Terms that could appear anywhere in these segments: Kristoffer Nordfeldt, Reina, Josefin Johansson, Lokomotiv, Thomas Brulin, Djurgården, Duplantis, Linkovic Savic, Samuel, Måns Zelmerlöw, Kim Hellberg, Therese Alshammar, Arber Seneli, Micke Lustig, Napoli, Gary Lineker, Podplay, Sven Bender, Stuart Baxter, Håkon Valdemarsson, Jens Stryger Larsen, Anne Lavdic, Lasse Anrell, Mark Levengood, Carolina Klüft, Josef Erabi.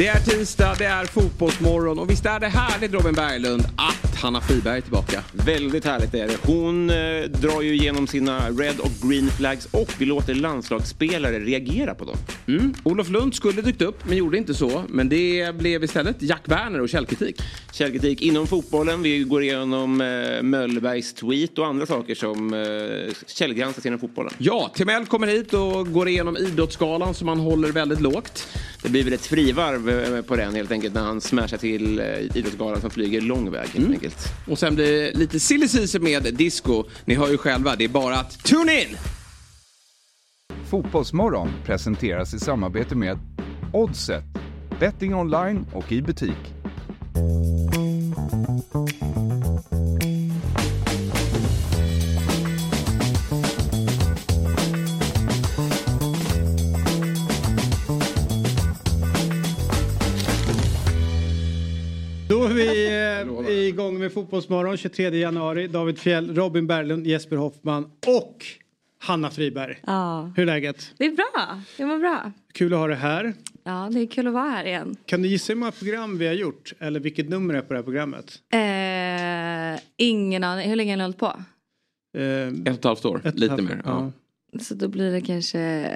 Det är tisdag, det är fotbollsmorgon och visst är det härligt, Robin Berglund, att Hanna Friberg är tillbaka. Väldigt härligt är det. Hon drar ju igenom sina red och green flags och vi låter landslagsspelare reagera på dem. Olof Lund skulle dykt upp men gjorde inte så, men det blev istället Jack Werner och källkritik. Källkritik inom fotbollen, vi går igenom Möllbergs tweet och andra saker som källgransas inom fotbollen. Ja, Timell kommer hit och går igenom idrottsskalan som han håller väldigt lågt. Det blir väl ett frivarv på den helt enkelt när han smashar till idrottsgalan som flyger lång väg helt enkelt. Och sen blir lite silly season med disco. Ni hör ju själva, det är bara att tune in! Fotbollsmorgon presenteras i samarbete med Oddset, betting online och i butik. Vi är igång med fotbollsmorgon 23 januari. Dawid Fjäll, Robin Berglund, Jesper Hofmann och Hanna Friberg. Ja. Hur är läget? Det är bra, det var bra. Kul att ha det här. Ja, det är kul att vara här igen. Kan du gissa hur många program vi har gjort? Eller vilket nummer är på det här programmet? Ingen aning, hur länge har ni hållit på? 1,5 år, lite mer. Ja. Så då blir det kanske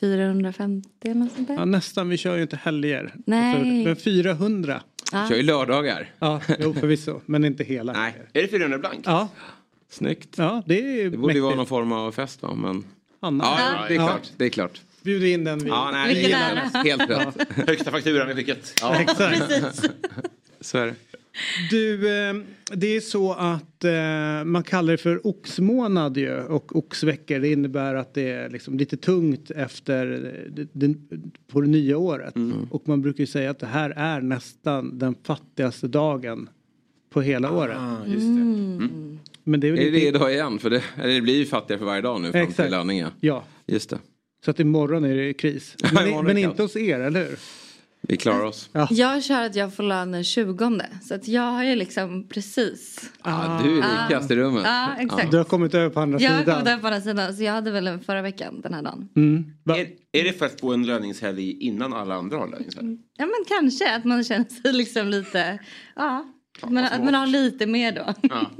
450 eller något sånt där. Ja, nästan, vi kör ju inte helger. Nej. Men 400. Kör ju lördagar. Ja, jo, förvisso. Men inte hela. Nej. Är det 400 blank? Ja. Snyggt. Ja, det är mäktigt. Det borde ju vara någon form av fest, va? Men... Anna. Ja, det är klart. Ja. Det är klart. Bjuder in den vi... Ja, nej, vi gillar den. Helt rätt. Ja. Högsta fakturan vi skickat. Ja, exakt. Precis. Så är det. Du, det är så att man kallar det för oxmånad ju, och oxveckor. Det innebär att det är liksom lite tungt efter på det nya året. Mm. Och man brukar ju säga att det här är nästan den fattigaste dagen på hela året. Just det. Mm. Men det är det idag igen? För det blir ju fattigare för varje dag nu. Exakt. Fram till landningen. Ja. Just det. Så att imorgon är det kris. Men inte hos er, eller hur? Vi klarar oss. Ja. Jag kör att jag får lön den 20:e. Så att jag har ju liksom precis... du är rikast i rummet. Exakt. Du har kommit över på andra sidan. Jag har kommit över på andra sidan. Så jag hade väl en förra veckan den här dagen. Mm. Är det för att få en löningshelg innan alla andra har löningshelg? Ja, men kanske. Att man känner sig liksom lite... men att man har lite mer då. Ja.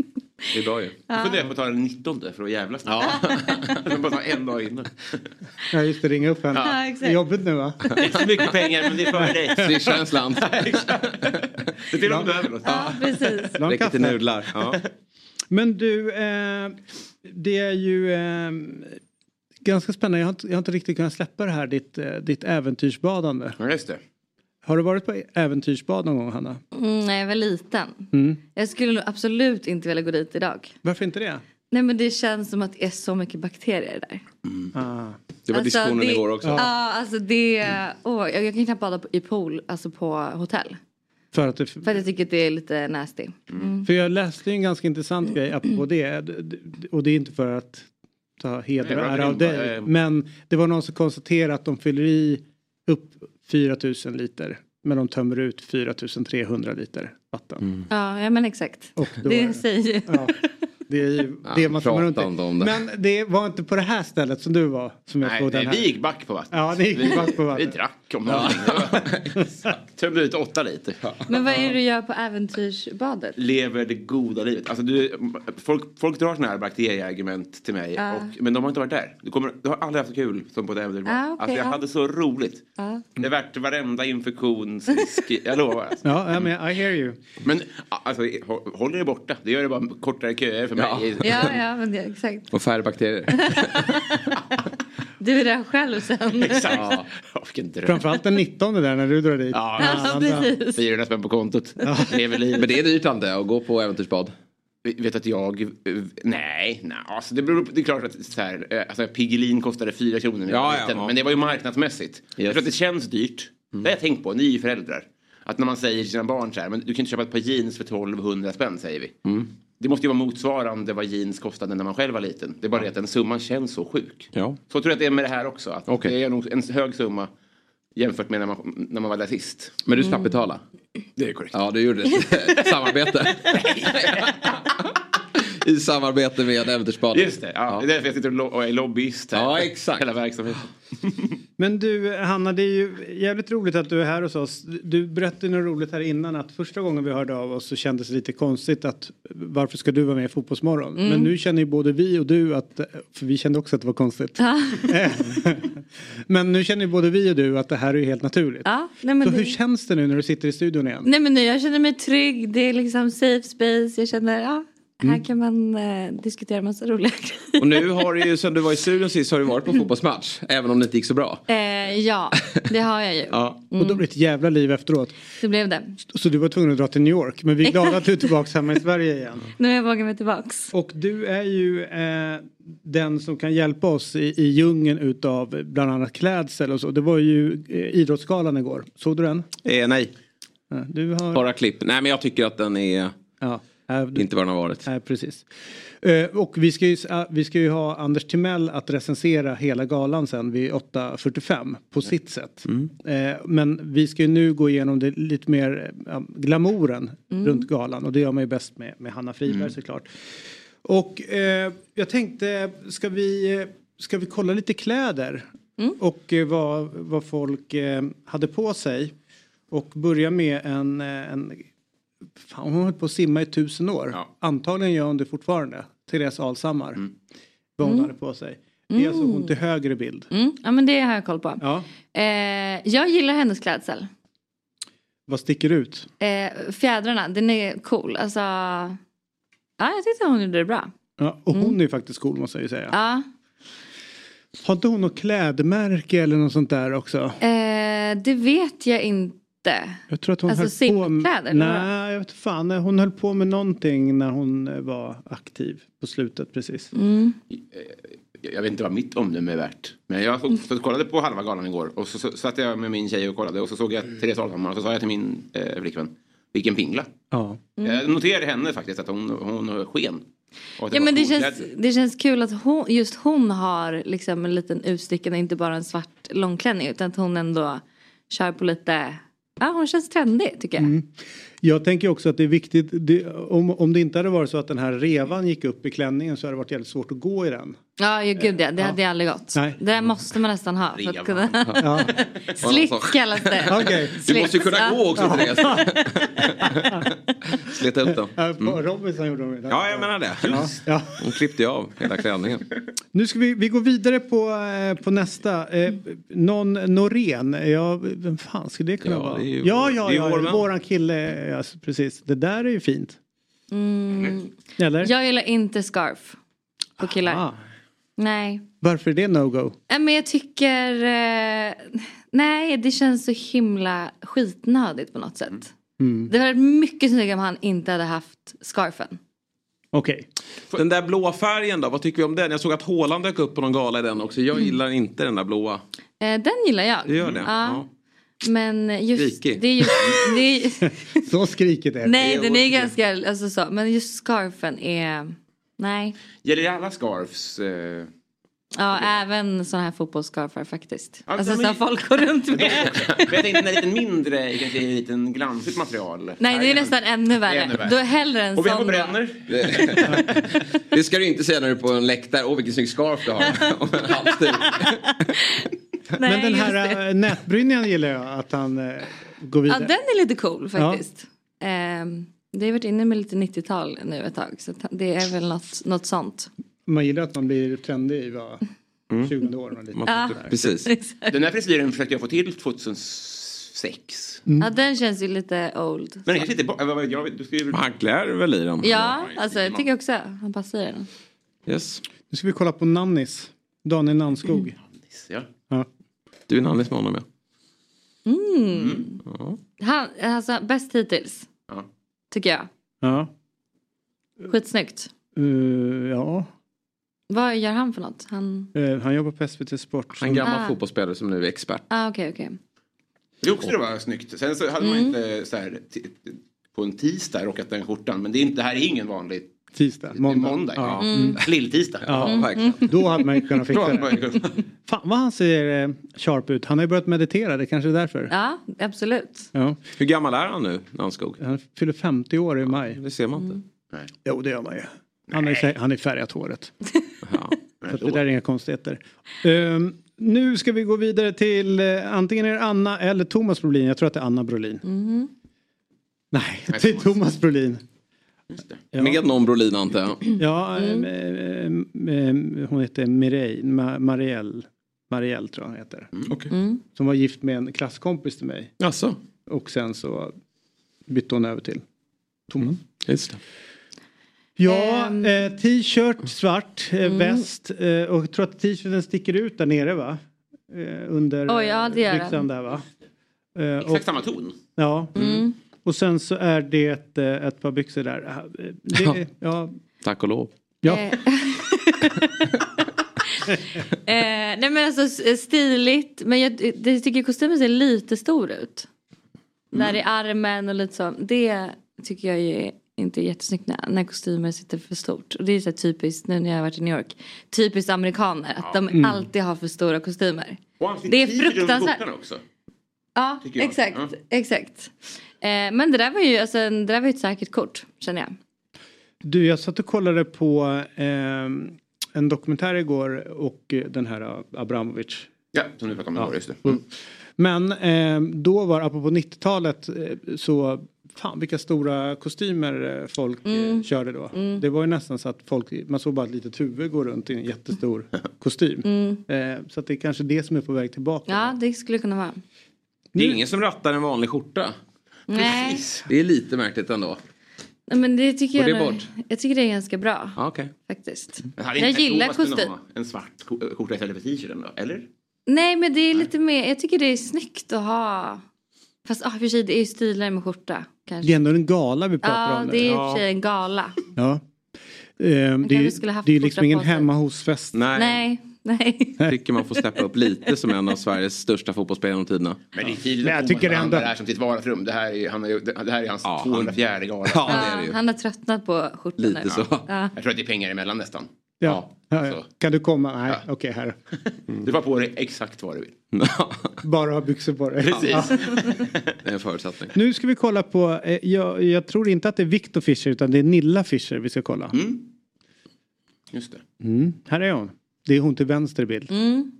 Det är bra ju. Jag funderar på att ta den 19:e för att jävla snabbt. Jag bara ta en dag innan. Ja, just det, ringa upp henne. Ja, exakt. Det är jobbigt nu, va? Det är inte så mycket pengar, men det är för dig. Det är känslan. Det är till om du behöver något. Ja, precis. Räcker till nudlar. Ja. Men du, det är ju ganska spännande. Jag har inte riktigt kunnat släppa det här, ditt äventyrsbadande. Ja, just det. Har du varit på äventyrsbad någon gång, Hanna? Nej, jag var liten. Jag skulle absolut inte vilja gå dit idag. Varför inte det? Nej, men det känns som att det är så mycket bakterier där. Det var diskussionen igår också. Ja, alltså det... jag kan knappt bada i pool, alltså på hotell. För att jag tycker att det är lite nasty. För jag läste en ganska intressant grej apropå det. Och det är inte för att ta heder och ära av dig. Men det var någon som konstaterade att de fyller i upp 4 000 liter. Men de tömmer ut 4 300 liter vatten. Ja, men exakt. Det säger ju. Ja, det är ju det man får runt om det. Men det var inte på det här stället som du var. Som jag såg den här. Vi gick back på vatten. Ja, det gick back på vatten. Vi drack om tömde ut 8 liter. Ja. Men vad är det du gör på äventyrsbadet? Lever det goda livet. Alltså folk drar såna här bakterieargument till mig. Men de har inte varit där. Du har aldrig haft så kul som på ett äventyrsbad. Alltså jag hade så roligt. Det är värt varenda infektionsrisk. Jag lovar. Alltså. Ja, men I hear you. Men alltså, håll dig borta. Det gör det bara kortare köer för mig. Ja, men det, exakt. Och färre bakterier. Du är där själv sen. Exakt. Framförallt den 19:e där när du drar dit. Ja, precis. 400 spänn på kontot. Men det är dyrtande att gå på äventyrsbad. Vet att jag... Nej. Alltså det är klart att så här, alltså, Piggelin kostade 4 kronor. Men det var ju marknadsmässigt. Jag tror att det känns dyrt. Det har jag tänkt på. Ni är ju föräldrar. Att när man säger till sina barn så här, men du kan inte köpa ett par jeans för 1200 spänn, säger vi. Det måste ju vara motsvarande vad jeans kostade när man själv var liten. Det är bara det att den summan känns så sjuk. Så jag tror jag att det är med det här också. Att det är nog en hög summa jämfört med när man var där sist. Men du slapp betala. Det är korrekt. Ja, du gjorde det. Samarbete. I samarbete med Äventyrsbanan. Just det, ja. Det är därför jag sitter och är lobbyist här. Ja, exakt. Hela verksamheten. Men du, Hanna, det är ju jävligt roligt att du är här hos oss. Du berättade något roligt här innan, att första gången vi hörde av oss så kändes det lite konstigt att varför ska du vara med i Fotbollsmorgon? Mm. Men nu känner ju både vi och du att, för vi kände också att det var konstigt. Ja. Men nu känner ju både vi och du att det här är ju helt naturligt. Ja. Nej, men så det... hur känns det nu när du sitter i studion igen? Nej, men nu, jag känner mig trygg, det är liksom safe space, jag känner, ja. Mm. Här kan man diskutera massa roliga grejer. Och nu har du ju, sen du var i studion sist, har du varit på fotbollsmatch. Även om det inte gick så bra. Ja, det har jag ju. Ja. Mm. Och då blev det ett jävla liv efteråt. Det blev det. Så du var tvungen att dra till New York. Men vi är glada att du är tillbaka hemma i Sverige igen. Nu har jag vågat mig tillbaka. Och du är ju den som kan hjälpa oss i djungeln utav bland annat klädsel och så. Det var ju idrottsskalan igår. Såg du den? Nej. Du har... Bara klipp. Nej, men jag tycker att den är... Ja. Inte vad den har varit. Nej, precis. Och vi ska ju ha Anders Timell att recensera hela galan sen vid 8:45 på sitt sätt. Mm. Men vi ska ju nu gå igenom det lite mer glamouren runt galan. Och det gör man ju bäst med Hanna Friberg såklart. Och jag tänkte, ska vi kolla lite kläder? Mm. Och vad folk hade på sig. Och börja med en fan, hon har hållit på att simma i 1000 år. Ja. Antagligen gör hon det fortfarande. Therese Alshammar. Vad hon hade på sig. Det är alltså hon till högre bild. Mm. Ja, men det har jag koll på. Ja. Jag gillar hennes klädsel. Vad sticker ut? Fjädrarna, den är cool. Alltså... Ja, jag tyckte hon gjorde det bra. Ja, och hon är faktiskt cool, måste jag ju säga. Ja. Har inte hon något klädmärke eller något sånt där också? Det vet jag inte. Jag tror att hon höll på med... Nej, jag vet fan. Hon höll på med någonting när hon var aktiv på slutet, precis. Mm. Jag vet inte vad mitt omdöme är värt. Men jag kollade på halva galan igår. Och så satt jag med min tjej och kollade. Och så såg jag Therese Alshammar. Och så sa jag till min flickvän, vilken pingla. Ja. Jag noterade henne faktiskt att hon sken. Ja, men det känns kul att hon har liksom en liten utstickande. Inte bara en svart långklänning. Utan att hon ändå kör på lite... Ja, hon känns trendig, tycker jag. Mm. Jag tänker också att det är viktigt. Om det inte hade varit så att den här revan gick upp i klänningen så hade det varit jävligt svårt att gå i den. Ja, gud ja. Det hade jag aldrig gått. Nej. Det där måste man nästan ha. För att kunna... ja. Slick kallas det. Okay. Du måste ju kunna gå också till det. Slita upp dem. Robinson gjorde det. Ja, jag menar det. Just. Ja. Hon klippte av hela klänningen. Nu ska vi gå vidare på nästa. Norén. Ja, vem fan skulle det kunna vara? Ja, våran kille. Ja, precis. Det där är ju fint. Mm. Eller? Jag gillar inte scarf på killar. Aha. Nej. Varför är det no-go? Men jag tycker... nej, det känns så himla skitnödigt på något sätt. Mm. Det var mycket snyggare om han inte hade haft scarfen. Okej. Okay. Den där blåa färgen då, vad tycker vi om den? Jag såg att Håland dök upp på någon gala i den också. Jag gillar inte den där blåa. Den gillar jag. Du gör det? Ja. Men just det är så skriker det. Nej, den är ganska alltså så, men just scarfen är nej. Gäller det alla scarfs? Ja, även såna här fotbollsscarfar faktiskt. Alltså så folk går runt med. Men jag tänkte lite mindre, kanske en liten glansigt material. Nej, det är nästan ännu värre. Då hellre en sån. Och vi bränner. Det ska du inte säga när du är på en läktare. Åh, vilken snygg scarf du har. Om en halvtid. Nej, men den här nätbrynjan gillar jag att han går vidare. Ja, den är lite cool faktiskt. Ja. Det har varit inne med lite 90-tal nu ett tag. Så det är väl något sånt. Man gillar att man blir trendig i 20 år. Och lite. Ja, precis. Exakt. Den här frisyren försökte jag få till 2006. Mm. Ja, den känns ju lite old. Men den kanske inte... Han klär väl i dem? Ja, alltså jag tycker också. Han passar i den. Yes. Nu ska vi kolla på Nannis. Daniel Nannskog. Nannis, ja. Ja. Du är en annan smånare med. Mm. Ja. Han, alltså bäst hittills. Ja. Tycker jag. Ja. Skitsnyggt. Ja. Vad gör han för något? Han jobbar på SVT Sport. Han är en gammal fotbollsspelare som nu är expert. Okej. Det också det var snyggt. Sen så hade man inte så här, på en tisdag rockat den skjortan. Men det här är ingen vanlig tisdag. Måndag. Ja. Lilltisdag. Ja. Då hade man ju kunnat fixa det. Fan vad han ser sharp ut. Han har ju börjat meditera, det kanske är därför. Ja, absolut. Ja. Hur gammal är han nu, Nannskog? Han fyller 50 år i maj. Det ser man inte. Nej. Jo, det gör man ju. Han är färgat håret. Ja. Så det där är inga konstigheter. Nu ska vi gå vidare till antingen är Anna eller Thomas Brulin. Jag tror att det är Anna Brulin. Mm. Nej, det är Thomas Brulin. Ja. Med någon Brolin antar jag. Ja, hon heter Marielle tror jag heter. Mm, okay. Som var gift med en klasskompis till mig. Alltså. Och sen så bytte hon över till Thomas. Mm, just det. Ja, t-shirt, svart, väst. Och jag tror att t-shirten sticker ut där nere va? Under byxan där va? Exakt samma ton. Ja. Mm. Och sen så är det ett par byxor där. Ja. Tack och lov. Ja. Nej men alltså stiligt. Men jag tycker kostymen ser lite stor ut. Mm. Där i armen och lite så. Det tycker jag ju inte är jättesnyggt när kostymer sitter för stort. Och det är så typiskt nu när jag har varit i New York. Typiskt amerikaner. Att de alltid har för stora kostymer. Det är fruktansvärt. Ja, exakt. Ja. Exakt. Men det där var ju ett säkert kort, känner jag. Du, jag satt och kollade på en dokumentär igår och den här Abramovic. Ja, som du pratade om igår, just det. Mm. Men då var, apropå 90-talet, så fan vilka stora kostymer folk körde då. Mm. Det var ju nästan så att man såg bara ett litet huvud gå runt i en jättestor kostym. Mm. Så att det är kanske det som är på väg tillbaka. Ja, det skulle kunna vara. Det är ingen som rattar en vanlig skjorta. Nej. Precis. Det är lite märkligt ändå. Men det tycker jag tycker det är ganska bra. Ah, okay. Faktiskt. Jag gillar kostym. En svart skjorta istället för t-shirten då, eller? Nej, men det är lite mer. Jag tycker det är snyggt att ha. Fast för sig det är ju stiligare med skjorta kanske. Det är ändå en gala vi pratar om. Ja, det är i och för sig en gala. Ja. Det är liksom ingen hemma hos fest. Nej. Nej. Tycker man får steppa upp lite som en av Sveriges största fotbollsspelare genom tiderna. Men det är tydligt att jag tycker ändå det här som sitt vardagsrum. Det här är hans 204:e gala. Ja, han har tröttnat på skjortan lite nu. Så. Ja. Jag tror att det är pengar emellan nästan. Ja. Så. Kan du komma? Nej, okej här. Mm. Du får på dig exakt vad du vill. Bara ha byxor på dig. Precis. Ja. Det är en förutsättning. Nu ska vi kolla på, jag tror inte att det är Viktor Fischer utan det är Nilla Fischer vi ska kolla. Mm. Just det. Mm. Här är hon. Det är hon till vänster bild. Mm.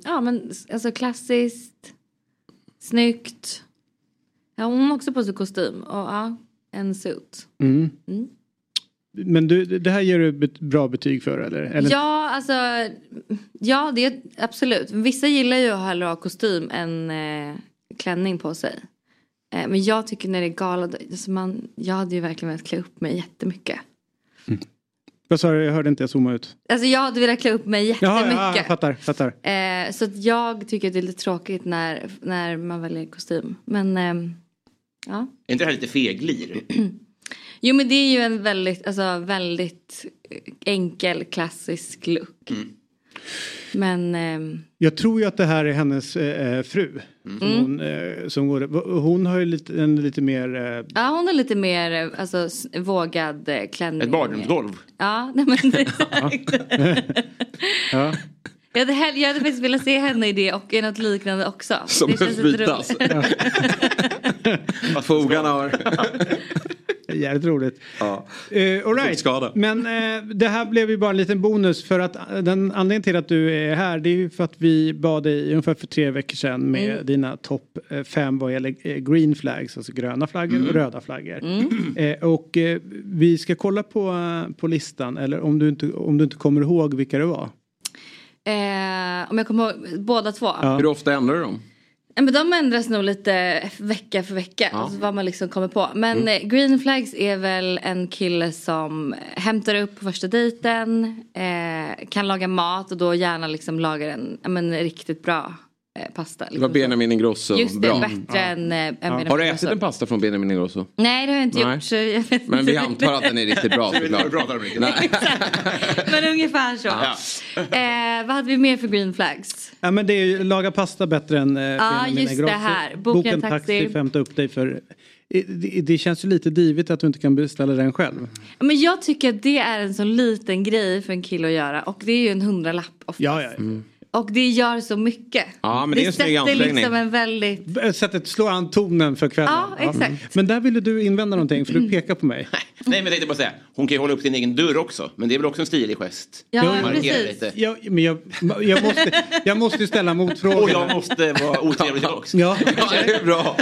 Men alltså klassiskt. Snyggt. Ja, hon också på sig kostym. Och en suit. Mm. Mm. Men det här ger du bra betyg för, eller? Ja, alltså. Ja, det är absolut. Vissa gillar ju att ha bra kostym än klänning på sig. Men jag tycker när det är gala. Alltså jag hade ju verkligen velat klä upp mig jättemycket. Mm. Jag hörde inte, jag zoomade ut. Alltså jag hade velat klä upp mig jättemycket. Ja, jag fattar. Så att jag tycker att det är lite tråkigt när man väljer kostym. Men, ja. Är inte det här lite feglir? Jo, men det är ju en väldigt enkel, klassisk look. Mm. Men, jag tror ju att det här är hennes fru. Mm. Hon har ju lite mer... Ja, hon har lite mer vågad klänning. Ett badrumsgolv. Ja, nej men det ja. Jag hade faktiskt velat se henne i det och i något liknande också. Som höfbytas. Vad fogarna har. Jävligt roligt. Ja. All right. Men det här blev ju bara en liten bonus för att den anledningen till att du är här det är ju för att vi bad dig ungefär för 3 veckor sedan med dina topp 5 vad gäller green flags, alltså gröna flaggor och röda flaggor. Mm. Och vi ska kolla på listan eller om du inte kommer ihåg vilka det var. Om jag kommer ihåg båda två. Ja. Hur ofta ändrar du dem? Men de ändras nog lite vecka för vecka. Ja. Alltså vad man liksom kommer på. Men green flags är väl en kille som hämtar upp på första dejten. Kan laga mat och då gärna liksom lagar en riktigt bra pasta. Liksom. Det var Benjamin Grøsso. Just det, bra. Bättre än Benjamin. Har du ätit en pasta från Benjamin Grøsso? Nej, det har jag inte gjort. Så jag vet men vi antar att den är riktigt bra. Men ungefär så. Ja. Vad hade vi mer för green flags? Ja, men det är ju laga pasta bättre än Benjamin Grøsso. Ja, just det här. Boken taxi. Femta upp dig för... Det känns ju lite divigt att du inte kan beställa den själv. Men jag tycker att det är en sån liten grej för en kille att göra. Och det är ju en 100-lapp oftast. Ja. Mm. Och det gör så mycket. Ja, men det är sätter liksom en väldigt... Sättet slår an tonen för kvällen. Ja, exakt. Ja. Men där ville du invända någonting, för du pekar på mig. Nej, men jag tänkte bara säga, hon kan ju hålla upp sin egen dörr också. Men det är väl också en stilig gest. Ja, precis. Ja, men jag måste ställa motfrågor. Och jag måste vara otrevlig också. Ja, det är bra.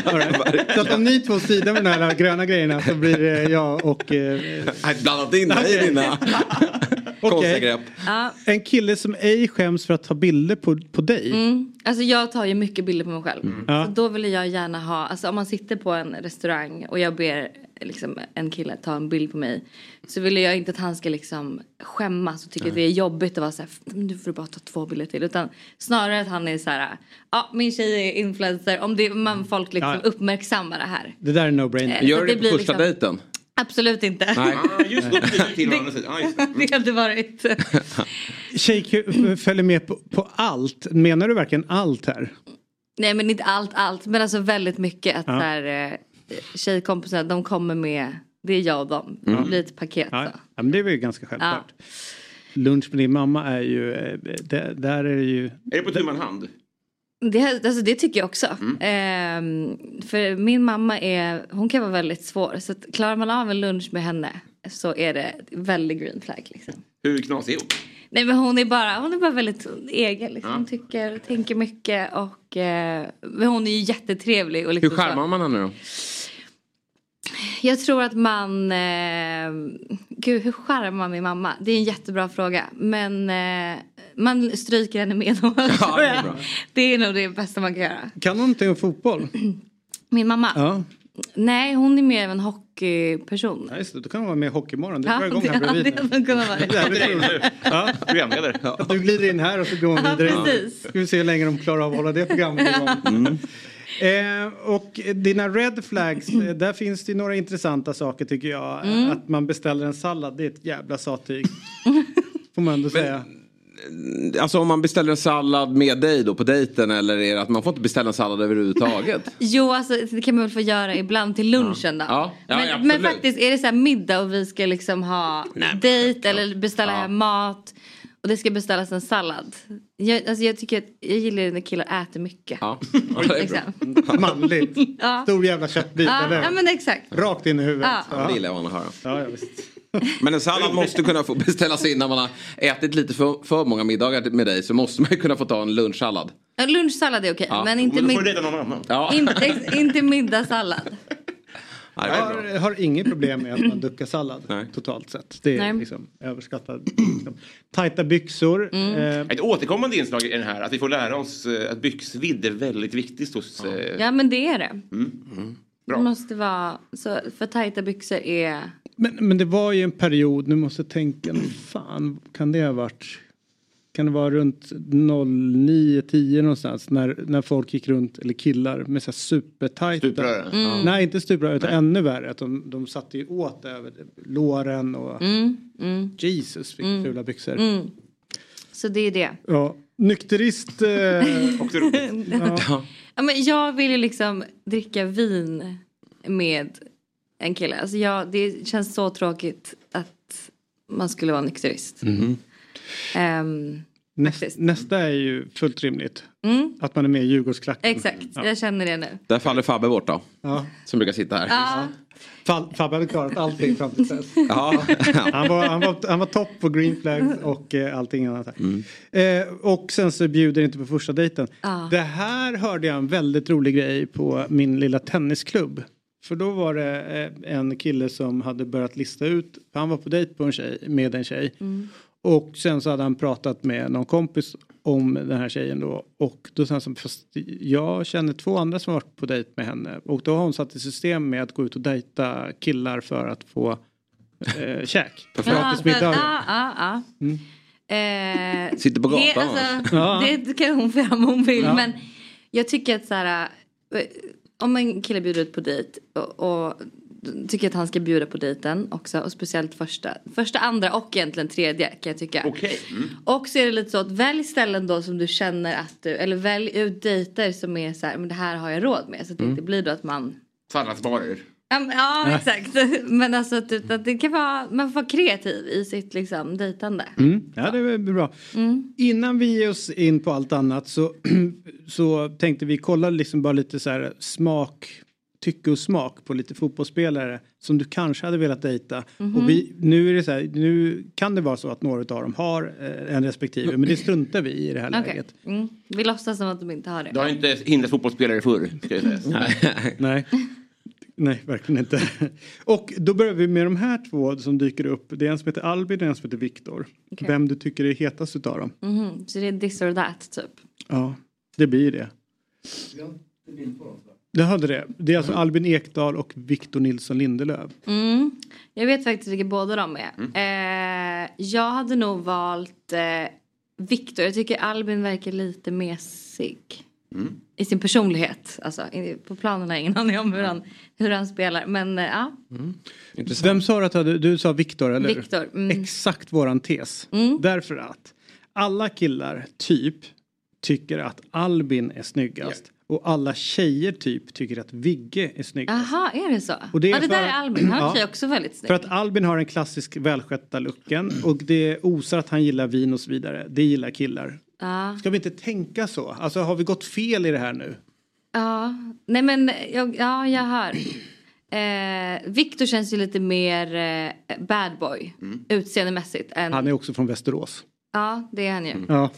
Så att om ni två sidor med de här gröna grejerna så blir det jag och... Blandat in dig i dina... Okay. Ja. En kille som ej skäms för att ta bilder på dig. Alltså jag tar ju mycket bilder på mig själv. Så då vill jag gärna ha, alltså om man sitter på en restaurang och jag ber liksom en kille ta en bild på mig, så vill jag inte att han ska liksom skämmas och tycka att det är jobbigt att vara såhär, nu får du bara ta 2 bilder till, utan snarare att han är såhär, ja, min tjej är influencer, om det, man folk liksom uppmärksammar det här. Det där är no-brainer. Gör det på första liksom, dejten? Absolut inte. Nej. Just det hade varit. Tjej följer med på allt. Menar du verkligen allt här? Nej, men inte allt. Men alltså väldigt mycket att där tjejkompisarna, de kommer med. Det är jag och dem. Det blir ett paket. Ja. Ja, men det är ju ganska självklart. Ja. Lunch med din mamma är ju... Där är det ju... Är det på tumman hand? Det tycker jag också. För min mamma är... Hon kan vara väldigt svår. Så att klarar man av en lunch med henne så är det väldigt green flag liksom. Hur knasig är hon? Nej, men hon är bara väldigt egen liksom. Hon tycker, tänker mycket och... men hon är ju jättetrevlig och liksom. Hur charmar man henne då? Jag tror att man... hur charmar man min mamma? Det är en jättebra fråga. Men... man stryker henne med honom. Ja, det är nog det bästa man kan göra. Kan hon inte om fotboll? Min mamma? Ja. Nej, hon är mer av en hockeyperson. Ja, just det. Du kan vara med i hockeyimorgon. Du drar igång här bredvid. Ja, du glider in här och så går hon vidare in. Precis. Ska vi se hur länge de klarar av att hålla det programmet igång. Och dina red flags, där finns det ju några intressanta saker tycker jag. Att man beställer en sallad, det är ett jävla satyg. Får man ändå säga. Alltså om man beställer en sallad med dig då på dejten, eller är det att man får inte beställa en sallad överhuvudtaget? Jo, alltså det kan man väl få göra ibland till lunchen då. Ja, men faktiskt är det så här middag och vi ska liksom ha dejt eller beställa mat och det ska beställas en sallad. Jag tycker att jag gillar när killar äter mycket. Ja, det manligt. Stor jävla köttbit eller? Ja, men exakt. Rakt in i huvudet. Ja, det gillar jag att höra. Ja, visst. Men en sallad måste kunna få beställas in. När man har ätit lite för många middagar med dig, så måste man ju kunna få ta en lunchsallad. En lunchsallad är okej, men inte inte middagssallad. Jag har inget problem med att man duckar sallad totalt sett. Det är liksom överskattad. Tajta byxor. Ett återkommande inslag i den här, att vi får lära oss att byxvidd är väldigt viktigt hos... Ja, men det är det. Bra. Det måste vara så, för tajta byxor är... Men det var ju en period, nu måste jag tänka, fan, kan det ha varit, kan det vara runt 09-10 någonstans, när folk gick runt, eller killar, med så här supertajta. Stupröra. Nej, inte stupröra, utan ännu värre, att de satte ju åt över låren och Jesus fick fula byxor. Så det är det. Ja, nykterist. Och det roligt. Ja, men jag vill ju liksom dricka vin med... en kille. Alltså det känns så tråkigt att man skulle vara nykterist. Nästa är ju fullt rimligt. Att man är med i Djurgårdsklacken. Exakt, jag känner det nu. Där faller Fabbe bort då. Som brukar sitta här. Fabbe hade klarat allting fram till dess. Han var topp på green flags och allting annat. Och sen så bjuder inte på första dejten. Det här hörde jag en väldigt rolig grej på min lilla tennisklubb. För då var det en kille som hade börjat lista ut. Han var på dejt med en tjej. Och sen så hade han pratat med någon kompis om den här tjejen då. Och då sa han som, fast jag känner 2 andra som varit på dejt med henne. Och då har hon satt i system med att gå ut och dejta killar för att få käk. Sitter på gatan. Det kan hon få om hon vill. Men jag tycker att så här... Om en kille bjuder ut på dejt och tycker att han ska bjuda på dejten också. Och speciellt första, andra och egentligen tredje kan jag tycka. Okay. Och så är det lite så att välj ställen då som du känner att du... Eller välj ut dejter som är så här, men det här har jag råd med. Så att det inte blir då att man... Salladsbarer. Ja, exakt. Men alltså typ, att det kan vara, man får vara kreativ i sitt liksom dejtande. Mm. Ja, det är bra. Mm. Innan vi ger oss in på allt annat så tänkte vi kolla liksom bara lite så här smak, tycke och smak på lite fotbollsspelare som du kanske hade velat dejta. Mm-hmm. Och nu är det så här, nu kan det vara så att några av dem har en respektive, men det struntar vi i det här läget. Mm. Vi låtsas som att de inte har det. Du har inte hindrat fotbollsspelare förr, ska jag säga. Nej. Nej, verkligen inte. Och då börjar vi med de här två som dyker upp. Det är en som heter Albin och en som heter Viktor. Okay. Vem du tycker är hetast utav dem. Mm-hmm. Så det är this or that typ? Ja, det blir det. Ja, det blir inte på dem. Det hade det. Det är alltså Albin Ekdal och Viktor Nilsson Lindelöf. Mm. Jag vet faktiskt vilka båda de är. Mm. Jag hade nog valt Viktor. Jag tycker Albin verkar lite mesig. Mm. I sin personlighet. Alltså, på planen har jag ingen aning om hur han spelar. Men ja. Mm. Vem sa du att du sa Viktor, eller? Viktor. Mm. Exakt våran tes. Mm. Därför att alla killar typ tycker att Albin är snyggast. Yeah. Och alla tjejer typ tycker att Vigge är snyggast. Jaha, är det så? Och det är där är Albin. Han är också väldigt snygg. För att Albin har en klassisk välskötta looken. Och det osar att han gillar vin och så vidare. Det gillar killar. Ah. Ska vi inte tänka så? Alltså, har vi gått fel i det här nu? Ja, nej men... jag hör. Viktor känns ju lite mer bad boy. Mm. Utseendemässigt. Han är också från Västerås. Ja, det är han ju. Mm. Ja.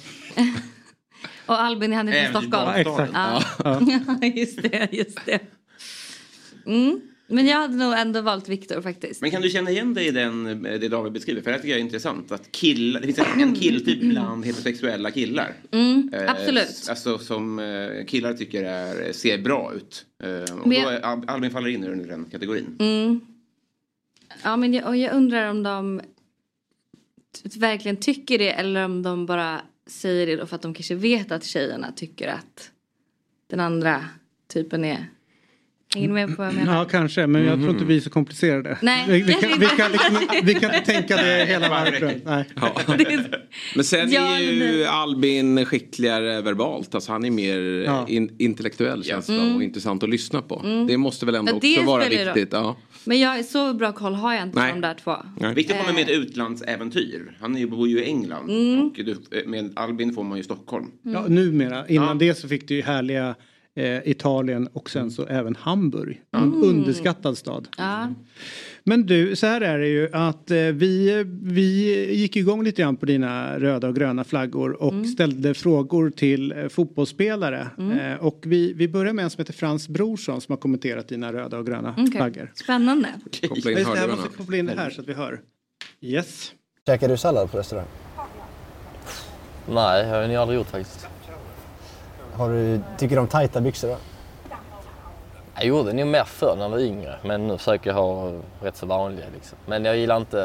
Och Albin, han är från Stockholm. Exakt. Ja, just det. Mm. Men jag hade nog ändå valt Viktor faktiskt. Men kan du känna igen dig i det David beskriver? För det tycker jag är intressant. Att det finns en killtyp bland heterosexuella killar. Mm, absolut. Alltså som killar tycker ser bra ut. Och då Albin faller in under den kategorin. Mm. Ja, men jag undrar om de verkligen tycker det. Eller om de bara... säger det då för att de kanske vet att tjejerna tycker att den andra typen är... Hänger du med på vad jag menar? Ja, kanske. Men jag tror inte vi är så komplicerade. Nej. Vi kan inte tänka det hela varvet. Nej. Ja. Men sen är ju Albin skickligare verbalt. Alltså han är mer intellektuell känns det och intressant att lyssna på. Mm. Det måste väl ändå också vara viktigt. Ja. Men så bra koll har jag inte de där två. Viktor kommer med ett utlandsäventyr. Han bor ju i England. Mm. Och med Albin får man ju Stockholm. Mm. Ja, numera. Innan det så fick du ju härliga... Italien och sen så även Hamburg. En underskattad stad. Mm. Men du, så här är det ju att vi gick igång lite grann på dina röda och gröna flaggor och ställde frågor till fotbollsspelare. Mm. Och vi börjar med en som heter Frans Brorsson som har kommenterat dina röda och gröna flaggor. Spännande. Koppla in hörlurarna. Jag måste koppla in det här så att vi hör. Yes. Käkar du sallad på restaurang? Nej, jag har ni aldrig gjort faktiskt. Tycker du om tajta byxor då? Jag gjorde nog mer förr när jag var yngre. Men nu försöker jag ha rätt så vanliga liksom. Men jag gillar inte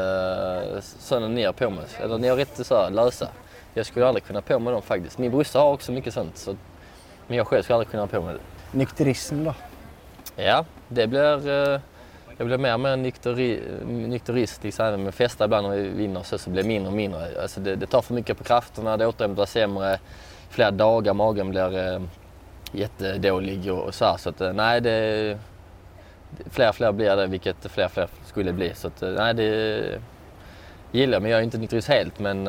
sådana ner på mig. Eller när jag är rätt så här lösa. Jag skulle aldrig kunna på mig dem faktiskt. Min brorsa har också mycket sånt. Så... Men jag själv skulle aldrig kunna på mig det. Nykterism då? Ja, det blir... Jag blir mer och mer nykterist liksom. Även med festa ibland när vi vinner så blir det mindre och mindre. Alltså det tar för mycket på krafterna. Det återhämtar sämre. Flera dagar, magen blir jättedålig och så här. Så att nej, fler blir det, vilket fler skulle bli. Så att nej, det gillar jag. Men jag är inte nykterist helt, men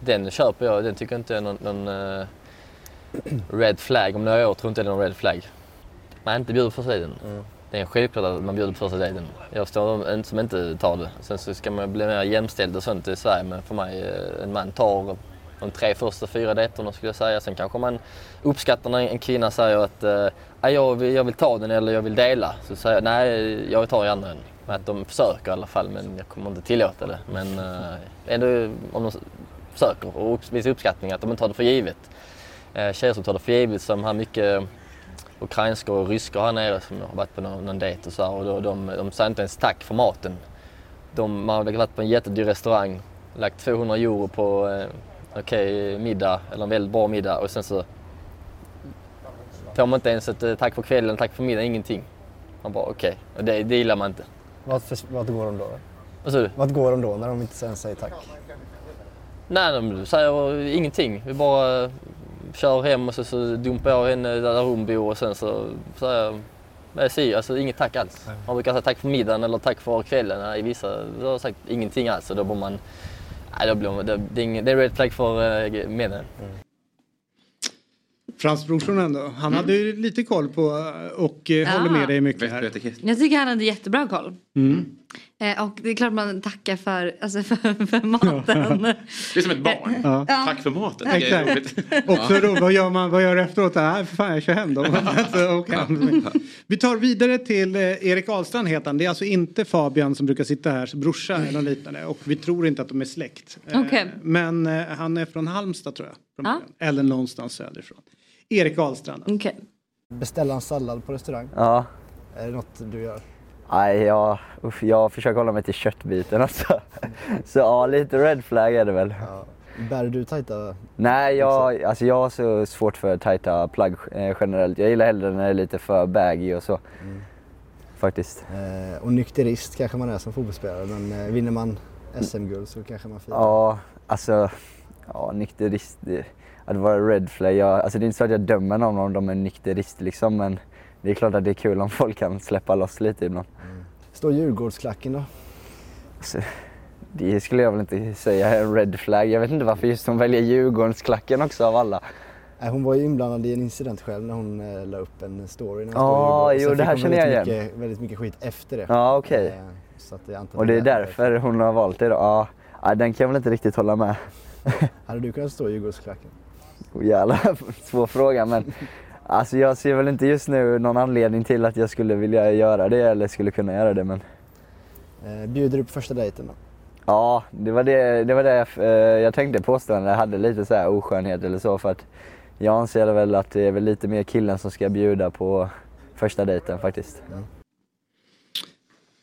den köper jag. Den tycker jag inte är någon red flag. Om några år tror inte det är någon red flag. Man inte bjuder för sig den. Det är en självklart att man bjuder på första dejten. Jag står som inte tar det. Sen så ska man bli mer jämställd och sånt i Sverige. Men för mig, en man tar... De 3 första 4 dejterna skulle jag säga. Sen kanske man uppskattar när en kvinna säger att jag vill ta den eller jag vill dela. Så säger jag nej, jag vill ta den andra. Men att de försöker i alla fall, men jag kommer inte tillåta det. Men ändå, om de försöker och visar uppskattning att de inte tar det för givet. Tjejer som tar det för givet, som har mycket ukrainska och ryska här nere som har varit på någon dejt och så här. Och de säger inte ens tack för maten. Man har varit på en jättedyr restaurang, lagt 200 euro på... middag, eller en väldigt bra middag, och sen så får man inte ens ett tack för kvällen, tack för middagen, ingenting. Man bara och det gillar man inte. Vad går de då? Vad säger du? Vad går de då när de inte ens säger tack? Nej, de säger ingenting. Vi bara kör hem och så dumpar jag henne där hon bor och sen så säger jag alltså inget tack alls. Man brukar säga tack för middagen eller tack för kvällen. I vissa har sagt ingenting alls och då blir man... Nej, då blir man det är red flag för männen. Mm. Frans Brorsson ändå. Han hade ju lite koll på och håller med dig mycket här. Jag tycker han hade jättebra koll. Mm. Och det är klart man tackar för maten. Det är som ett barn. Tack för maten. Exakt. Och så då, vad gör efteråt? Fan, jag kör hem då. Vi tar vidare till Erik Alstrand heter han. Det är alltså inte Fabian som brukar sitta här, brorsa eller liknande. Och vi tror inte att de är släkt. Okay. Men han är från Halmstad tror jag. Eller någonstans söderifrån. Erik Alstrand. Okay. Beställa en sallad på restaurang. Ja. Är det något du gör? Nej, jag försöker hålla mig till köttbiten alltså. Så ja, lite red flag är det väl. Ja. Bär du tajta? Nej, jag har så svårt för tajta plagg generellt. Jag gillar hellre när det är lite för baggy och så. Mm. Faktiskt. Och nykterist kanske man är som fotbollsspelare, men vinner man SM-guld så kanske man firar. Ja, alltså nykterist, att vara red flag. Alltså det är inte så att jag dömer någon om de är nykterist liksom, men det är klart att det är kul om folk kan släppa loss lite ibland. Mm. Står Djurgårdsklacken då? Alltså, det skulle jag väl inte säga är en red flag. Jag vet inte varför just hon väljer Djurgårdsklacken också av alla. Hon var ju inblandad i en incident själv när hon la upp en story. Jo, det här känner jag igen. Väldigt mycket skit efter det. Ja, okej. Okay. Och det är därför hon har valt det då? Ja, den kan jag väl inte riktigt hålla med. Hade du kunnat stå Djurgårdsklacken? Jävla svår fråga, men... Alltså jag ser väl inte just nu någon anledning till att jag skulle vilja göra det eller skulle kunna göra det, men... Bjuder du på första dejten då? Ja, det var det jag tänkte påstå när jag hade lite så här oskönhet eller så, för att jag anser väl att det är väl lite mer killen som ska bjuda på första dejten faktiskt. Mm.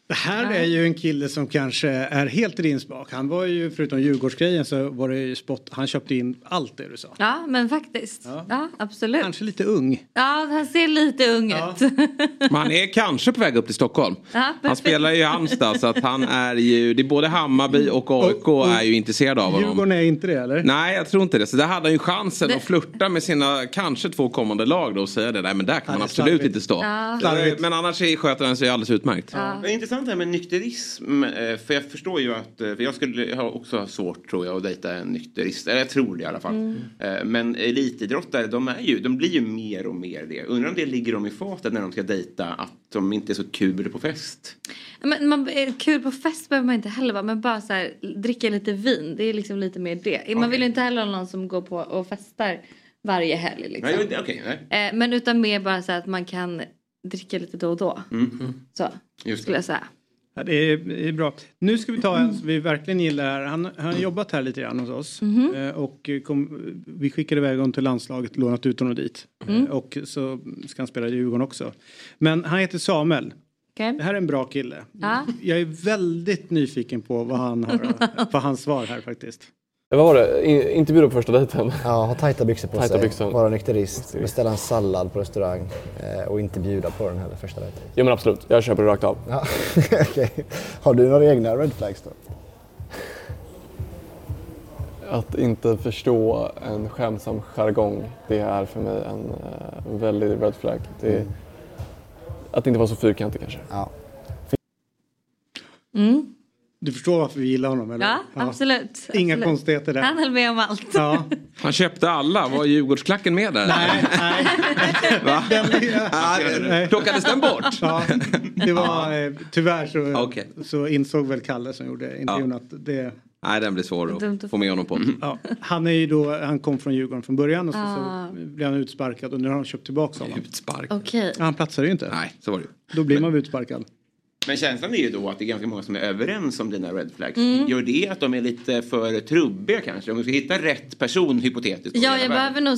Det här är ju en kille som kanske är helt i din smak. Han var ju, förutom Djurgårdsgrejen, så var det ju han köpte in allt det du sa. Ja, men faktiskt. Ja, absolut. Kanske lite ung. Ja, han ser lite ung ut. Men han är kanske på väg upp till Stockholm. Ja, han spelar ju i Halmstad, så att han är ju... Det är både Hammarby och AIK är ju intresserade av honom. Djurgården är inte det, eller? Nej, jag tror inte det. Så där hade han ju chansen att flirta med sina kanske två kommande lag då och säga det. Nej, men där kan man absolut inte stå. Ja. Men annars sköter han sig alldeles utmärkt. Ja. Det är intressant det här med nykterism, för jag förstår ju att, för jag skulle också ha svårt tror jag att dejta en nykterist, eller jag tror det i alla fall, men elitidrottare de blir ju mer och mer det. Undrar om det ligger dem i fatet när de ska dejta att de inte är så kul på fest. Men kul på fest behöver man inte heller vara, men bara så här, dricka lite vin, det är liksom lite mer det. Man vill ju inte heller ha någon som går på och festar varje helg liksom. Nej. Men utan mer bara så här, att man kan dricka lite då och då. Mm-hmm. Så skulle jag säga. Ja, det är bra. Nu ska vi ta en som vi verkligen gillar här. Han har jobbat här lite grann hos oss. Mm-hmm. Och vi skickade iväg honom till landslaget. Lånat ut honom dit. Mm. Och så ska han spela i Djurgården också. Men han heter Samuel. Okay. Det här är en bra kille. Ja. Jag är väldigt nyfiken på vad hans svar här faktiskt. Vad var det? Inte bjuda på första dejten? Ja, ha tajta byxor på tajta sig, byxor. Vara nykterist, beställa en sallad på restaurang och inte bjuda på den här första dejten. Ja, men absolut. Jag köper det rakt av. Ja. Okay. Har du några egna red flags då? Att inte förstå en skämsam jargong, det är för mig en väldigt red flag. Det är att inte vara så fyrkantig kanske. Ja. Mm. Du förstår varför vi gillar honom, eller? Ja, absolut. Inga konstigheter där. Han höll med om allt. Ja. Han köpte alla. Var Djurgårdsklacken med där? Nej. Va? Plockades den bort? Ja, det var... Tyvärr så insåg väl Kalle som gjorde intervjun att det... Nej, den blir svår att få med honom på. Ja. Han kom från Djurgården från början och så blev han utsparkad och nu har han köpt tillbaka honom. Utsparkad? Okay. Han platsade ju inte. Nej, så var det. Då blir man utsparkad. Men känslan är ju då att det är ganska många som är överens om dina red flags. Mm. Gör det att de är lite för trubbiga kanske? Om vi ska hitta rätt person hypotetiskt. Ja, jag behöver nog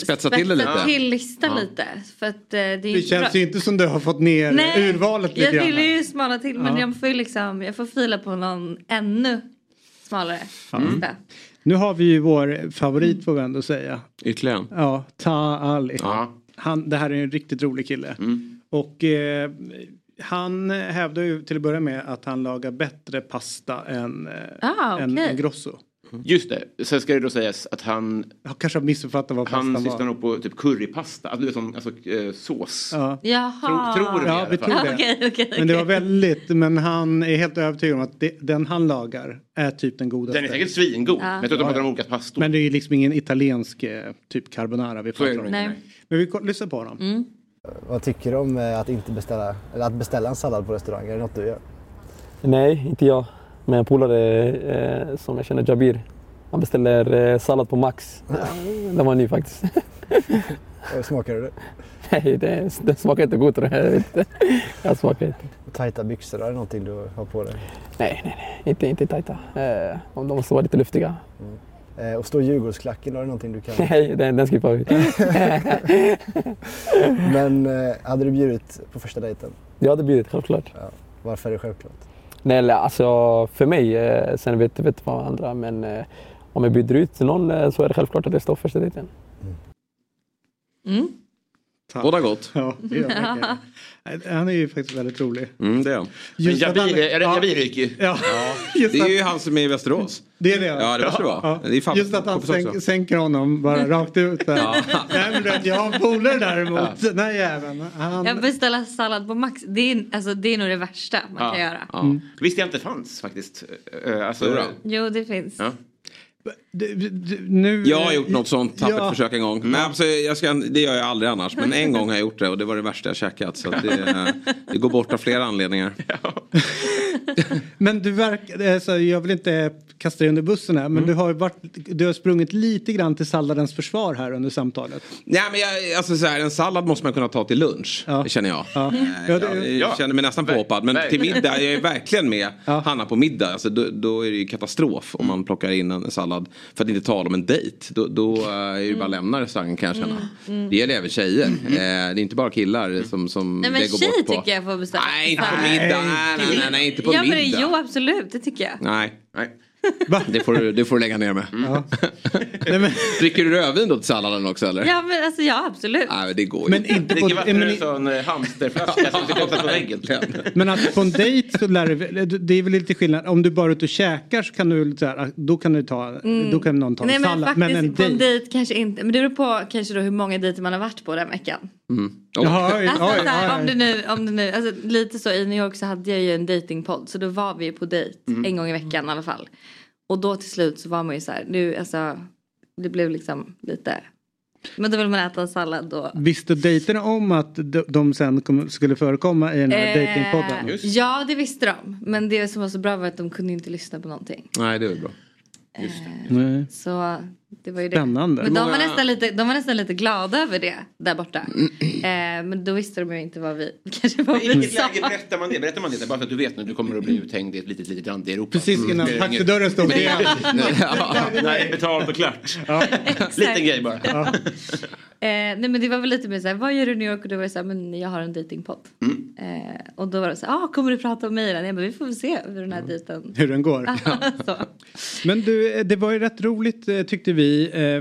spetsa till listan lite. För att, det känns ju inte som du har fått ner urvalet lite grann. Jag vill ju smala till, men jag får fila på någon ännu smalare. Mm. Nu har vi ju vår favorit, får vi ändå säga. Ytterligare. Ja, Ta Ali. Ja. Det här är en riktigt rolig kille. Mm. Och... han hävdar ju till att börja med att han lagar bättre pasta än Grøsso. Just det, sen ska det då sägas att han... Jag kanske har missuppfattat vad pastan var. Han sysslar nog på typ currypasta, alltså sås. Ja. Jaha. Tror ja, vi tror det. Ah, okay. Men det var väldigt, men han är helt övertygad om att den han lagar är typ den godaste. Den är säkert svingod, men jag tror att de har olika pastor. Men det är ju liksom ingen italiensk typ carbonara vi pratar om. Nej. Men vi lyssnar på honom. Mm. Vad tycker du om att inte beställa, eller att beställa en sallad på restaurang? Är det något du gör? Nej, inte jag. Men en polare som jag känner, Jabir, han beställer sallad på Max. Det var ny faktiskt. Smakar du det? Nej, det smakar inte gott. Jag smakar inte. Tajta byxor, är det någonting du har på dig? Nej, inte tajta. Om de måste vara lite luftiga. Mm. Och står Djurgårdsklacken, är det någonting du kan? Nej, den skippar vi. Men hade du bjudit på första dejten? Jag hade bjudit, självklart. Ja. Varför är det självklart? Nej, alltså för mig, sen vet jag vad andra, men om jag bjuder ut någon så är det självklart att det står första dejten. Mm. Båda gott. Ja, det gör han är ju faktiskt väldigt rolig. Mm, det är han. Men Jabir ja. Ja. Det är ju han som är i Västerås. Det är det. Ja, det måste det vara. Ja. Det är fan just att han sänker honom bara rakt ut där. Ja. Nej, men jag har polare däremot. Ja. Nej, även. Jag beställer sallad på Max. Det är nog det värsta man kan göra. Ja. Mm. Visst det inte fanns faktiskt. Jo, det finns. Ja. Nu, jag har gjort något sånt tappert försök en gång. Men alltså, det gör jag aldrig annars. Men en gång har jag gjort det och det var det värsta jag käkat. Så att det går bort av flera anledningar. Men du verkar, alltså, jag vill inte kasta dig under bussen här. Men du har sprungit lite grann till salladens försvar här under samtalet. Nej, men en sallad måste man kunna ta till lunch. Det känner jag. Jag känner mig nästan påhoppad. Men till middag, jag är verkligen med Hanna på middag. Alltså, då är det ju katastrof om man plockar in en sallad. För att inte tala om en dejt. Då är det bara lämna restaurangen kan jag känna. Det gäller även tjejer. Det är inte bara killar som nej, men det går bort på. Nej, men tjej tycker jag får bestämma. Nej, inte på middag. Nej, inte på middag. Ja, men jo, absolut. Det tycker jag. Nej. Det får du lägga ner med. Dricker du rödvin då till salladen också eller? Ja, men alltså ja, absolut. Nej, det går ju. Men inte på en sån hamsterflaska som inte kostar på väggen. Men att på en dejt så det är väl lite skillnad. Om du bara ut och käkar så kan du så här, då kan någon ta en sallad. Men en dejt kanske inte. Men det beror på kanske då hur många dejter man har varit på den veckan. Mm. Om det nu alltså, lite så i New York så hade jag ju en datingpodd, så då var vi ju på dejt en gång i veckan i alla fall. Och då till slut så var man ju så här, nu alltså det blev liksom lite, men då vill man äta en sallad då. Visste dejterna om att de sen skulle förekomma i den här datingpodden? Just. Ja, det visste de, men det som var så bra var att de kunde inte lyssna på någonting. Nej, det var bra. Just det. Så det var ju det. Spännande. Men de var nästan lite glada över det där borta. Men då visste de ju inte vad vi kanske var. I vilket läge berättar man det bara för att du vet nu du kommer att bli uthängd i ett litet land i Europa. Precis innan taxidörren står det. Nej, betalt och klart. Liten grej bara. Nej, men det var väl lite mer så här, vad gör du i New York? Och då var det så här, men jag har en datingpodd. Och då var det så här, kommer du prata om mig? Nej, men vi får väl se hur den här dejten, hur den går. Men du, det var ju rätt roligt tyckte vi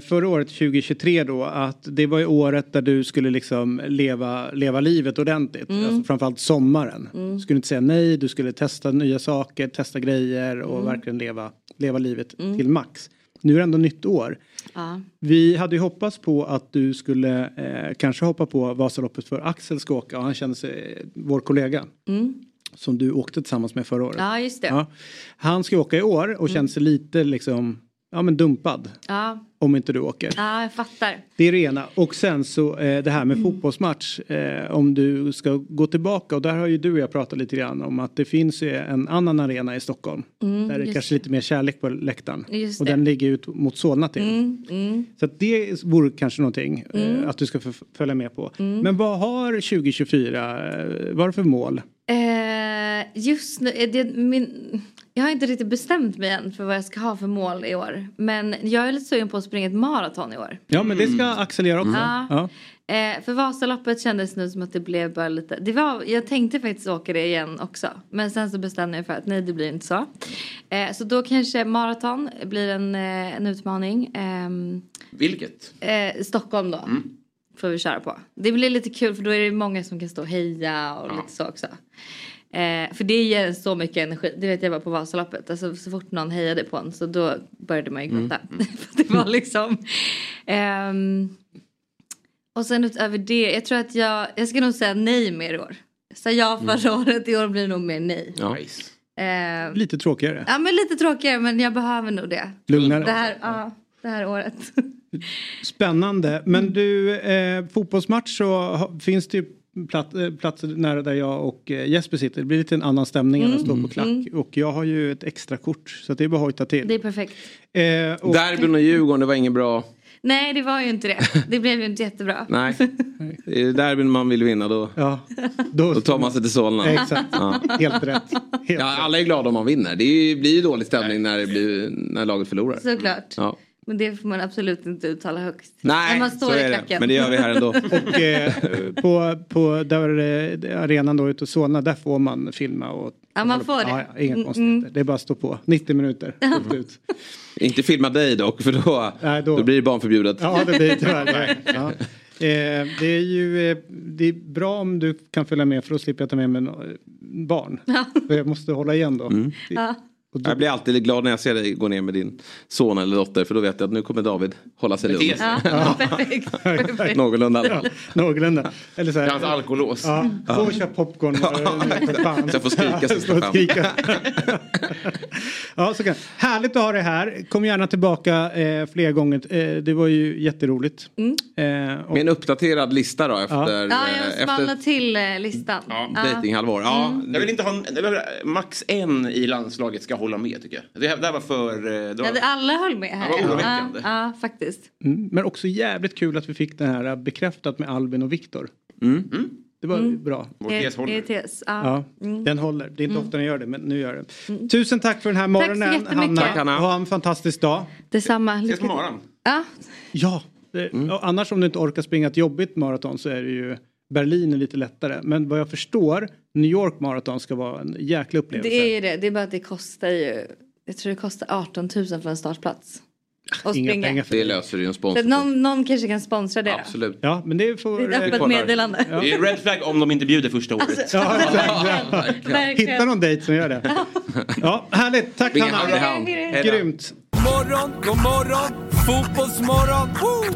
förra året 2023 då, att det var ju året där du skulle liksom leva livet ordentligt. Alltså framförallt sommaren. Du skulle inte säga nej, du skulle testa nya saker, testa grejer och verkligen leva livet till max. Nu är det ändå nytt år. Ja. Vi hade ju hoppats på att du skulle kanske hoppa på Vasaloppet för Axel ska åka. Han kände sig vår kollega. Som du åkte tillsammans med förra året. Ja, just det. Ja. Han ska åka i år och känner sig lite liksom, dumpad. Ja. Om inte du åker. Ja, jag fattar. Det är det ena. Och sen så det här med fotbollsmatch. Om du ska gå tillbaka. Och där har ju du och jag pratat lite grann om att det finns en annan arena i Stockholm. Där det är kanske lite mer kärlek på läktaren. Och den ligger ut mot Solna till. Så att det vore kanske någonting att du ska följa med på. Men vad har 2024? Vad är det för mål? Just nu är det jag har inte riktigt bestämt mig än för vad jag ska ha för mål i år. Men jag är lite sugen på att springa ett maraton i år. Ja, men det ska Axel göra också. Ja. För Vasaloppet kändes nu som att det blev bara lite... jag tänkte faktiskt åka det igen också. Men sen så bestämde jag för att nej, det blir inte så. Så då kanske maraton blir en utmaning. Vilket? Stockholm då. Får vi köra på. Det blir lite kul för då är det många som kan stå och heja och lite så också. För det ger så mycket energi. Det vet jag bara på Vasaloppet. Alltså, så fort någon hejade på en så då började man ju gråta. Det var liksom... och sen utöver det, jag tror att jag ska nog säga nej mer i år. Så jag förra året, i år blir nog mer nej. Nice. Lite tråkigare. Ja, men lite tråkigare, men jag behöver nog det. Lugnare. Det här året. Spännande. Men du, fotbollsmatch så finns det ju platser nära där jag och Jesper sitter. Det blir lite en annan stämning än att stå på klack. Och jag har ju ett extra kort, så det är bara att ta till. Det är perfekt. Derbyn och Djurgården, det var inget bra... Nej, det var ju inte det. Det blev ju inte jättebra. Nej, derbyn man vill vinna då. Ja. Då tar man sig till Solna. Exakt, ja. Helt rätt. Helt rätt. Alla är glada om man vinner. Det blir ju dålig stämning när laget förlorar. Såklart. Ja. Men det får man absolut inte uttala högst. Nej, man står så är det. Men det gör vi här ändå. Och på där arenan då ute i Solna, där får man filma och... Ja, man får det. Ja, inga konstigheter. Det är bara att stå på. 90 minuter. Ut. Inte filma dig dock, för då blir det barnförbjudet. Ja, det blir tyvärr. Ja. Det är bra om du kan följa med, för då slipper jag ta med mig barn. Ja. Jag måste hålla igen då. Mm. Ja. Jag blir alltid glad när jag ser dig gå ner med din son eller dotter. För då vet jag att nu kommer David hålla sig lugn. Ja, perfekt. Någorlunda. Ja, någorlunda. Eller så här. Hans alkoholås. Ja, gå och köra popcorn. Ja, så jag får skrika. Ja, så kan. Härligt att ha det här. Kom gärna tillbaka fler gånger. Det var ju jätteroligt. Med en uppdaterad lista då. Efter, ja, jag smallar till listan. Ja, dejtinghalvår. Ja. Jag vill inte ha max en i landslaget ska hålla med, tycker jag. Det var alla höll med här. Ja, faktiskt. Men också jävligt kul att vi fick det här bekräftat med Albin och Viktor. Det var bra. Vår tes håller. Den håller. Det är inte ofta den gör det, men nu gör den. Tusen tack för den här morgonen, Hanna. Tack, Hanna. Ha en fantastisk dag. Detsamma. Ses på morgonen. Ja. Annars om du inte orkar springa ett jobbigt maraton så är det ju... Berlin är lite lättare. Men vad jag förstår, New York maraton ska vara en jäkla upplevelse. Det är ju det. Det är bara att det kostar ju... Jag tror det kostar 18 000 för en startplats. Och inga springa. Pengar för det löser ju en sponsor. Någon kanske kan sponsra det. Absolut. Då. Ja, men det får... Det är ett öppet meddelande. Ja. Det är red flag om de inte bjuder första året. Alltså, verkligen. Hitta någon dejt som gör det. Ja, härligt. Tack, Hanna. Hej. Grymt. God morgon. Fotbollsmorgon. Woo!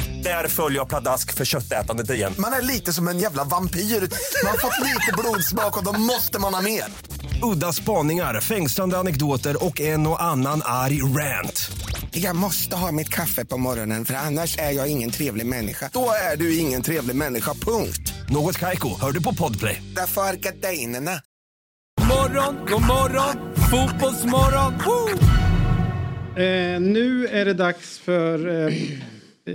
Där följer jag pladask för köttätandet igen. Man är lite som en jävla vampyr. Man har fått lite blodsmak och då måste man ha mer. Udda spaningar, fängslande anekdoter och en och annan arg rant. Jag måste ha mitt kaffe på morgonen för annars är jag ingen trevlig människa. Då är du ingen trevlig människa, punkt. Något Kaiko, hör du på Podplay. Därför är gardinerna. God morgon, fotbollsmorgon. Nu är det dags för...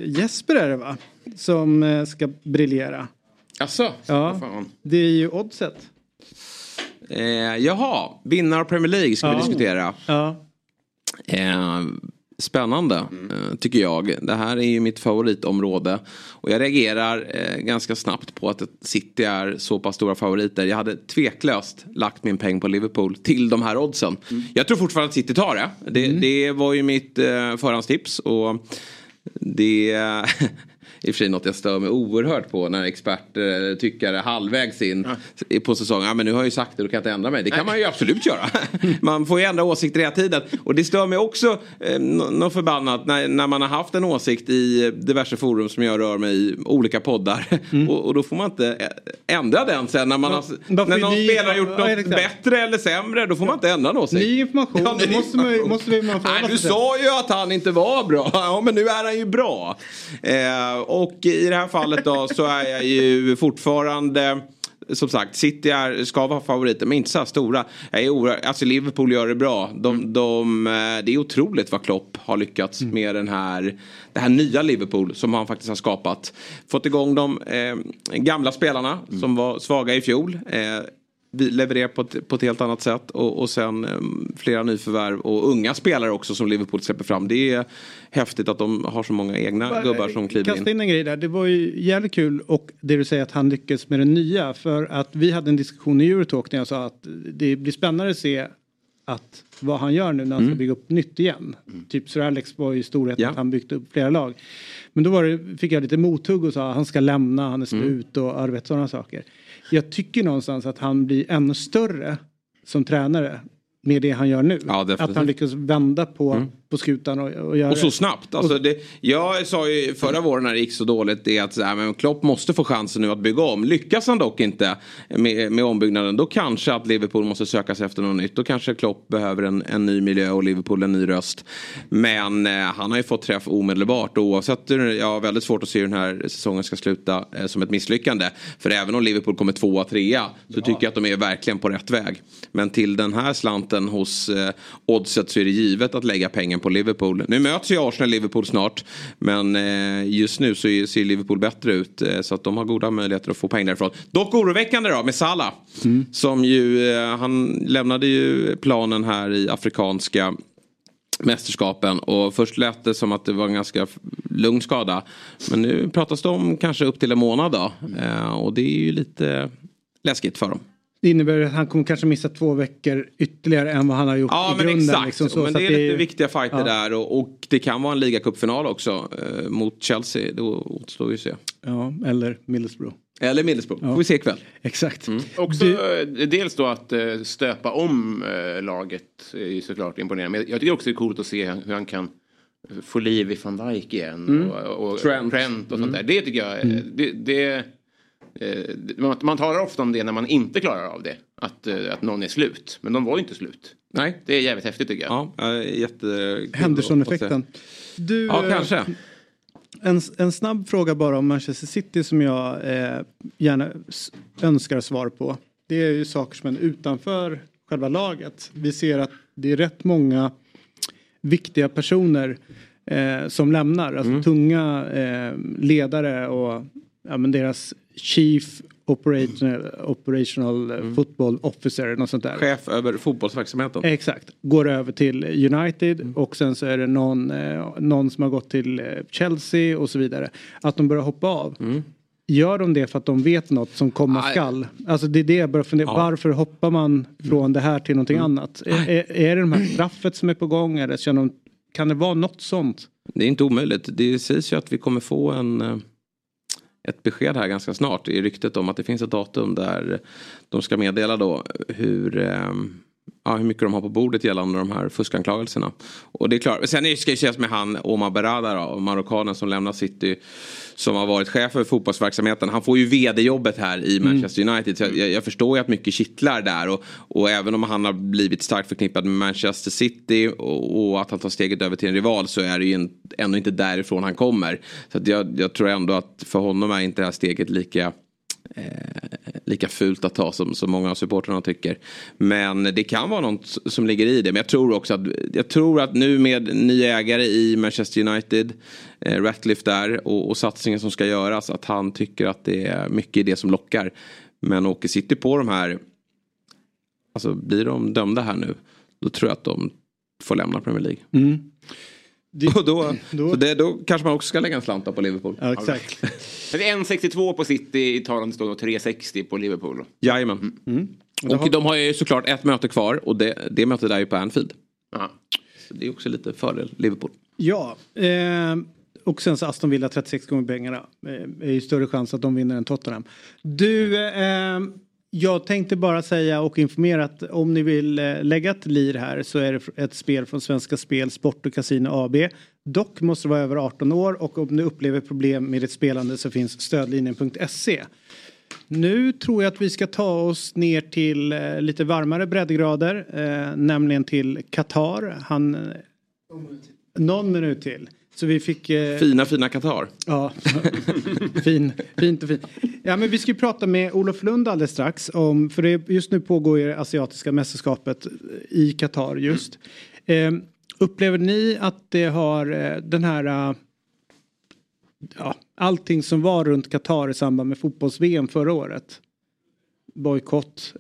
Jesper är det, va? Som ska briljera. Asså? Ja, fan. Det är ju oddset. Jaha, vinnare av Premier League ska vi diskutera. Ja. Spännande, tycker jag. Det här är ju mitt favoritområde. Och jag reagerar ganska snabbt på att City är så pass stora favoriter. Jag hade tveklöst lagt min peng på Liverpool till de här oddsen. Jag tror fortfarande att City tar det. Det var ju mitt förhandstips och... Det är i och för sig något jag stör mig oerhört på när experter tycker halvvägs in på säsongen. Ja, men nu har jag ju sagt det, då kan jag inte ändra mig. Det kan man ju absolut göra. Man får ju ändra åsikter hela tiden. Och det stör mig också något förbannat när man har haft en åsikt i diverse forum som jag rör mig i, olika poddar. Och då får man inte ändra den sen när, man har, när någon spelare har gjort något bättre eller sämre. Då får man inte ändra en åsikt. Ny information. Ja, ny information. Måste vi nej, du sa ju att han inte var bra. Ja, men nu är han ju bra. Och i det här fallet då så är jag ju fortfarande, som sagt, City ska vara favoriter men inte så stora. Alltså Liverpool gör det bra. Det är otroligt vad Klopp har lyckats med det här nya Liverpool som han faktiskt har skapat. Fått igång de gamla spelarna som var svaga i fjol. Vi levererar på ett helt annat sätt och sen flera nyförvärv och unga spelare också som Liverpool släpper fram. Det är häftigt att de har så många egna gubbar som kliver in. Kasta in en grej där. Det var ju jävligt kul och det du säger att han lyckas med det nya, för att vi hade en diskussion i Eurotalk när jag sa att det blir spännande att se att vad han gör nu när han ska bygga upp nytt igen. Typ Sir Alex var ju storhet att han byggt upp flera lag. Men då fick jag lite mothugg och sa att han ska lämna, han är slut och arbet sådana saker. Jag tycker någonstans att han blir ännu större som tränare med det han gör nu. Ja, att han lyckas vända på skutan och göra. Och så snabbt. Alltså jag sa ju förra våren när det gick så dåligt det att men Klopp måste få chansen nu att bygga om. Lyckas han dock inte med ombyggnaden, då kanske att Liverpool måste söka sig efter något nytt. Då kanske Klopp behöver en ny miljö och Liverpool en ny röst. Men han har ju fått träff omedelbart. Oavsett, jag har väldigt svårt att se hur den här säsongen ska sluta som ett misslyckande. För även om Liverpool kommer 2-3 så tycker jag att de är verkligen på rätt väg. Men till den här slanten hos Oddset så är det givet att lägga pengar på Liverpool. Nu möts ju Arsenal Liverpool snart, men just nu så ser Liverpool bättre ut, så att de har goda möjligheter att få pengar därifrån. Dock oroväckande då med Salah som ju han lämnade ju planen här i afrikanska mästerskapen och först lät det som att det var en ganska lugn skada, men nu pratas det om kanske upp till en månad då, och det är ju lite läskigt för dem. Det innebär att han kommer kanske missa 2 veckor ytterligare än vad han har gjort i grunden. Exakt. Liksom så, men det är lite viktiga fighter där. Och det kan vara en ligacupfinal också mot Chelsea. Då återstår vi att se. Ja, eller Middlesbrough. Får vi se ikväll. Exakt. Också dels då att stöpa om laget är såklart imponerande. Men jag tycker också det är coolt att se hur han kan få liv i Van Dijk igen. Och Trent och sånt där. Det tycker jag... Det man talar ofta om det när man inte klarar av det, att någon är slut, men de var ju inte slut. Nej, det är jävligt häftigt tycker jag. Ja, Henderson-effekten. Du, kanske. En snabb fråga bara om Manchester City som jag gärna önskar svar på. Det är ju saker som är utanför själva laget. Vi ser att det är rätt många viktiga personer som lämnar, alltså tunga ledare och men deras chief operational football officer, något sånt där. Chef över fotbollsverksamheten. Exakt. Går över till United och sen så är det någon som har gått till Chelsea och så vidare. Att de börjar hoppa av. Gör de det för att de vet något som kommer skall? Alltså det är det jag börjar fundera. Varför hoppar man från det här till någonting annat? Är det de här straffet som är på gång? Eller känner de, kan det vara något sånt? Det är inte omöjligt. Det sägs ju att vi kommer få ett besked här ganska snart i ryktet om att det finns ett datum där de ska meddela då hur mycket de har på bordet gällande de här fuskanklagelserna. Och det är klart. Sen ska det ses med han Omar Berrada, marockanen som lämnar City, som har varit chef för fotbollsverksamheten. Han får ju vd-jobbet här i Manchester United. Så jag förstår ju att mycket kittlar där. Och även om han har blivit starkt förknippad med Manchester City och att han tar steget över till en rival, så är det ju ändå inte därifrån han kommer. Så att jag tror ändå att för honom är inte det här steget lika fult att ta som många av supporterna tycker. Men det kan vara något som ligger i det. Men jag tror också att nu med nya ägare i Manchester United, Ratcliffe där, och satsningen som ska göras, att han tycker att det är mycket i det som lockar. Men åker City på de här, alltså blir de dömda här nu, då tror jag att de får lämna Premier League. Då kanske man också ska lägga en slanta på Liverpool. Ja, exakt. Det är 1,62 på City i talande stund och 3,60 på Liverpool. Jajamän. Och de har ju såklart ett möte kvar, och det mötet är ju på Anfield. Så det är också lite fördel Liverpool. Ja, och sen så Aston Villa 36 gånger pengarna. Är ju större chans att de vinner än Tottenham. Du... Jag tänkte bara säga och informera att om ni vill lägga ett lir här så är det ett spel från Svenska Spel, Sport och Casino AB. Dock måste du vara över 18 år, och om ni upplever problem med ditt spelande så finns stödlinjen.se. Nu tror jag att vi ska ta oss ner till lite varmare breddgrader, nämligen till Qatar. Någon minut till. Så vi fick... Fina Qatar. Ja, fint. Ja, men vi ska ju prata med Olof Lund alldeles strax. För just nu pågår ju det asiatiska mästerskapet i Qatar just. Upplever ni att det har den här... Ja, allting som var runt Qatar i samband med fotbolls-VM förra året. Bojkott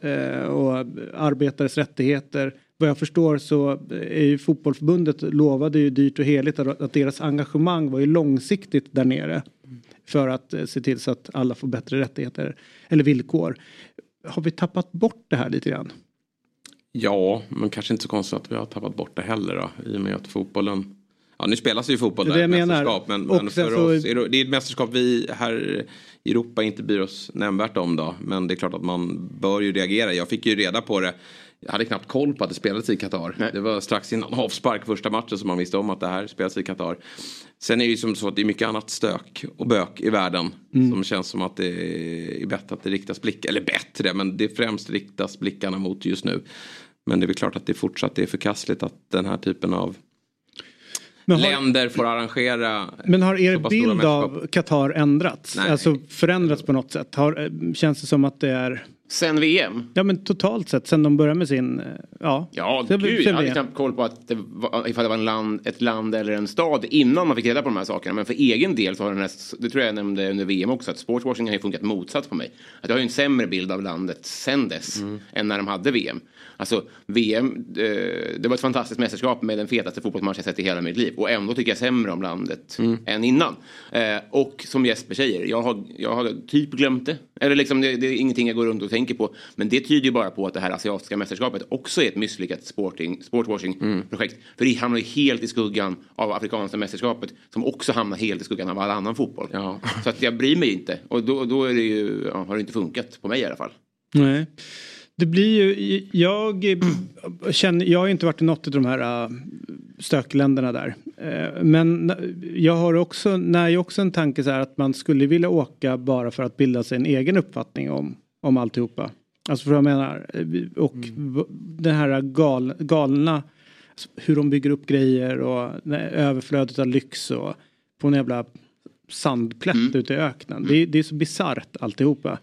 och arbetares rättigheter. Vad jag förstår så är ju fotbollsförbundet lovade ju dyrt och heligt att deras engagemang var ju långsiktigt där nere. För att se till så att alla får bättre rättigheter eller villkor. Har vi tappat bort det här lite grann? Ja, men kanske inte så konstigt att vi har tappat bort det heller då. I och med att fotbollen... Ja, nu spelas ju fotboll där i mästerskap. Men för oss, det är ett mästerskap vi här i Europa inte bryr oss nämnvärt om då. Men det är klart att man bör ju reagera. Jag fick ju reda på det. Jag hade knappt koll på att det spelades i Qatar. Nej. Det var strax innan avspark första matchen som man visste om att det här spelades i Qatar. Sen är det ju som så att det är mycket annat stök och bök i världen. Mm. Som känns som att det är bättre att det riktas blickar. Eller bättre, men det främst riktas blickarna mot just nu. Men det är väl klart att det fortsatt är förkastligt att den här typen av länder får arrangera. Men har er bild av Qatar ändrats? Nej. Alltså förändrats på något sätt? Känns det som att det är... Sen VM? Ja, men totalt sett. Sen de började med sin... Ja, jag hade knappt koll på att det var, ifall det var ett land eller en stad innan man fick reda på de här sakerna. Men för egen del så har den här... Det tror jag nämnde under VM också. Att sportswashing har ju funkat motsatt på mig. Att jag har ju en sämre bild av landet sen dess än när de hade VM. Alltså VM, det var ett fantastiskt mästerskap med den fetaste fotbollsmatch jag sett i hela mitt liv. Och ändå tycker jag sämre om landet än innan. Och som Jesper säger, jag har typ glömt det. Eller liksom, det är ingenting jag går runt och tänker på. Men det tyder ju bara på att det här asiatiska mästerskapet också är ett misslyckat sportwashing-projekt. För det hamnar ju helt i skuggan av afrikanska mästerskapet, som också hamnar helt i skuggan av all annan fotboll. Ja. Så att jag bryr mig inte. Och då är det ju, har det inte funkat på mig i alla fall. Nej. Det blir ju, jag har ju inte varit i något av de här stökländerna där. Men jag har också en tanke så här att man skulle vilja åka bara för att bilda sig en egen uppfattning om alltihopa. Alltså för vad jag menar. Och den här galna, hur de bygger upp grejer och överflödet av lyx och på en jävla sandplätt ute i öknen. Det är så bizarrt alltihopa.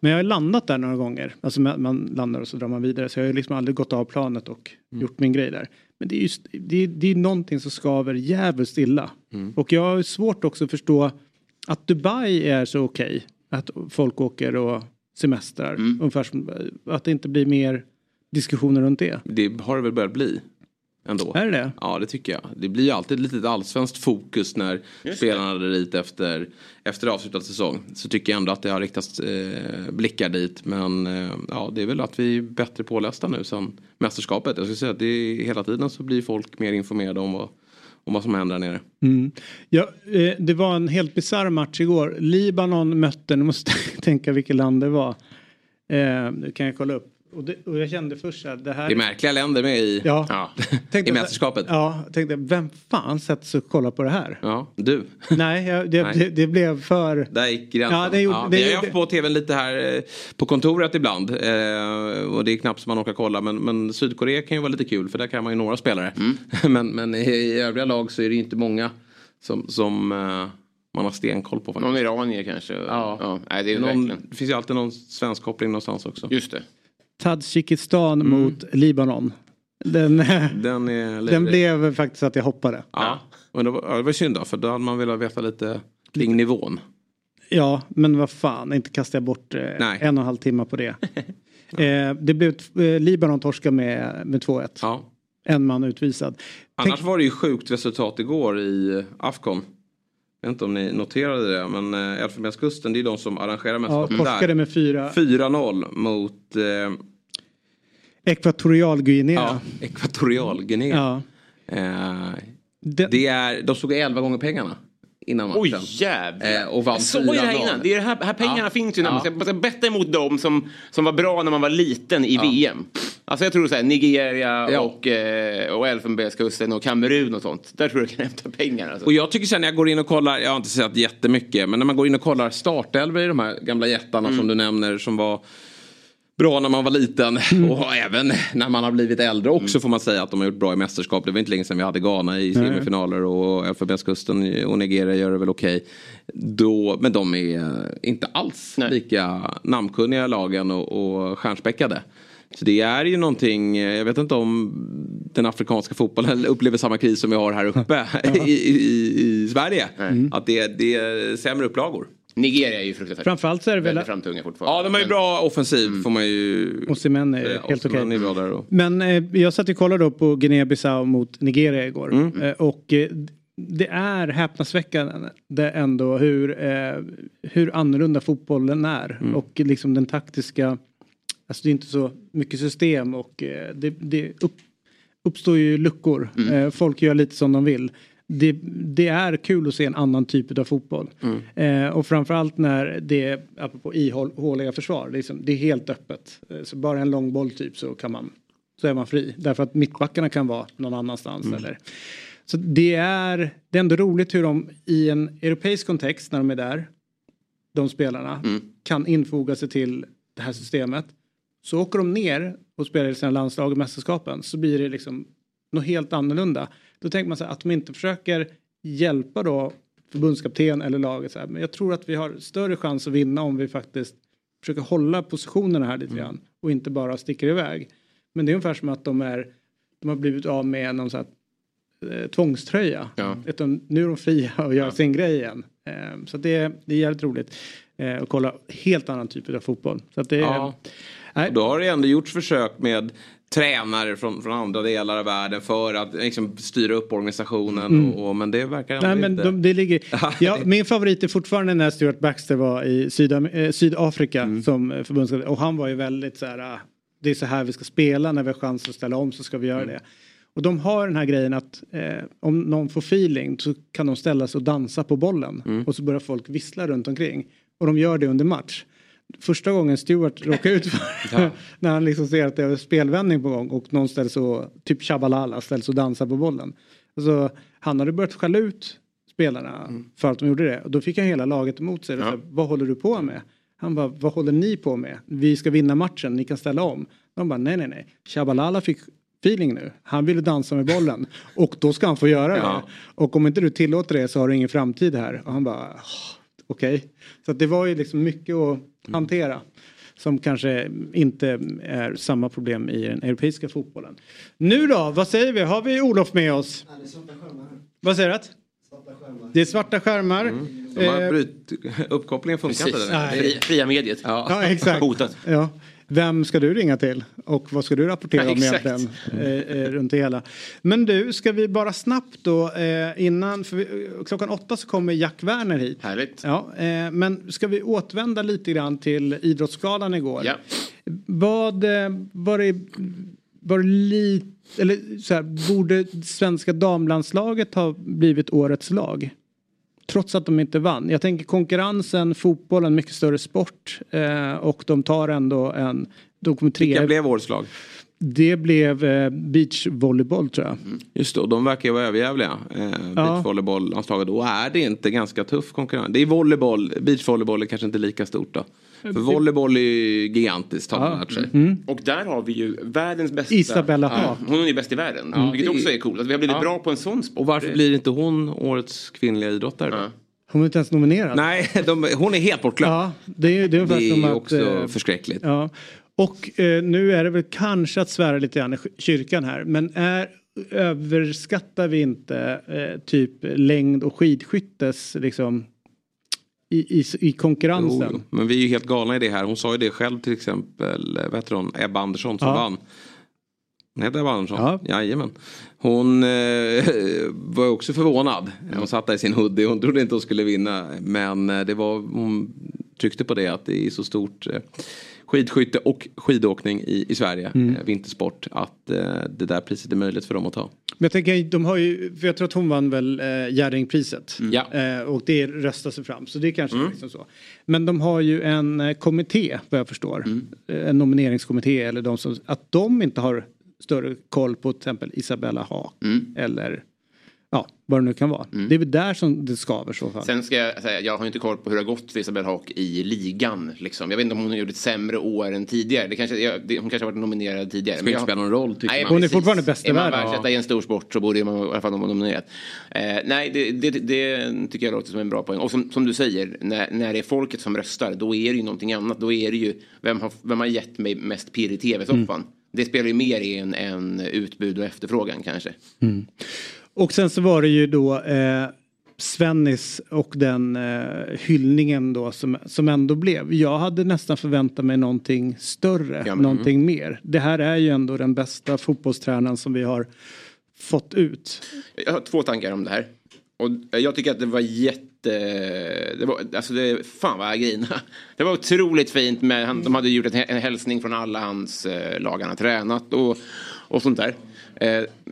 Men jag har landat där några gånger. Alltså man landar och så drar man vidare. Så jag har liksom aldrig gått av planet och gjort min grej där. Men det är just, det är någonting som skaver jävligt illa. Och jag har svårt också att förstå att Dubai är så okej. Att folk åker och semestrar. Ungefär som, att det inte blir mer diskussioner runt det. Det har det väl börjat bli ändå. Är det? Ja, det tycker jag. Det blir ju alltid lite allsvenskt fokus när spelarna är dit efter avslutad säsong. Så tycker jag ändå att det har riktats blickar dit. Men det är väl att vi är bättre pålästa nu sen mästerskapet. Jag skulle säga att hela tiden så blir folk mer informerade om vad som händer nere. Ja, det var en helt bizarr match igår. Libanon mötte, nu måste jag tänka vilket land det var. Nu kan jag kolla upp. Och jag kände först att det här... Det är märkliga länder med i, i mästerskapet. Ja, jag tänkte, vem fan sätter sig och kollar på det här? Ja, du. Nej, det blev för... Där gick gränsen. Ja, vi har haft på tvn lite här på kontoret ibland. Och det är knappt som man orkar kolla. Men Sydkorea kan ju vara lite kul, för där kan man ju några spelare. Men i övriga lag så är det ju inte många som man har stenkoll på. Faktiskt. Någon iranier kanske. Ja. Nej, det är det finns ju alltid någon svensk koppling någonstans också. Just det. Tadzjikistan mot Libanon. Den blev faktiskt att jag hoppade. Ja. Men det var synd då, för då hade man velat veta lite kring nivån. Ja, men vad fan. Inte kastade jag bort 1,5 timmar på det. Det blev Libanon torska med 2-1. Ja. En man utvisad. Annars var det ju sjukt resultat igår i Afcon. Jag vet inte om ni noterade det, men Elfenbenskusten, det är de som arrangerar mästerskapet där. Med 4-0 mot Ekvatorialguinea. Ja, Ekvatorialguinea. Det är, de såg 11 gånger pengarna innan matchen. Oj jävlar. Och vann 4-0. Det är här pengarna finns ju när man ska betta emot dem som var bra när man var liten i VM. Alltså jag tror så här, Nigeria och Elfenbenskusten och Kamerun och sånt. Där tror jag kan hämta pengar. Alltså. Och jag tycker sen när jag går in och kollar, jag har inte sett jättemycket, men när man går in och kollar startelver i de här gamla jättarna som du nämner som var bra när man var liten och även när man har blivit äldre också får man säga att de har gjort bra i mästerskap. Det var inte länge sedan vi hade Ghana i semifinaler och Elfenbenskusten och Nigeria gör det väl okej. Då, men de är inte alls lika namnkunniga lagen och stjärnspäckade. Så det är ju någonting, jag vet inte om den afrikanska fotbollen upplever samma kris som vi har här uppe i Sverige. Mm. Att det är sämre upplagor. Nigeria är ju fruktansvärt. Framförallt så är det väl framtunga fortfarande. Ja, de är ju bra offensiv får man ju. Osimhen är helt okej. Okay. Men jag satt och kollade då på Guinea-Bissau mot Nigeria igår. Och det är häpnadsväckande ändå hur annorlunda fotbollen är. Mm. Och liksom den taktiska, alltså det är inte så mycket system och det uppstår ju luckor. Mm. Folk gör lite som de vill. Det är kul att se en annan typ av fotboll. Mm. Och framförallt när det är apropå ihåliga försvar. Liksom, det är helt öppet. Så bara en lång boll typ så är man fri. Därför att mittbackarna kan vara någon annanstans. Mm. Eller. Så det är ändå roligt hur de i en europeisk kontext när de är där. De spelarna kan infoga sig till det här systemet. Så åker de ner och spelar i sina landslag och mästerskapen. Så blir det liksom något helt annorlunda. Då tänker man så här, att de inte försöker hjälpa då förbundskapten eller laget. Så här. Men jag tror att vi har större chans att vinna om vi faktiskt försöker hålla positionerna här lite grann. Och inte bara sticker iväg. Men det är ungefär som att de har blivit av med någon så här tvångströja. Ja. Utan nu är de fria och gör sin grej igen. Så det är jävligt roligt att kolla helt annan typ av fotboll. Så att det är... Ja. Och då har det ändå gjorts försök med tränare från andra delar av världen för att liksom styra upp organisationen. Men det verkar ändå inte... Min favorit är fortfarande när Stuart Baxter var i Sydafrika som förbundskapten. Och han var ju väldigt så här, det är så här vi ska spela, när vi har chans att ställa om så ska vi göra det. Och de har den här grejen att om någon får feeling så kan de ställa sig och dansa på bollen. Och så börjar folk vissla runt omkring. Och de gör det under match. Första gången Stuart råkade ut för när han liksom ser att det är spelvändning på gång och någon ställs så typ Chabalala ställs och dansar på bollen. Alltså, han hade börjat skälla ut spelarna för att de gjorde det. Och då fick han hela laget emot sig. Ja. Vad håller du på med? Han bara, vad håller ni på med? Vi ska vinna matchen, ni kan ställa om. De bara, nej. Chabalala fick feeling nu. Han ville dansa med bollen. Och då ska han få göra det. Och om inte du tillåter det så har du ingen framtid här. Och han bara... Okej. Så att det var ju liksom mycket att hantera som kanske inte är samma problem i den europeiska fotbollen. Nu då, vad säger vi? Har vi Olof med oss? Ja, det är svarta skärmar. Vad säger du? Svarta skärmar. Det är svarta skärmar. De har uppkopplingen funkar inte. Fria mediet. Ja, exakt. Hotat. Ja. Vem ska du ringa till? Och vad ska du rapportera om egentligen runt det hela? Men du, ska vi bara snabbt då innan... För klockan 8 så kommer Jack Werner hit. Härligt. Ja, men ska vi återvända lite grann till Idrottsgalan igår? Ja. Borde svenska damlandslaget ha blivit årets lag? Trots att de inte vann. Jag tänker konkurrensen, fotbollen, mycket större sport. Och de tar ändå en... De kom trea. Vilka blev årets lag? Det blev beachvolleyboll tror jag. Mm. Just det, och de verkar ju vara överjävliga. Beachvolleyboll-anslaget. Då är det inte ganska tuff konkurrens. Det är volleyboll. Beachvolleyboll är kanske inte lika stort då. För volleyboll är ju gigantiskt. Och där har vi ju världens bästa... Isabella Haak. Hon är ju bäst i världen. Vilket också är coolt. Att vi har blivit bra på en sån sport. Och varför blir inte hon årets kvinnliga idrottare då? Hon är inte ens nominerad. Nej, hon är helt bortglömd. Det är också förskräckligt. Ja. Och nu är det väl kanske att svära lite grann i kyrkan här. Men överskattar vi inte typ längd och skidskyttes liksom... I konkurrensen. Men vi är ju helt galna i det här. Hon sa ju det själv till exempel. Vet hon, Ebba Andersson som vann. Hon heter Ebba Andersson. Ja. Jajamän. Hon var också förvånad. Hon satt där i sin hoodie. Hon trodde inte hon skulle vinna. Men hon tryckte på det. Att det är så stort skidskytte och skidåkning i Sverige. Vintersport. Att det där priset är möjligt för dem att ta. Men jag tänker, för jag tror att hon vann väl Jerringpriset. Och det röstar sig fram. Så det är kanske liksom så. Men de har ju en kommitté, vad jag förstår. En nomineringskommitté. Eller att de inte har större koll på till exempel Isabella Haak. Eller Ja, vad det nu kan vara. Mm. Det är väl där som det skaver så fall. Sen ska jag säga, jag har inte koll på hur det har gått för Isabella Haak i ligan. Liksom. Jag vet inte om hon har gjort ett sämre år än tidigare. Hon kanske har varit nominerad tidigare. Men jag spela någon roll, nej, man. Hon är fortfarande bästa värld. Är man världsättare i en stor sport så borde man i alla fall vara nominerad. Nej, det tycker jag låter som en bra poäng. Och som du säger, när det är folket som röstar, då är det ju någonting annat. Då är det ju, vem har gett mig mest pirr i tv-soffan? Mm. Det spelar ju mer in än utbud och efterfrågan kanske. Mm. Och sen så var det ju då Svennis och den hyllningen då som ändå blev. Jag hade nästan förväntat mig någonting större, någonting mer. Det här är ju ändå den bästa fotbollstränaren som vi har fått ut. Jag har två tankar om det här. Och jag tycker att det var fan vad jag grina. Det var otroligt fint med, de hade gjort en hälsning från alla hans lag han har tränat och sånt där.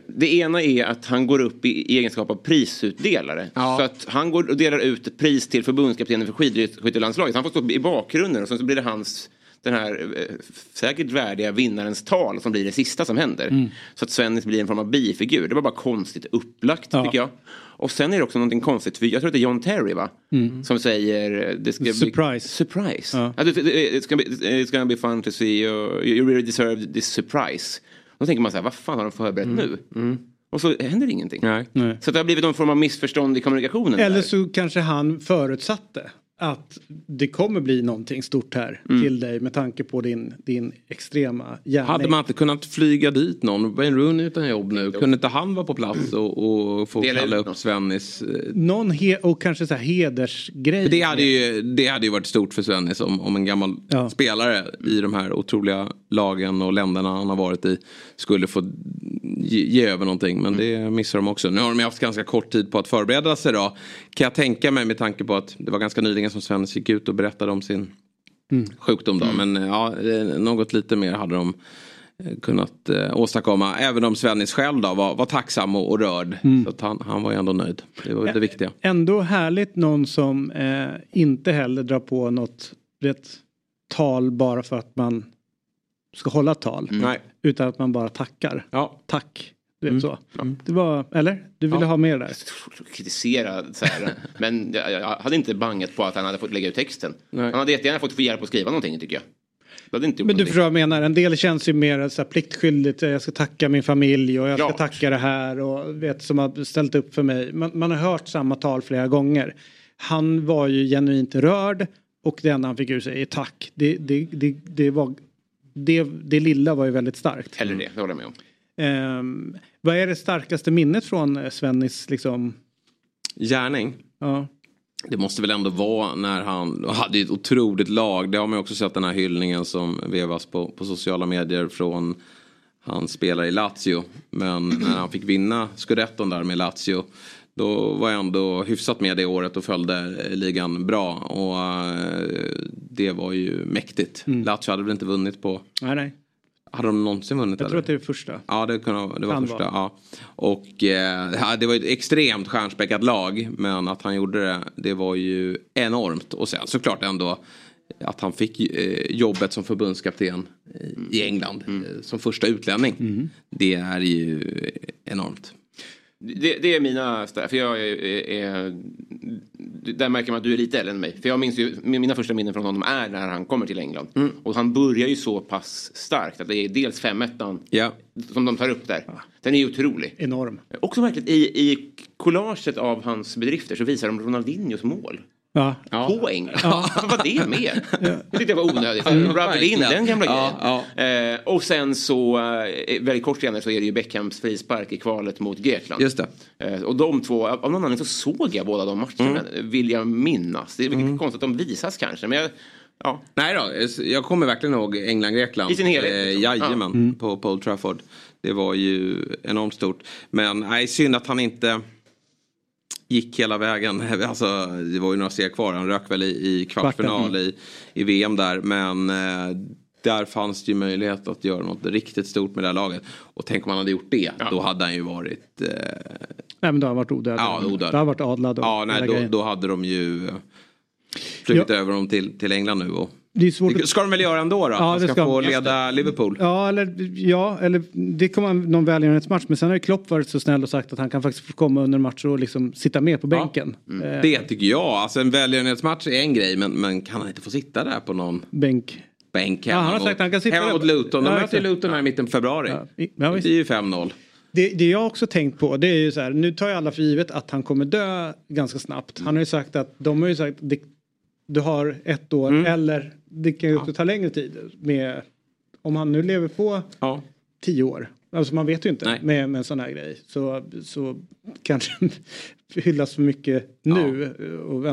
Det ena är att han går upp i egenskap av prisutdelare. Ja. Så att han går och delar ut ett pris till förbundskaptenen för skidskyttelandslaget. Han får stå i bakgrunden och sen så blir det den här säkert värdiga vinnarens tal som blir det sista som händer. Mm. Så att Svennis blir en form av bifigur. Det var bara konstigt upplagt, tycker jag. Och sen är det också någonting konstigt, för jag tror att det är John Terry, va? Mm. Som säger det ska surprise. Ja. It's gonna be fun to see you really deserve this surprise. Då tänker man så här, vad fan har de förberett nu? Mm. Och så händer ingenting. Nej. Så det har blivit någon form av missförstånd i kommunikationen. Eller där. Så kanske han förutsatte att det kommer bli någonting stort här till dig med tanke på din extrema gärning. Hade man inte kunnat flyga dit någon? Wayne Rooney utan jobb nu. Kunde inte han vara på plats och få kalla upp Svennis? Någon och kanske så här hedersgrej. Det hade ju varit stort för Svennis om en gammal spelare i de här otroliga lagen och länderna han har varit i skulle få ge över någonting. Men det missar de också. Nu har de haft ganska kort tid på att förbereda sig då. Kan jag tänka mig med tanke på att det var ganska nyligen som Svennis gick ut och berättade om sin sjukdom då. Men något lite mer hade de kunnat åstadkomma. Även om Svennis själv då var tacksam och rörd. Så att han var ju ändå nöjd. Det var det viktiga. Ändå härligt någon som inte heller drar på något rätt tal bara för att man ska hålla tal. Nej. Utan att man bara tackar. Ja. Tack. Du vet så. Ja. Det var, eller? Du ville ha mer där. Kritisera så här. Men jag hade inte banget på att han hade fått lägga ut texten. Nej. Han hade jättegärna fått hjälp att skriva någonting, tycker jag. Men någonting. Du förstår vad jag menar. En del känns ju mer så här pliktskyldigt. Jag ska tacka min familj och jag ska tacka det här. Och vet som har ställt upp för mig. Man har hört samma tal flera gånger. Han var ju genuint rörd. Och det enda han fick ur sig är tack. Det var... Det lilla var ju väldigt starkt. Eller det håller jag med om. Vad är det starkaste minnet från Svennis liksom? Gärning. Ja. Det måste väl ändå vara när han hade ett otroligt lag. Det har man också sett den här hyllningen som vevas på sociala medier från han spelar i Lazio. Men när han fick vinna Scudetton där med Lazio, då var jag ändå hyfsat med det året och följde ligan bra. Och det var ju mäktigt. Lazio hade väl inte vunnit på... Nej. Hade de någonsin vunnit? Jag tror att det är första. Ja, det var första. Ja. Och det var ett extremt stjärnspäckat lag. Men att han gjorde det var ju enormt. Och sen såklart ändå att han fick jobbet som förbundskapten i England. Som första utlänning. Det är ju enormt. Det är mina... För jag är... Där märker man att du är lite äldre än mig. För jag minns ju... Mina första minnen från honom är när han kommer till England. Och han börjar ju så pass starkt. Att det är dels 5-1 som de tar upp där. Den är ju otrolig. Enorm. Också verkligen i collaget av hans bedrifter så visar de Ronaldinhos mål. På England. Vad var det med? Jag tyckte det var onödigt. Rubbade in den gamla grejen. Och sen så, väldigt kort senare så är det ju Beckhams frispark i kvalet mot Grekland. Just det. Och de två, av någon anledning så såg jag båda de matcherna, vill jag minnas. Det är konstigt att de visas kanske, men jag... Ja. Nej då, jag kommer verkligen ihåg England-Grekland. I sin helhet. Liksom. Jajamän, på Old Trafford. Det var ju enormt stort. Men nej, synd att han inte... gick hela vägen. Alltså, det var ju några steg kvar. Han rök väl i kvartsfinal i VM där. Men där fanns det ju möjlighet att göra något riktigt stort med det här laget. Och tänk om han hade gjort det. Då hade han ju varit... Nej, men då hade han varit odödlig. Ja, odödlig. Då hade han varit adlad. Ja, nej, då hade de ju... flugit över dem till England nu och... Det är svårt att... Ska de väl göra ändå då? Ja, de ska få leda Liverpool. Ja, eller det kommer någon välgörenhetsmatch. Men sen har ju Klopp varit så snäll och sagt att han kan faktiskt komma under matcher och liksom sitta med på bänken. Mm. Det tycker jag. Alltså en välgörenhetsmatch är en grej, men kan han inte få sitta där på någon bänk hemma? Ja, han har sagt att han kan sitta hemma mot Luton. De möter Luton här i mitten av februari. Ja, det är ju 5-0. Det jag också tänkt på, det är ju så här. Nu tar ju alla för givet att han kommer dö ganska snabbt. Han har ju sagt att du har ett år eller det kan ju också ta längre tid med, om han nu lever på 10 år. Alltså man vet ju inte med en sån här grej. Så kanske hyllas för mycket nu. Och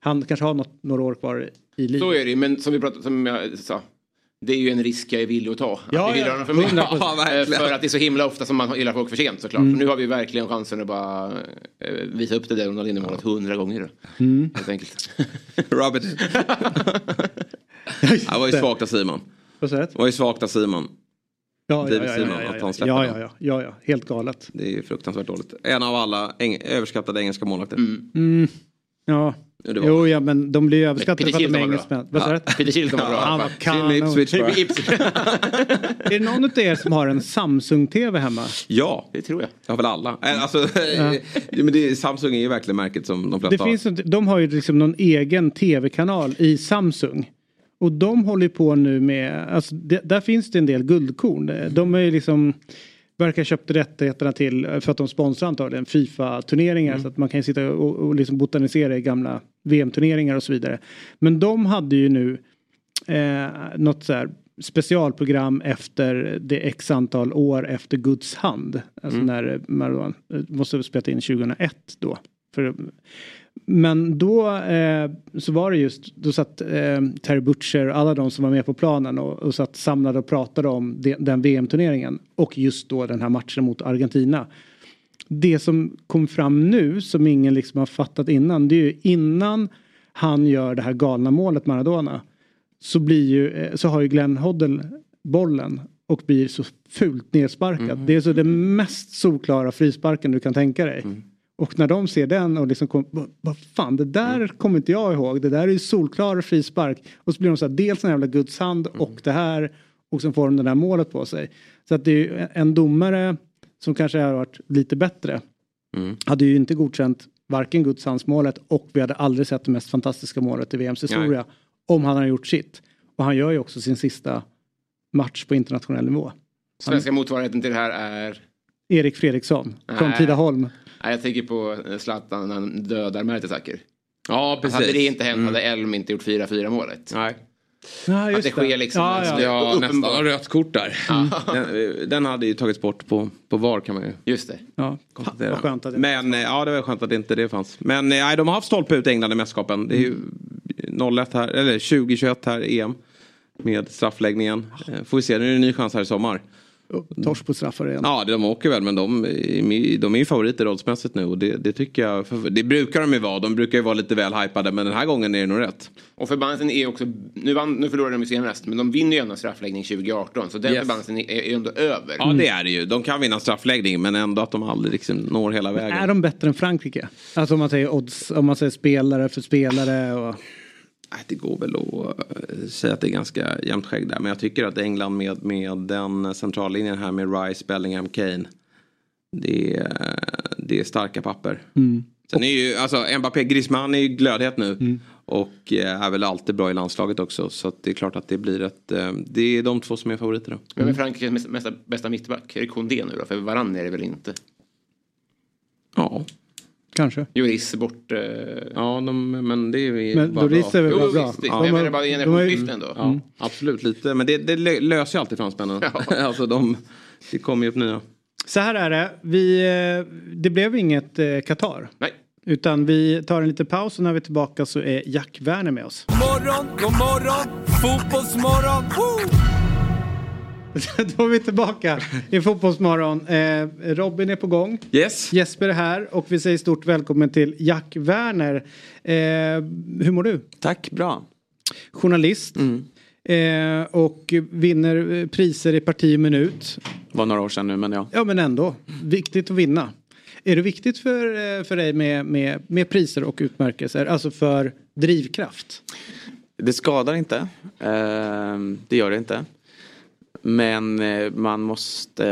han kanske har några år kvar i livet. Så är det, men som jag sa, det är ju en risk jag är villig att ta. För att det är så himla ofta som man gillar folk för sent såklart. Mm. Nu har vi verkligen chansen att bara visa upp det där under linjemålet 100 gånger. Mm. Helt enkelt. Robert. Han var ju svagt av Simon. Ja, helt galet. Det är ju fruktansvärt dåligt. En av alla överskattade engelska målvakter. Mm. Ja. Jo, men de blir överskattade för att de är engelsmän. Vad sa du? Peter Shilton var bra. Han var kanon. Är det någon av er som har en Samsung-tv hemma? Ja, det tror jag. Jag har väl alla. Alltså, men Samsung är ju verkligen märket som de flesta de har ju liksom någon egen tv-kanal i Samsung. Och de håller på nu med... Alltså, där finns det en del guldkorn. De är ju liksom... verkar köpte rättigheterna till för att de sponsrar antagligen FIFA-turneringar så att man kan sitta och liksom botanisera i gamla VM-turneringar och så vidare. Men de hade ju nu något så här specialprogram efter det x antal år efter Guds hand. Alltså när Maradona måste ha spelat in 2001 då. Men då så var det just, då satt Terry Butcher och alla de som var med på planen och satt samlade och pratade om den VM-turneringen. Och just då den här matchen mot Argentina. Det som kom fram nu som ingen liksom har fattat innan, det är ju innan han gör det här galna målet Maradona. Så blir ju, så har ju Glenn Hoddle bollen och blir så fult nedsparkad. Det är så den mest solklara frisparken du kan tänka dig. Mm. Och när de ser den och liksom vad fan, det där kommer inte jag ihåg. Det där är ju solklar frispark. Och så blir de så här, dels en jävla Guds hand och det här. Och så får de det där målet på sig. Så att det är ju en domare som kanske har varit lite bättre. Hade ju inte godkänt varken Guds handsmålet och vi hade aldrig sett det mest fantastiska målet i VMs historia. Om han hade gjort sitt. Och han gör ju också sin sista match på internationell nivå. Svenska motsvarigheten till det här är... Erik Fredriksson från Tidaholm. Nej, jag tänker på Zlatan när han dödar Mertesacker. Ja, precis. Hade det inte hänt hade Elm inte gjort 4-4 målet. Nej. Ja, just att det sker liksom. Ja, nästan rött kort där. Den hade ju tagits bort på VAR kan man ju. Just det. Ja, skönt att det. Men det var skönt att det inte det fanns. Men nej, de har haft stolpe ut England i mästerskapen. Det är ju 0-1 här eller 2021 här EM med straffläggningen. Får vi se, nu är det en ny chans här i sommar. Tors på straffar igen. Ja, de åker väl, men de är ju favoriter rollsmässigt nu och det tycker jag, det brukar de ju vara. De brukar ju vara lite väl hypade, men den här gången är det nog rätt. Och förbannelsen är också nu förlorar de ju senast, men de vinner ju en straffläggning 2018, så den förbannelsen är ändå över. Ja, det är det ju. De kan vinna straffläggning, men ändå att de aldrig liksom når hela vägen. Men är de bättre än Frankrike? Alltså om man säger odds, om man säger spelare för spelare och... Det går väl att säga att det är ganska jämnt skägg där. Men jag tycker att England med den centrallinjen här med Rice, Bellingham, Kane. Det är starka papper. Sen är ju, alltså Mbappé, Griezmann är ju glödhet nu. Och är väl alltid bra i landslaget också. Så att det är klart att det blir det är de två som är favoriter då. Men Frankrikes bästa mittback, är det Koundé nu då? För Varann är det väl inte? Ja, kanske. Juris bort... men det är ju bara Juris är väl bra. Jag menar bara generationsskiften ändå. Absolut, lite. Men det löser ju alltid fransmännen. Alltså det kommer ju upp nya. Så här är det. Det blev inget Qatar. Nej. Utan vi tar en liten paus och när vi är tillbaka så är Jack Werner med oss. God morgon, fotbollsmorgon. Då är vi tillbaka i Fotbollsmorgon. Robin är på gång. Yes. Jesper är här och vi säger stort välkommen till Jack Werner. Hur mår du? Tack, bra. Journalist. Och vinner priser i parti och minut. Var några år sedan nu, men ja. Ja, men ändå. Viktigt att vinna. Är det viktigt för dig med priser och utmärkelser? Alltså för drivkraft? Det skadar inte. Det gör det inte. Men man måste,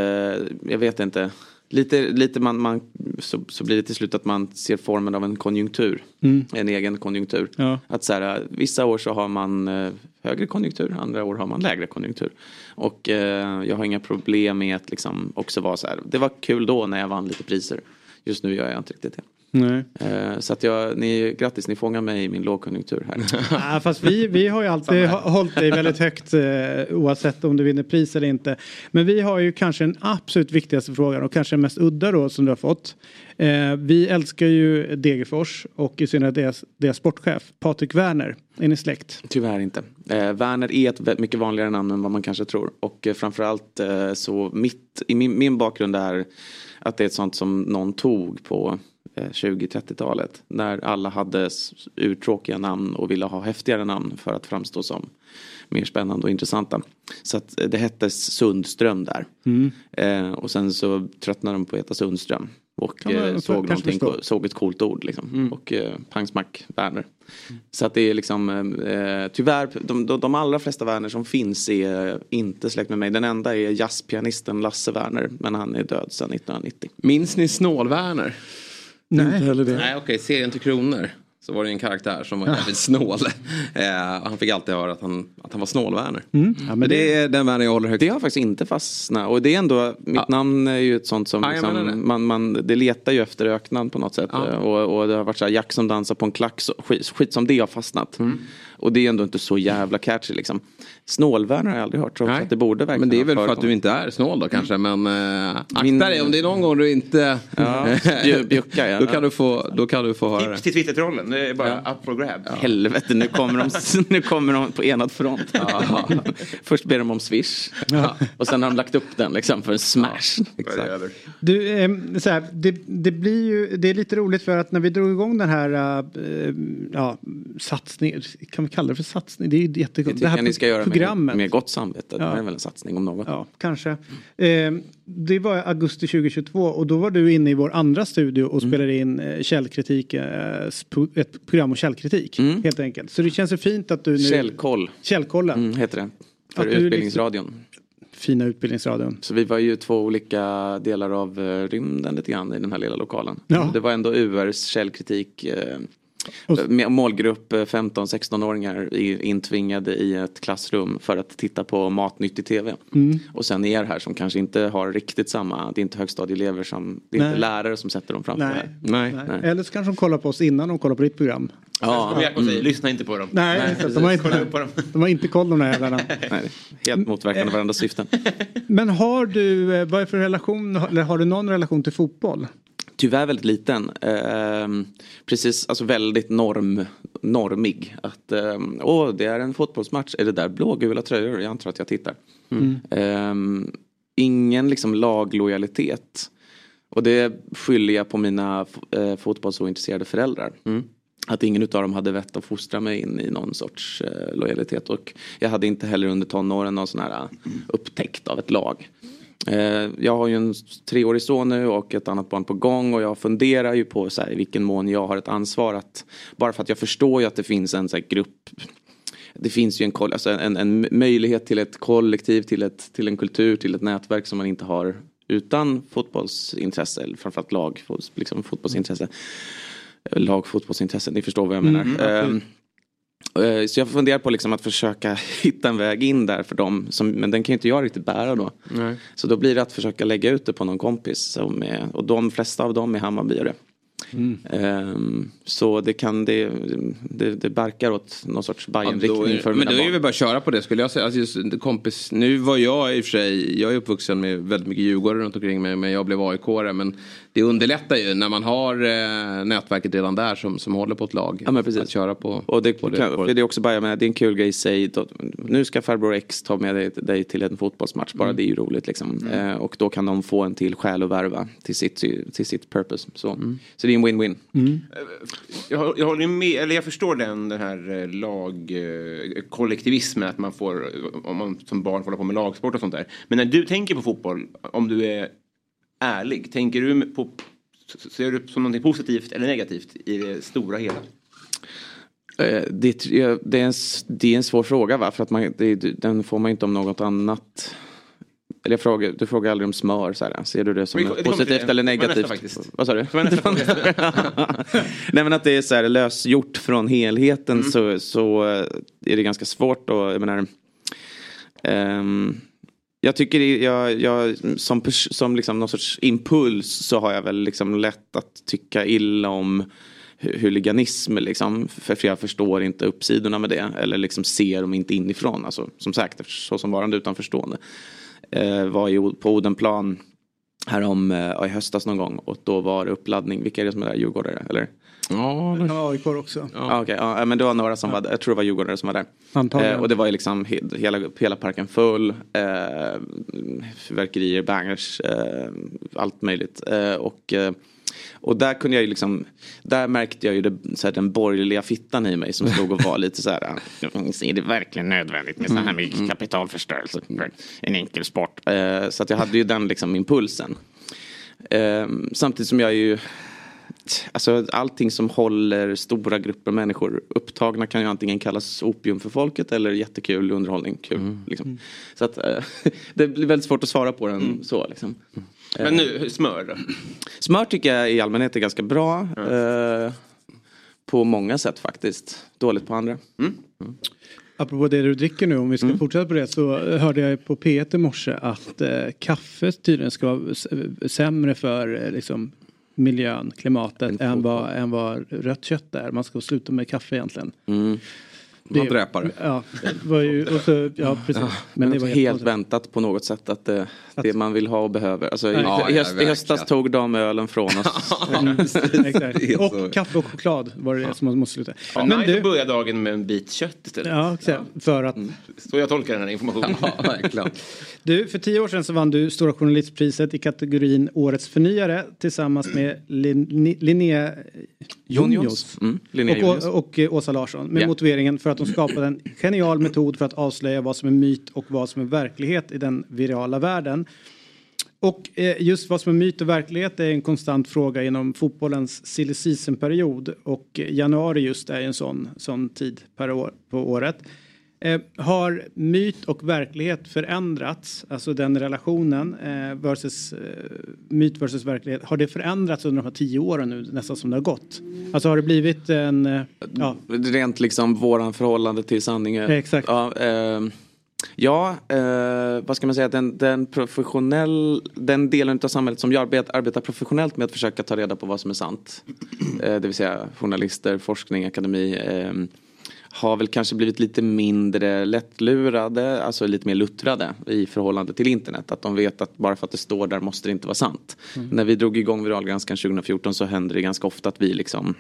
jag vet inte, lite man så blir det till slut att man ser formen av en konjunktur, en egen konjunktur. Ja. Att så här, vissa år så har man högre konjunktur, andra år har man lägre konjunktur. Och jag har inga problem med att liksom också vara så här, det var kul då när jag vann lite priser. Just nu gör jag inte riktigt det. Nej. Så att grattis, ni fångar mig i min lågkonjunktur här. Ja, fast vi har ju alltid hållit dig väldigt högt oavsett om du vinner pris eller inte. Men vi har ju kanske den absolut viktigaste frågan och kanske den mest udda då som du har fått. Vi älskar ju Degerfors och i synnerhet deras sportchef Patrik Werner. Är ni släkt? Tyvärr inte. Werner är ett mycket vanligare namn än vad man kanske tror. Och framförallt så min bakgrund är att det är ett sånt som någon tog på 20-30-talet när alla hade urtråkiga namn och ville ha häftigare namn för att framstå som mer spännande och intressanta. Så att det hette Sundström där. Mm. Och sen så tröttnade de på att heta Sundström och såg ett coolt ord liksom. Och pangsmack Werner. Så att det är liksom tyvärr de allra flesta Werner som finns är inte släkt med mig. Den enda är jazzpianisten Lasse Werner, men han är död sedan 1990. Minns ni Snål Werner? Nej, okej, serien till kronor. Så var det en karaktär som var jävligt snål. Han fick alltid höra att han var snålvärner. Ja, men det är den världen jag håller högt. Det har faktiskt inte fastnat. Och det är ändå, mitt namn är ju ett sånt som liksom, det letar ju efter öknad på något sätt. Ja. Och det har varit så här, Jack som dansar på en klack, skit som det har fastnat. Mm. Och det är ändå inte så jävla catchy liksom. Snålvärner har jag aldrig hört, trots att det borde verkligen. Men det är väl för att du inte är snål då kanske. Men akta dig om det är någon gång du inte bjuckar. Då kan du få höra. Tips till Twitter-trollen. Det är bara up for grab. Ja. Helvete, nu kommer de på enad front. Ja. Först ber de om Swish. Ja. Och sen har de lagt upp den liksom för en smash. Exakt. Du, så här, det blir ju, det är lite roligt för att när vi drog igång den här satsningen, kan vi kalla det för satsning? Det är ju jättegott. Det här ni ska göra med gott samvete. Det är väl en satsning om något. Ja, kanske. Det var augusti 2022 och då var du inne i vår andra studio och spelade in källkritik, ett program om källkritik helt enkelt. Så det känns så fint att du nu... Källkollen heter det. För Utbildningsradion. Fina Utbildningsradion. Så vi var ju två olika delar av rymden lite grann i den här lilla lokalen. Ja. Det var ändå URs källkritik... målgrupp 15-16-åringar är intvingade i ett klassrum för att titta på matnyttig tv. Och sen är här som kanske inte har riktigt samma, det är inte högstadieelever som, det är inte lärare som sätter dem framför här. Nej. Eller så kanske de kollar på oss innan de kollar på ditt program. Ja. Lyssna inte på dem. Nej. De har inte koll de här jävlarna. Nej, helt motverkande varandras syften. Men vad är för relation, eller har du någon relation till fotboll? Tyvärr väldigt liten. Precis, alltså väldigt normig. Att, det är en fotbollsmatch. Är det där blågula tröjor? Jag antar att jag tittar. Ingen liksom laglojalitet. Och det skyller jag på mina fotbollsintresserade föräldrar. Att ingen utav dem hade vett att fostra mig in i någon sorts lojalitet. Och jag hade inte heller under tonåren någon sån här upptäckt av ett lag. Jag har ju en 3-årig son nu och ett annat barn på gång, och jag funderar ju på så här, i vilken mån jag har ett ansvar att, bara för att jag förstår ju att det finns en så här grupp, det finns ju en möjlighet till ett kollektiv, till en kultur, till ett nätverk som man inte har utan fotbollsintresse, eller framförallt fotbollsintresse, lagfotbollsintresse, ni förstår vad jag menar. Så jag funderar på liksom att försöka hitta en väg in där för dem. Men den kan ju inte jag riktigt bära då. Nej. Så då blir det att försöka lägga ut det på någon kompis. Och de flesta av dem är Hammarbyare. Så det barkar åt någon sorts Bayern-riktning för mina barn. Men då är vi bara köra på det, skulle jag säga. Alltså just, kompis, nu var jag i och för sig, jag är uppvuxen med väldigt mycket Djurgårdare runt omkring mig, men jag blev AIK-are, men det underlättar ju när man har nätverket redan där som håller på ett lag. Ja, men precis. Att köra på. Och det är också bara, jag menar, det är en kul grej i sig. Nu ska Farbror X ta med dig till en fotbollsmatch, bara det är ju roligt liksom. Och då kan de få en till själ och värva till sitt purpose. Så det är en win-win. Jag håller med, eller jag förstår den här kollektivismen, att man får, om man som barn får hålla på med lagsport och sånt där. Men när du tänker på fotboll, om du är ärlig, tänker du på, ser du som något positivt eller negativt i det stora hela? Det är en svår fråga, va? För att den får man inte om något annat. Eller du frågar aldrig om smör så här. Ser du det som positivt eller negativt? Vad sa du? Nej, men att det är så här lösgjort från helheten, så är det ganska svårt. Och jag menar, jag tycker jag som liksom någon sorts impuls, så har jag väl liksom lätt att tycka illa om huliganism liksom, för jag förstår inte uppsidorna med det, eller liksom ser dem inte inifrån, alltså, som sagt, så som varande utanförstående. Var ju på Odenplan här om i höstas någon gång, och då var det uppladdning. Vilka är det som är där? Djurgårdare eller? Ja, AIK också. Ja, okej. Ja, men det var några som var, jag tror det var djurgårdare som var där. Och det var ju liksom hela parken full, fyrverkerier, bangers, allt möjligt. Och där kunde jag ju liksom, där märkte jag ju det, så här, den borgerliga fittan i mig som stod och var lite så här, är det verkligen nödvändigt med så här mycket kapitalförstörelse för en enkel sport? Så att jag hade ju den liksom impulsen. Samtidigt som jag ju, alltså allting som håller stora grupper människor upptagna kan ju antingen kallas opium för folket eller jättekul underhållning, kul liksom. Så att det blir väldigt svårt att svara på den så liksom. Men nu, smör då? Smör tycker jag i allmänhet är ganska bra. På många sätt faktiskt. Dåligt på andra. Apropå det du dricker nu, om vi ska fortsätta på det, så hörde jag på P1 i morse att kaffe tydligen ska vara sämre för liksom miljön, klimatet, än vad rött kött är. Man ska sluta med kaffe egentligen. Man dräpar. Ja, var ju, och så, ja, precis. Ja, men det var helt väntat på något sätt att det man vill ha och behöver. Alltså, i höstas tog de ölen från oss. Exakt. Och kaffe och choklad var det som man måste sluta. Ja, men nej, du börjar dagen med en bit kött istället. Ja, exakt. Ja. För att... Så jag tolkar den här informationen. Ja, verkligen. Du, för 10 år sedan så vann du Stora journalistpriset i kategorin Årets förnyare tillsammans med Linnea Jonius och Åsa Larsson med motiveringen för att de skapade en genial metod för att avslöja vad som är myt och vad som är verklighet i den virala världen. Och just vad som är myt och verklighet är en konstant fråga genom fotbollens silly season-period, och januari just är en sån tid per år på året. Har myt och verklighet förändrats, alltså den relationen versus myt versus verklighet, har det förändrats under de här 10 åren nu, nästan som det har gått? Alltså har det blivit en... Rent liksom våran förhållande till sanningen. Exakt. Vad ska man säga, den delen av samhället som jag arbetar professionellt med att försöka ta reda på vad som är sant, det vill säga journalister, forskning, akademi... har väl kanske blivit lite mindre lättlurade, alltså lite mer luttrade i förhållande till internet. Att de vet att bara för att det står där måste det inte vara sant. När vi drog igång viralgranskan 2014 så hände det ganska ofta att vi liksom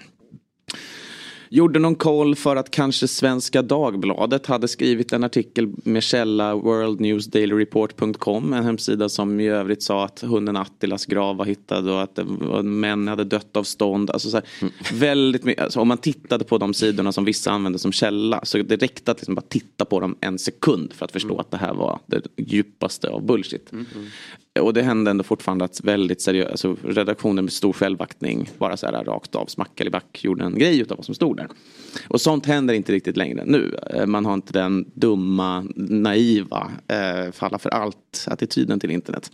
gjorde någon koll för att kanske Svenska Dagbladet hade skrivit en artikel med källa worldnewsdailyreport.com, en hemsida som i övrigt sa att hunden Attilas grav var hittad och att män hade dött av stånd. Alltså så här, väldigt mycket, alltså om man tittade på de sidorna som vissa använde som källa, så det räckte att liksom bara titta på dem en sekund för att förstå att det här var det djupaste av bullshit. Och det hände ändå fortfarande att väldigt seriöst, alltså redaktionen med stor självaktning bara så här rakt av, smackel i back, gjorde en grej utav vad som stod där. Och sånt händer inte riktigt längre nu. Man har inte den dumma, naiva falla för allt attityden till internet.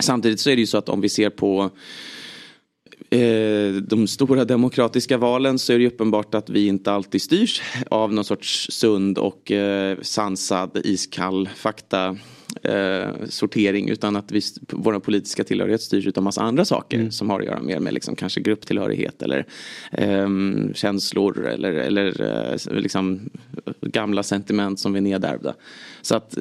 Samtidigt så är det ju så att om vi ser på de stora demokratiska valen, så är det uppenbart att vi inte alltid styrs av någon sorts sund och sansad, iskall fakta sortering, utan att våra politiska tillhörighet styrs utav massa andra saker som har att göra mer med liksom kanske grupptillhörighet eller känslor eller liksom gamla sentiment som vi är nedärvda. Så att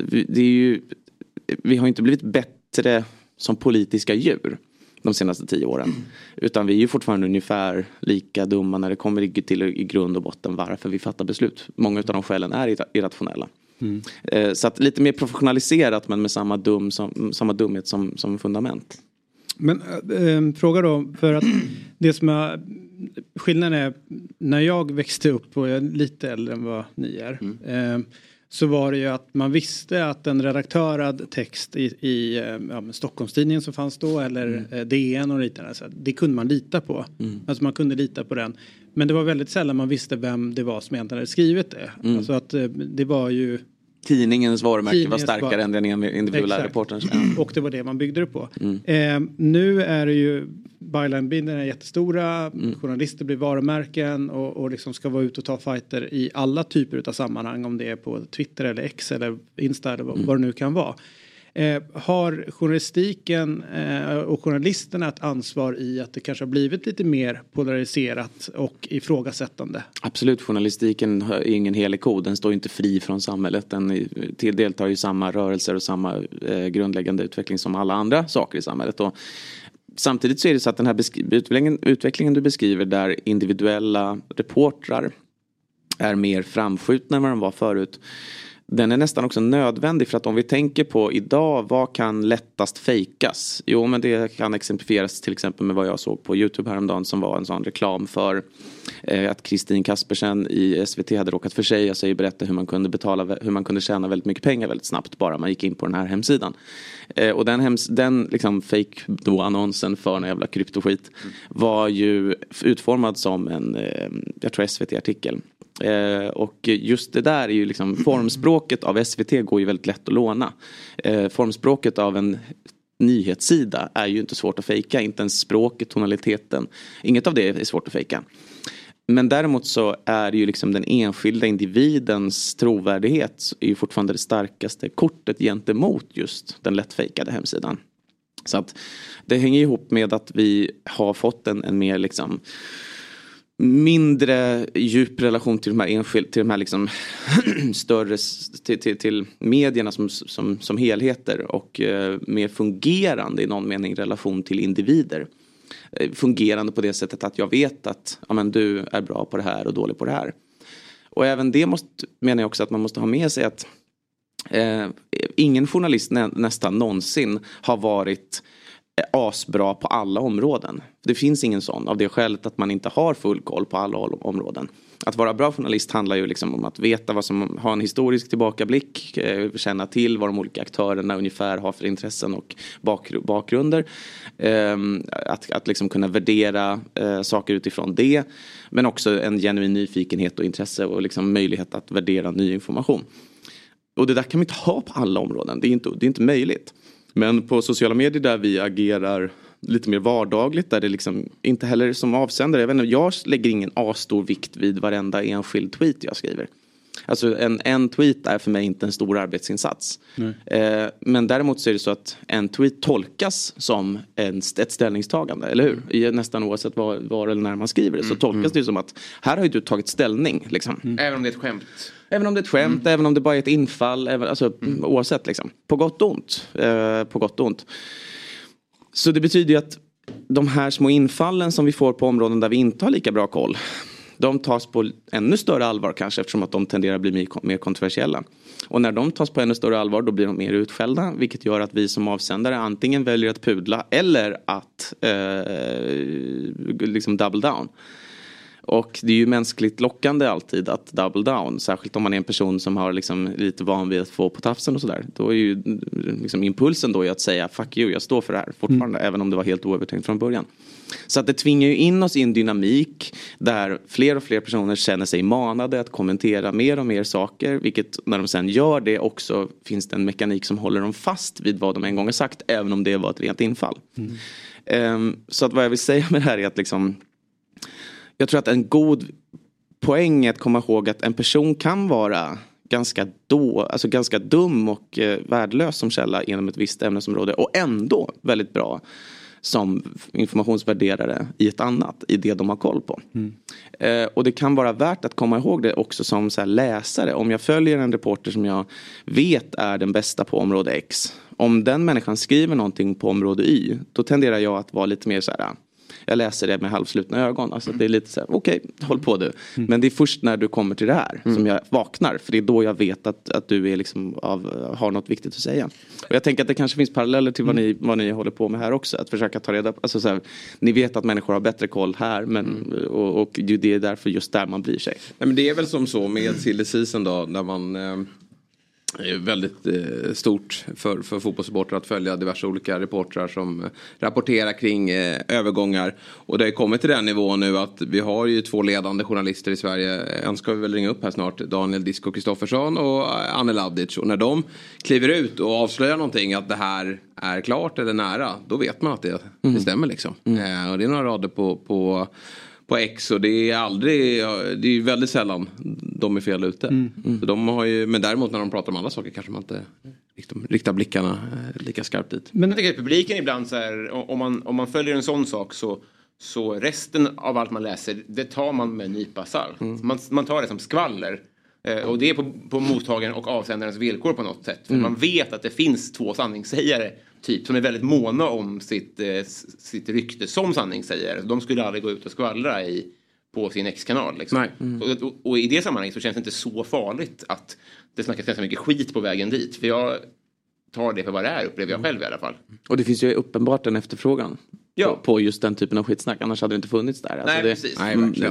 vi har inte blivit bättre som politiska djur de senaste 10 åren. Utan vi är ju fortfarande ungefär lika dumma när det kommer till i grund och botten varför vi fattar beslut. Många av de skälen är irrationella. Så att lite mer professionaliserat, men med samma dumhet som fundament. Men fråga då, för att det som är skillnaden är, när jag växte upp och jag är lite äldre än vad ni är, så var det ju att man visste att en redaktörad text i Stockholmstidningen som fanns då, eller DN och liknande, så det kunde man lita på. Alltså man kunde lita på den. Men det var väldigt sällan man visste vem det var som egentligen hade skrivit det. Mm. Alltså att det var ju... Tidningens varumärke var starkare än den individuella reportern. Mm. Och det var det man byggde det på. Mm. Nu är det ju... Byline-bilderna är jättestora. Mm. Journalister blir varumärken. Och liksom ska vara ute och ta fighter i alla typer av sammanhang. Om det är på Twitter eller X eller Insta eller vad det nu kan vara. Har journalistiken och journalisterna ett ansvar i att det kanske har blivit lite mer polariserat och ifrågasättande? Absolut, journalistiken är ingen helig kod. Den står inte fri från samhället. Den deltar i samma rörelser och samma grundläggande utveckling som alla andra saker i samhället. Och samtidigt så är det så att den här utvecklingen du beskriver där individuella reportrar är mer framskjutna än vad de var förut. Den är nästan också nödvändig för att om vi tänker på idag, vad kan lättast fejkas? Jo, men det kan exemplifieras till exempel med vad jag såg på YouTube häromdagen som var en sån reklam för att Kristin Kaspersen i SVT hade råkat försäga sig och berätta hur man kunde tjäna väldigt mycket pengar väldigt snabbt bara man gick in på den här hemsidan. Och den liksom fake då annonsen för en jävla kryptoskit var ju utformad som en, jag tror SVT-artikel. Och just det där är ju liksom formspråket av SVT går ju väldigt lätt att låna. Formspråket av en nyhetssida är ju inte svårt att fejka, inte ens språket, tonaliteten. Inget av det är svårt att fejka. Men däremot så är ju liksom den enskilda individens trovärdighet är ju fortfarande det starkaste kortet gentemot just den lättfejkade hemsidan. Så att det hänger ihop med att vi har fått en mer liksom mindre djup relation till de här liksom större till medierna som helheter och mer fungerande i någon mening relation till individer. Fungerande på det sättet att jag vet att ja, men du är bra på det här och dålig på det här. Och även det menar jag också att man måste ha med sig att ingen journalist nästan någonsin har varit asbra på alla områden. Det finns ingen sån av det skälet att man inte har full koll på alla områden. Att vara bra journalist handlar ju liksom om att veta vad som har en historisk tillbakablick, känna till vad de olika aktörerna ungefär har för intressen och bakgrunder. Att liksom kunna värdera saker utifrån det, men också en genuin nyfikenhet och intresse och liksom möjlighet att värdera ny information. Och det där kan man inte ha på alla områden. Det är inte möjligt. Men på sociala medier där vi agerar lite mer vardagligt, där det liksom inte heller som avsändare, jag lägger ingen stor vikt vid varenda enskild tweet jag skriver. Alltså en tweet är för mig inte en stor arbetsinsats. Men däremot så är det så att en tweet tolkas som ett ställningstagande, eller hur? Nästan oavsett var eller när man skriver det så tolkas det som att här har du tagit ställning. Liksom. Även om det är ett skämt. Även om det är ett skämt, även om det bara är ett infall. Oavsett liksom. På gott och ont. Så det betyder ju att de här små infallen som vi får på områden där vi inte har lika bra koll, de tas på ännu större allvar kanske eftersom att de tenderar att bli mer kontroversiella. Och när de tas på ännu större allvar då blir de mer utskällda, vilket gör att vi som avsändare antingen väljer att pudla eller att liksom double down. Och det är ju mänskligt lockande alltid att double down, särskilt om man är en person som har liksom lite van vid att få på tafsen och sådär. Då är ju liksom impulsen då att säga fuck you, jag står för det här fortfarande, även om det var helt oövertänkt från början. Så att det tvingar ju in oss i en dynamik där fler och fler personer känner sig manade att kommentera mer och mer saker, vilket när de sen gör det också finns det en mekanik som håller dem fast vid vad de en gång har sagt, även om det var ett rent infall. Så att vad jag vill säga med det här är att liksom, jag tror att en god poäng är att komma ihåg att en person kan vara ganska dum och värdelös som källa inom ett visst ämnesområde och ändå väldigt bra som informationsvärderare i ett annat, i det de har koll på. Och det kan vara värt att komma ihåg det också som så här läsare. Om jag följer en reporter som jag vet är den bästa på område X, om den människan skriver någonting på område Y, då tenderar jag att vara lite mer så här... Jag läser det med halvslutna ögon. Alltså det är lite så här, okej, håll på du. Men det är först när du kommer till det här som jag vaknar. För det är då jag vet att du är liksom har något viktigt att säga. Och jag tänker att det kanske finns paralleller till vad ni håller på med här också. Att försöka ta reda på, alltså så här, ni vet att människor har bättre koll här. Och det är därför just där man blir sig. Nej, men det är väl som så med silly season då. Där man väldigt stort för fotbollssupportrar att följa diverse olika reportrar som rapporterar kring övergångar. Och det har kommit till den nivån nu att vi har ju två ledande journalister i Sverige. En ska vi väl ringa upp här snart, Daniel Disco Kristoffersson och Anne Lavdic. Och när de kliver ut och avslöjar någonting att det här är klart eller nära, då vet man att det stämmer liksom. Och det är några rader på X, och det är aldrig, det är väldigt sällan de är fel ute. Så de har ju, men däremot när de pratar om andra saker kanske man inte riktar blickarna lika skarpt dit. Men jag tycker att publiken ibland så här, om man följer en sån sak så resten av allt man läser, det tar man med en nypa salt. Man tar det som skvaller. Och det är på mottagaren och avsändarens villkor på något sätt. För man vet att det finns två sanningssägare typ som är väldigt måna om sitt rykte som sanningssägare. De skulle aldrig gå ut och skvallra på sin X-kanal. Liksom. Och i det sammanhanget så känns det inte så farligt att det snackas ganska mycket skit på vägen dit. För jag tar det för vad det är, upplever jag själv i alla fall. Och det finns ju uppenbart en efterfrågan. Ja. På just den typen av skitsnack, annars hade det inte funnits där. Alltså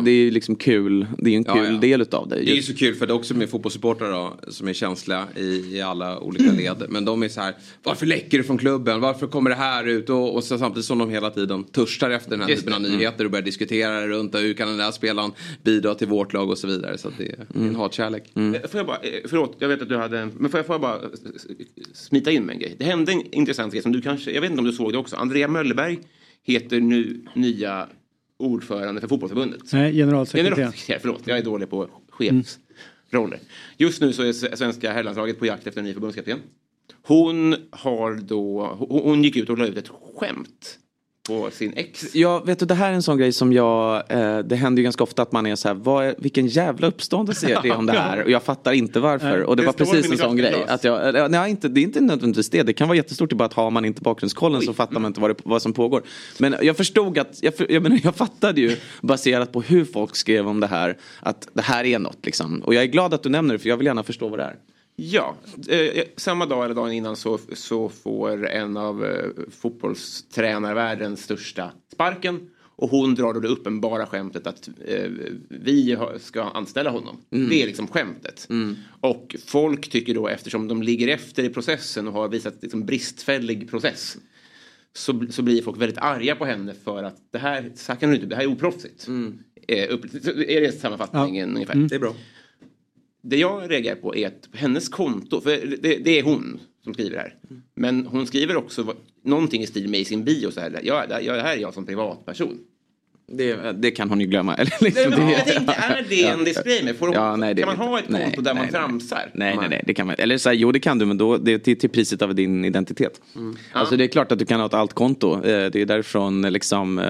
det är ju liksom kul. Det är ju en kul del utav det. Det är ju så kul, för det är också med fotbollssupportrar då, som är känsliga i alla olika led. Men de är så här, varför läcker du från klubben? Varför kommer det här ut? Och så, samtidigt som de hela tiden törstar efter den här typen av nyheter och börjar diskutera det runt. Hur kan den där spelaren bidra till vårt lag och så vidare. Så att det är en hatkärlek. Får jag bara, förlåt, jag vet att du hade, men får jag bara smita in med en grej. Det hände en intressant grej som du kanske, jag vet inte om du såg det också. Andrea Möllberg heter nu nya ordförande för fotbollsförbundet. Nej, generalsekreterare. Förlåt, jag är dålig på chefsroller. Just nu så är svenska herrlandslaget på jakt efter en ny förbundskapten. Hon gick ut och la ut ett skämt på sin ex. Ja, vet du, det här är en sån grej som jag... det händer ju ganska ofta att man är så här... vilken jävla uppståndelse är det om det här? Och jag fattar inte varför. Och det var precis en sån grej. Att jag, nej, inte, det är inte nödvändigtvis det. Det kan vara jättestort. Bara att har man inte bakgrundskollen så fattar man inte vad som pågår. Men jag förstod att... Jag fattade ju, baserat på hur folk skrev om det här, att det här är något liksom. Och jag är glad att du nämner det, för jag vill gärna förstå vad det är. Ja, samma dag eller dagen innan så får en av fotbollstränarvärldens största sparken, och hon drar då det uppenbara skämtet att vi ska anställa honom. Det är liksom skämtet. Och folk tycker då, eftersom de ligger efter i processen och har visat liksom bristfällig process, så blir folk väldigt arga på henne för att det här, så här kan du inte, det här är oproffsigt. Är det sammanfattningen ungefär? Det är bra. Det jag reagerar på är att hennes konto, för det är hon som skriver här. Men hon skriver också någonting i stil med i sin bio så här, det här är jag som privatperson. Det kan hon ju glömma. Eller liksom, jag tänkte, är det en disclaimer? Kan man ha ett konto där man tramsar? Nej, det kan man. Eller så här, jo, det kan du, men då, det är till priset av din identitet. Alltså det är klart att du kan ha ett altkonto. Det är därifrån liksom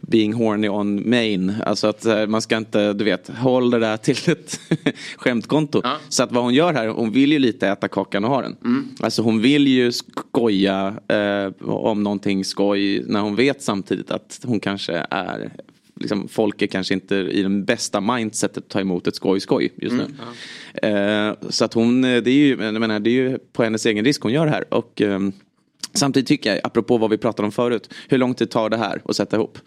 being horny on main. Alltså att man ska inte, du vet, hålla det där till ett skämtkonto. Så att vad hon gör här, hon vill ju lite äta kakan och ha den. Alltså hon vill ju skoja om någonting skoj, när hon vet samtidigt att hon kanske är liksom, folk är kanske inte i den bästa mindsetet att ta emot ett skoj just nu. Så att hon, det är ju, jag menar, det är ju på hennes egen risk hon gör det här. Och samtidigt tycker jag, apropå vad vi pratade om förut, hur lång tid tar det här att sätta ihop?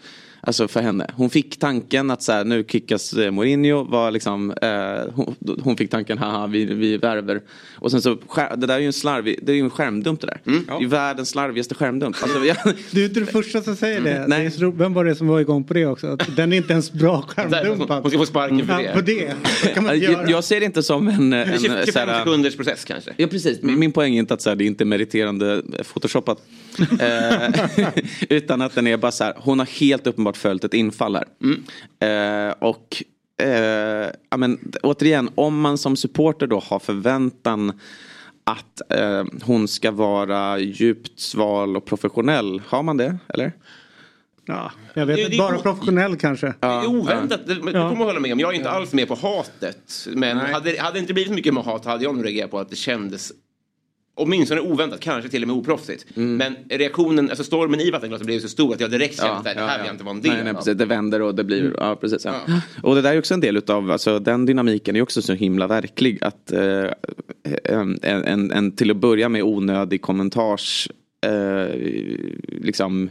Alltså för henne. Hon fick tanken att så här, nu kickas Mourinho, var liksom hon fick tanken, haha, vi värver. Och sen så det där är ju en slarv, det är ju en skärmdump det där. I världens slarvigaste skärmdump. Alltså, du är inte den första som säger det. Nej. Det är, vem var det som var igång på det också? Att den är inte ens bra skärmdump. Hon ska få sparken för det. På det kan man göra. Jag ser det inte som en 25 sekunders process kanske. Ja, precis. Min poäng är inte att så här, det är inte meriterande photoshoppat. Utan att den är bara så här, hon har helt uppenbart följt ett infall här. Och men, återigen, om man som supporter då har förväntan att hon ska vara djupt sval och professionell, har man det, eller? Ja, jag vet inte, bara professionell kanske. Det är oväntat, det får man hålla med om. Jag är inte alls med på hatet. Men hade det inte blivit så mycket med hat, hade jag nog reagerat på att det kändes åtminstone oväntat, kanske till och med oproffsigt. Men reaktionen, alltså stormen i vattenglaset blev så stor att jag direkt kände att det här vill jag inte vara en del av. Precis, det vänder och det blir, precis. Ja. Och det där är också en del utav, alltså den dynamiken är också så himla verklig att en till att börja med onödig kommentars liksom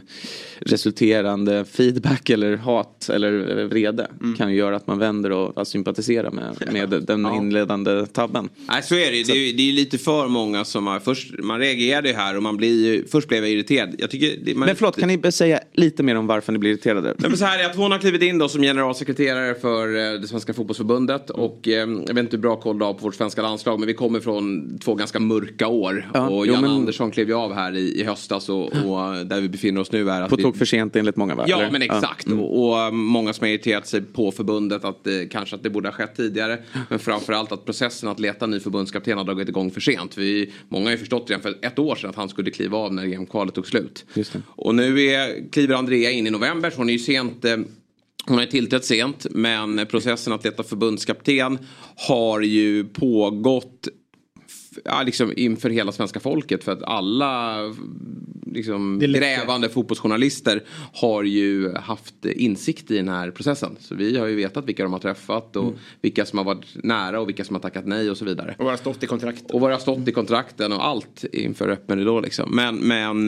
resulterande feedback eller hat eller vrede kan ju göra att man vänder och sympatiserar med den inledande tabben. Nej, så är det. Så. Det är lite för många som har, först man reagerade här och man blir, först blev jag irriterad. Jag tycker det, man, men förlåt, kan ni säga lite mer om varför ni blir irriterade? Nej, men så här är att hon har klivit in då som generalsekreterare för det svenska fotbollsförbundet och jag vet inte hur bra koll du har på vårt svenska landslag, men vi kommer från två ganska mörka år och Jan Andersson klev ju av här i höstas och där vi befinner oss nu är att på tog för sent enligt många världar. Ja, men exakt. Och många som har irriterat sig på förbundet att kanske att det borde ha skett tidigare, men framförallt att processen att leta ny förbundskapten har dragit igång för sent. Många har ju förstått redan för ett år sedan att han skulle kliva av när EM-kvalet tog slut. Just det. Och nu kliver Andrea in i november, så hon är ju sent. Hon har tillträtt sent, men processen att leta förbundskapten har ju pågått liksom inför hela svenska folket, för att alla liksom grävande fotbollsjournalister har ju haft insikt i den här processen. Så vi har ju vetat vilka de har träffat och vilka som har varit nära och vilka som har tackat nej och så vidare. Och vad har stått i kontrakten. Och vad har stått i kontrakten och allt inför öppen ridå liksom. Men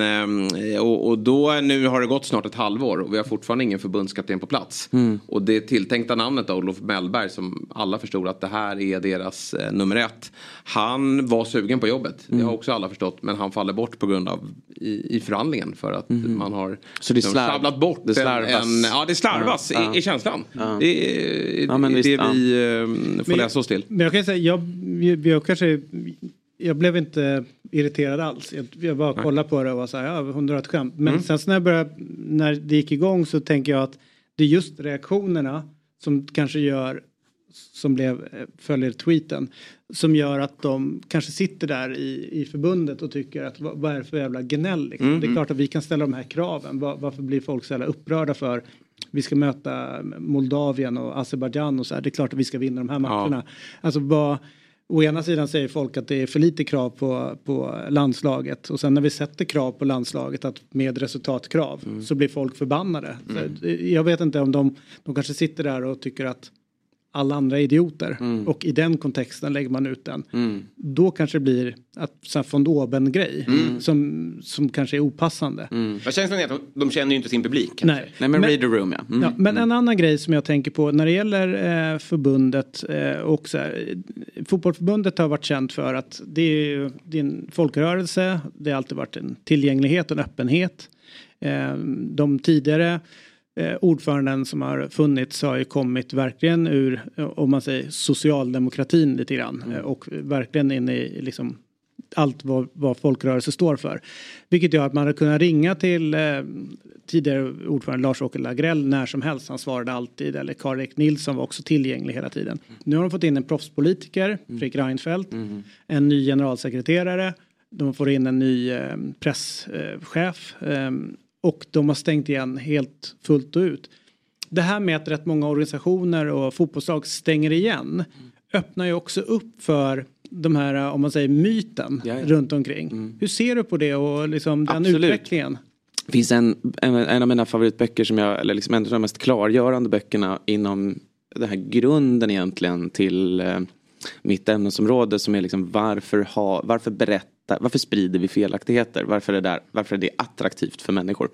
då nu har det gått snart ett halvår och vi har fortfarande ingen förbundskapten på plats. Och det tilltänkta namnet av Olof Mellberg, som alla förstod att det här är deras nummer ett. Han var sugen på jobbet. Det har också alla förstått, men han faller bort på grund av i förhandlingen för att man har så det slarvat bort det slarvas i känslan. Det vi får läsa oss till. Men jag kan säga jag blev inte irriterad alls. Jag bara kollade på det och var så här, 100 skämt. Men sen när när det gick igång så tänker jag att det är just reaktionerna som kanske gör följer tweeten som gör att de kanske sitter där i förbundet och tycker att vad är det för jävla gnäll liksom? Det är klart att vi kan ställa de här kraven, varför blir folk så jävla upprörda för vi ska möta Moldavien och Azerbaijan och så här, det är klart att vi ska vinna de här matcherna. Alltså å ena sidan säger folk att det är för lite krav på landslaget. Och sen när vi sätter krav på landslaget att med resultatkrav så blir folk förbannade. Så jag vet inte om de kanske sitter där och tycker att alla andra idioter. Och i den kontexten lägger man ut den. Då kanske det blir att von Oben-grej som kanske är opassande. Jag känner att de känner ju inte sin publik. Nej men read the room, ja. Ja, men en annan grej som jag tänker på när det gäller förbundet och så här, fotbollsförbundet har varit känt för att det är en folkrörelse. Det har alltid varit en tillgänglighet och en öppenhet. De tidigare ordföranden som har funnits har ju kommit verkligen ur, om man säger, socialdemokratin lite grann. Och verkligen in i liksom allt vad folkrörelse står för. Vilket gör att man har kunnat ringa till tidigare ordförande Lars-Åke Lagrell när som helst. Han svarade alltid. Eller Karl-Erik Nilsson var också tillgänglig hela tiden. Nu har de fått in en proffspolitiker, Fredrik Reinfeldt. En ny generalsekreterare. De får in en ny presschef. Och de har stängt igen helt fullt och ut. Det här med att rätt många organisationer och fotbollslag stänger igen öppnar ju också upp för de här, om man säger, myten runt omkring. Hur ser du på det och liksom den utvecklingen? Det finns en av mina favoritböcker som eller liksom en av de mest klargörande böckerna inom den här grunden egentligen till mitt ämnesområde, som är liksom varför sprider vi felaktigheter? Varför är det attraktivt för människor?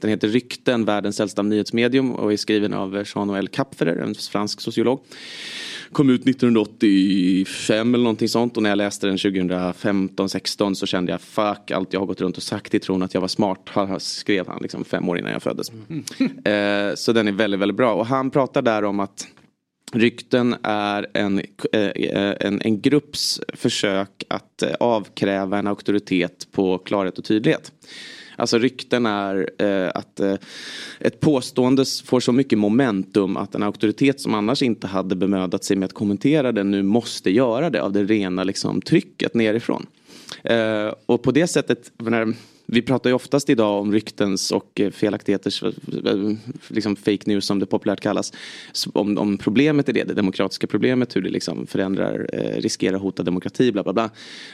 Den heter Rykten, världens äldsta nyhetsmedium, och är skriven av Samuel, en fransk sociolog. Kom ut 1985 eller någonting sånt, och när jag läste den 2015-16 så kände jag fuck, allt jag har gått runt och sagt i tron att jag var smart skrev han liksom 5 år innan jag föddes. Så den är väldigt, väldigt bra, och han pratar där om att rykten är en grupps försök att avkräva en auktoritet på klarhet och tydlighet. Alltså rykten är att ett påstående får så mycket momentum att en auktoritet som annars inte hade bemödat sig med att kommentera det nu måste göra det av det rena liksom trycket nerifrån. Och på det sättet, vi pratar ju oftast idag om ryktens och felaktigheters, liksom fake news som det populärt kallas, om problemet är det demokratiska problemet, hur det liksom förändrar, riskerar hota demokrati, bla bla bla.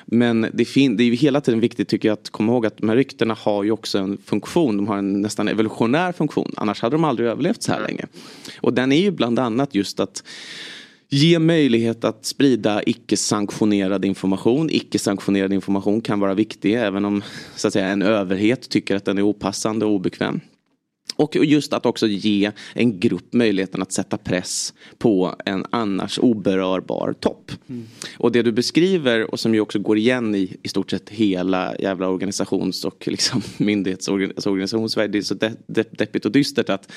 Men det är ju hela tiden viktigt, tycker jag, att komma ihåg att de här ryktena har ju också en funktion, de har en nästan evolutionär funktion, annars hade de aldrig överlevt så här länge. Och den är ju bland annat just att Ge möjlighet att sprida icke-sanktionerad information kan vara viktig även om så att säga, en överhet tycker att den är opassande och obekväm. Och just att också ge en grupp möjligheten att sätta press på en annars oberörbar topp. Mm. Och det du beskriver och som ju också går igen i stort sett hela jävla organisations- och liksom myndighetsorganisation Sverige, det är så deppigt och dystert att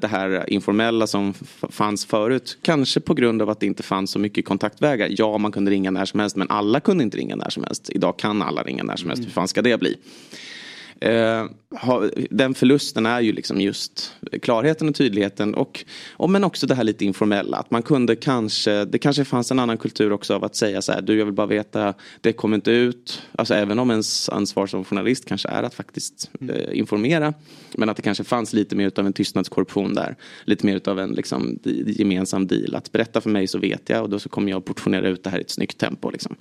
det här informella som fanns förut, kanske på grund av att det inte fanns så mycket kontaktvägar. Ja, man kunde ringa när som helst, men alla kunde inte ringa när som helst. Idag kan alla ringa när som helst. Hur fan ska det bli? Den förlusten är ju liksom just klarheten och tydligheten och men också det här lite informella att man kunde kanske, det kanske fanns en annan kultur också av att säga så här, du jag vill bara veta det kommer inte ut, alltså även om ens ansvar som journalist kanske är att faktiskt informera, men att det kanske fanns lite mer utav en tystnadskorruption där, lite mer utav en liksom gemensam deal att berätta för mig så vet jag och då så kommer jag portionera ut det här i ett snyggt tempo liksom.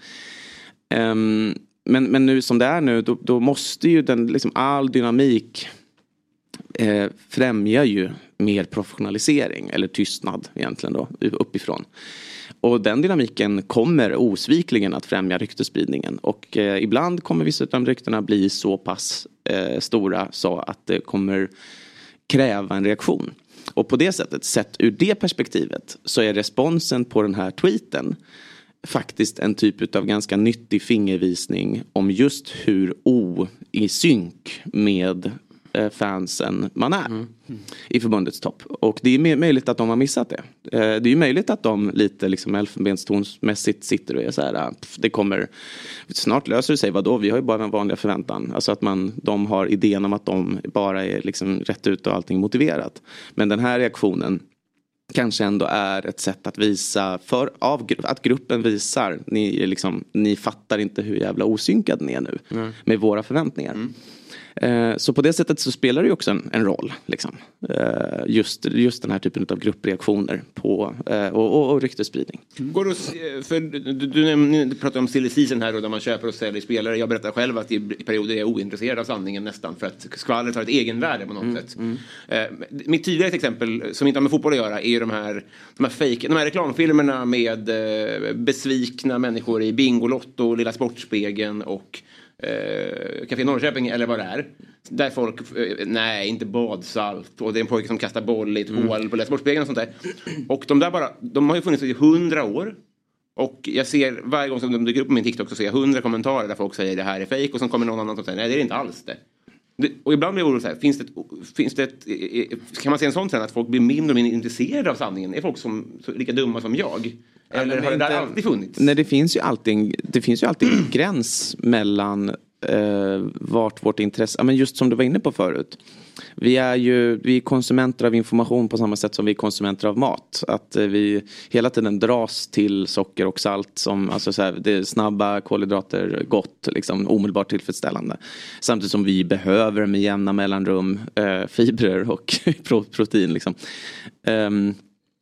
Men nu som det är nu, då måste ju den, liksom, all dynamik främja ju mer professionalisering eller tystnad egentligen då, uppifrån. Och den dynamiken kommer osvikligen att främja ryktesspridningen. Och ibland kommer vissa av de ryktena bli så pass stora så att det kommer kräva en reaktion. Och på det sättet, sett ur det perspektivet, så är responsen på den här tweeten faktiskt en typ av ganska nyttig fingervisning om just hur i synk med fansen man är i förbundets topp. Och det är möjligt att de har missat det. Det är ju möjligt att de lite liksom elfenbenstornsmässigt sitter och är så här, det kommer, snart löser det sig, vadå? Vi har ju bara en vanlig förväntan. Alltså att de har idén om att de bara är liksom rätt ut och allting motiverat. Men den här reaktionen kanske ändå är ett sätt att visa att gruppen visar ni fattar inte hur jävla osynkad ni är nu med våra förväntningar. Så på det sättet så spelar det ju också en roll liksom. Just den här typen av gruppreaktioner på, och ryktesspridning. Går det du pratade om silly season här och där man köper och säljer spelare. Jag berättar själv att i perioder är jag ointresserad av sanningen nästan för att skvallret har ett egenvärde på något sätt. Mitt tidigare exempel som inte har med fotboll att göra är ju de här reklamfilmerna med besvikna människor i Bingolotto, Lilla Sportspegeln och Café Norrköping eller vad det är. Där folk, nej inte badsalt, och det är en pojke som kastar boll i ett hål på läsbordspegeln och sånt där. Och de där bara, de har ju funnits i 100 år. Och jag ser varje gång som de dyker upp på min TikTok så ser jag 100 kommentarer där folk säger det här är fake och så kommer någon annan som säger nej det är inte alls det. Och ibland blir jag orolig så här, kan man se en sån trend att folk blir mindre och mindre intresserade av sanningen? Är folk lika dumma som jag? Eller har det där alltid funnits? Nej, det finns ju alltid en gräns mellan vart vårt intresse... Ja, men just som du var inne på förut. Vi är konsumenter av information på samma sätt som vi är konsumenter av mat. Att vi hela tiden dras till socker och salt som alltså så här, det är snabba kolhydrater, gott, liksom, omedelbart tillfredsställande. Samtidigt som vi behöver med jämna mellanrum fibrer och protein. Liksom.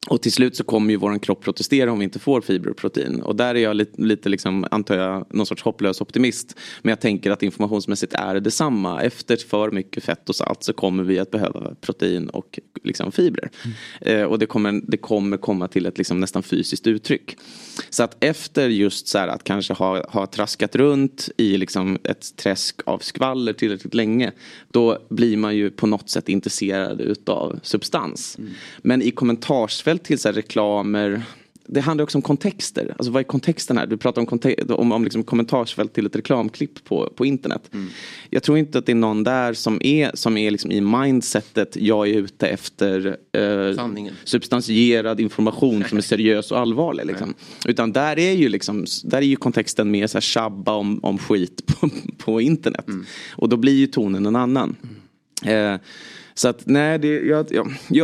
Och till slut så kommer ju vår kropp protestera om vi inte får fiber och protein. Och där är jag lite liksom, antar jag, någon sorts hopplös optimist. Men jag tänker att informationsmässigt är detsamma. Efter för mycket fett och salt så kommer vi att behöva protein och liksom, fibrer. Och det kommer komma till ett liksom, nästan fysiskt uttryck. Så att efter just så här, att kanske ha traskat runt i liksom, ett träsk av skvaller tillräckligt länge. Då blir man ju på något sätt intresserad utav substans. Men i kommentarsfält till så här reklamer, det handlar också om kontexter, alltså vad är kontexten här? Du pratar om liksom kommentarsfält till ett reklamklipp på internet. Jag tror inte att det är någon där som är liksom i mindsetet, jag är ute efter substansierad information som är seriös och allvarlig liksom. Utan där är ju kontexten mer så här tjabba om skit på internet, och då blir ju tonen en annan. Så att nej,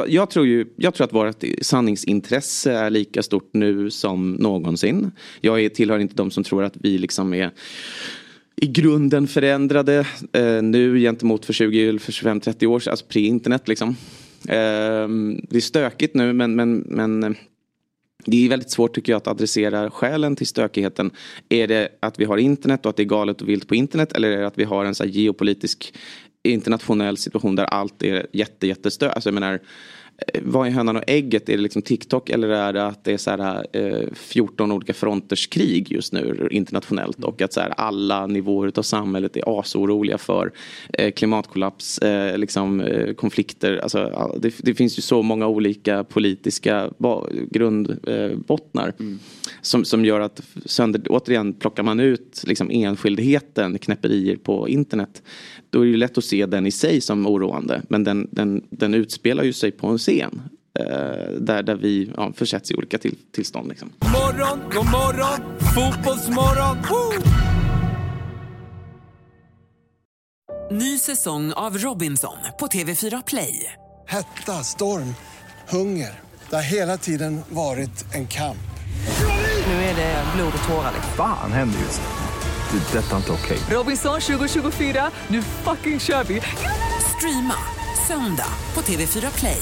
jag tror att vårt sanningsintresse är lika stort nu som någonsin. Jag tillhör inte de som tror att vi liksom är i grunden förändrade nu gentemot för 20 eller för 25-30 år sedan, alltså pre-internet liksom. Det är stökigt nu men det är väldigt svårt tycker jag att adressera skälen till stökigheten. Är det att vi har internet och att det är galet och vilt på internet, eller är det att vi har en så här geopolitisk internationell situation där allt är jättestört? Alltså jag menar vad är hönan och ägget? Är det liksom TikTok eller är det att det är så här 14 olika fronters krig just nu internationellt och att så här alla nivåer av samhället är asoroliga för klimatkollaps, liksom konflikter, alltså det finns ju så många olika politiska grundbottnar som gör att återigen plockar man ut liksom enskildheten, knäpperier på internet, då är det ju lätt att se den i sig som oroande, men den utspelar ju sig på en scen där vi försätts i olika tillstånd liksom. God morgon, fotbollsmorgon. Woo! Ny säsong av Robinson på TV4 Play. Hetta, storm, hunger. Det har hela tiden varit en kamp. Nu är det blod och tårar. Fan, händer just det. Det är detta inte okej. Robinson 2024, nu fucking kör vi. Streama söndag på TV4 Play.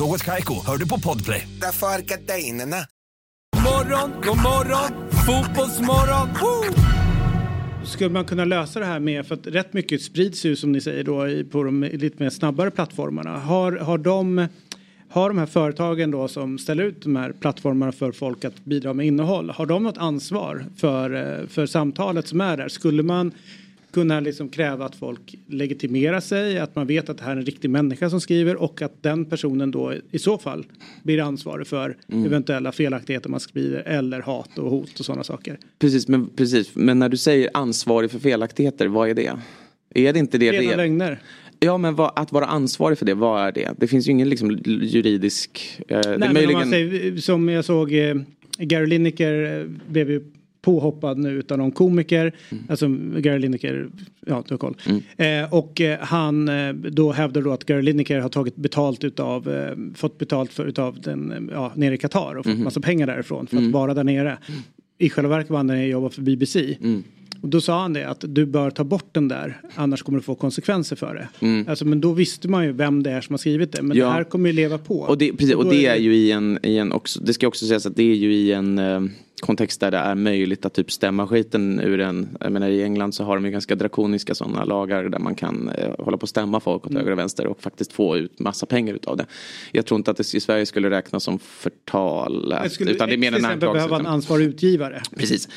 Något Kaiko, hör du på Podplay. Därför är gardinerna. God morgon, fotbollsmorgon. Woo! Skulle man kunna lösa det här med, för att rätt mycket sprids ju som ni säger då på de lite mer snabbare plattformarna. Har de här företagen då som ställer ut de här plattformarna för folk att bidra med innehåll, har de något ansvar för samtalet som är där? Skulle man kunna liksom kräva att folk legitimerar sig, att man vet att det här är en riktig människa som skriver och att den personen då i så fall blir ansvarig för eventuella felaktigheter man skriver eller hat och hot och sådana saker. Precis, men när du säger ansvarig för felaktigheter, vad är det? Är det inte det? Rena lögner. Ja, men att vara ansvarig för det, vad är det? Det finns ju ingen liksom juridisk... som jag såg, Gary Lineker blev ju påhoppad nu utan någon komiker, alltså Gary Lineker, ja, du har koll. Och han då hävdar då att Gary Lineker har tagit betalt utav, fått betalt för utav den, ja, nere i Qatar och fått massa pengar därifrån för att vara där nere. I själva verket var han där och jobbade för BBC. Och då sa han det att du bör ta bort den där, annars kommer du få konsekvenser för det. Alltså, men då visste man ju vem det är som har skrivit det, men det här kommer ju leva på. Och det, precis, och det är ju i en också, det ska också sägas att det är ju i en kontext där det är möjligt att typ stämma skiten ur en, jag menar i England så har de ju ganska drakoniska sådana lagar där man kan hålla på att stämma folk åt höger och vänster och faktiskt få ut massa pengar utav det. Jag tror inte att det i Sverige skulle räknas som förtal, utan det är mer en anklagelse. Behöva en ansvarig utgivare. Precis.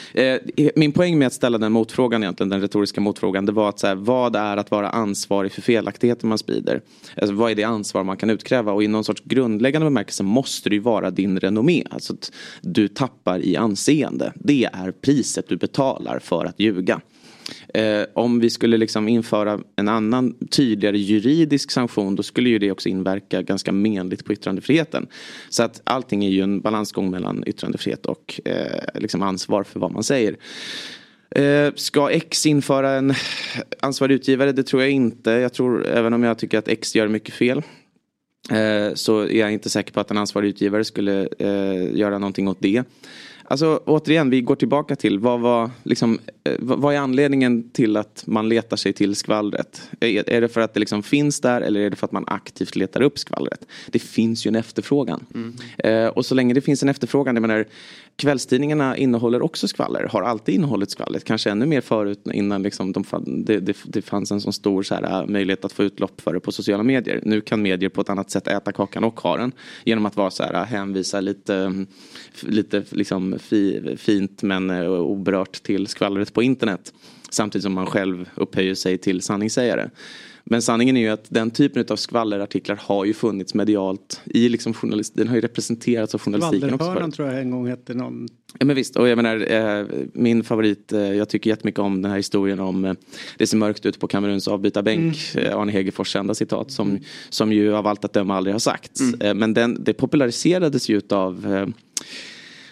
Min poäng med att ställa den motfrågan egentligen, den retoriska motfrågan, det var att så här, vad är att vara ansvarig för felaktigheter man sprider? Alltså, vad är det ansvar man kan utkräva? Och i någon sorts grundläggande bemärkelse måste det ju vara din renommé. Alltså att du tappar i anseende. Det är priset du betalar för att ljuga. Om vi skulle liksom införa en annan tydligare juridisk sanktion, då skulle ju det också inverka ganska menligt på yttrandefriheten. Så att allting är ju en balansgång mellan yttrandefrihet och liksom ansvar för vad man säger. Ska X införa en ansvarig utgivare? Det tror jag inte. Jag tror, även om jag tycker att X gör mycket fel, så är jag inte säker på att en ansvarig utgivare skulle göra någonting åt det. Alltså återigen, vi går tillbaka till vad är anledningen till att man letar sig till skvallret? Är det för att det liksom finns där, eller är det för att man aktivt letar upp skvallret? Det finns ju en efterfrågan. Och så länge det finns en efterfrågan, jag menar, kvällstidningarna innehåller också skvaller, har alltid innehållit skvallret, kanske ännu mer förut innan liksom det fanns en sån stor så här, möjlighet att få utlopp för det på sociala medier. Nu kan medier på ett annat sätt äta kakan och ha den genom att vara så här, hänvisa lite liksom fint men oberört till skvallret på internet, samtidigt som man själv upphöjer sig till sanningssägare. Men sanningen är ju att den typen av skvallerartiklar har ju funnits medialt i liksom journalistiken, har ju representerats av journalistiken också. Skvallerhörnan tror jag en gång hette någon. Ja, men visst, och jag menar min favorit, jag tycker jättemycket om den här historien om det ser mörkt ut på Kameruns avbytarbänk, Arne Hegerfors kända citat som ju av allt att döma aldrig har sagts. Men det populariserades ju av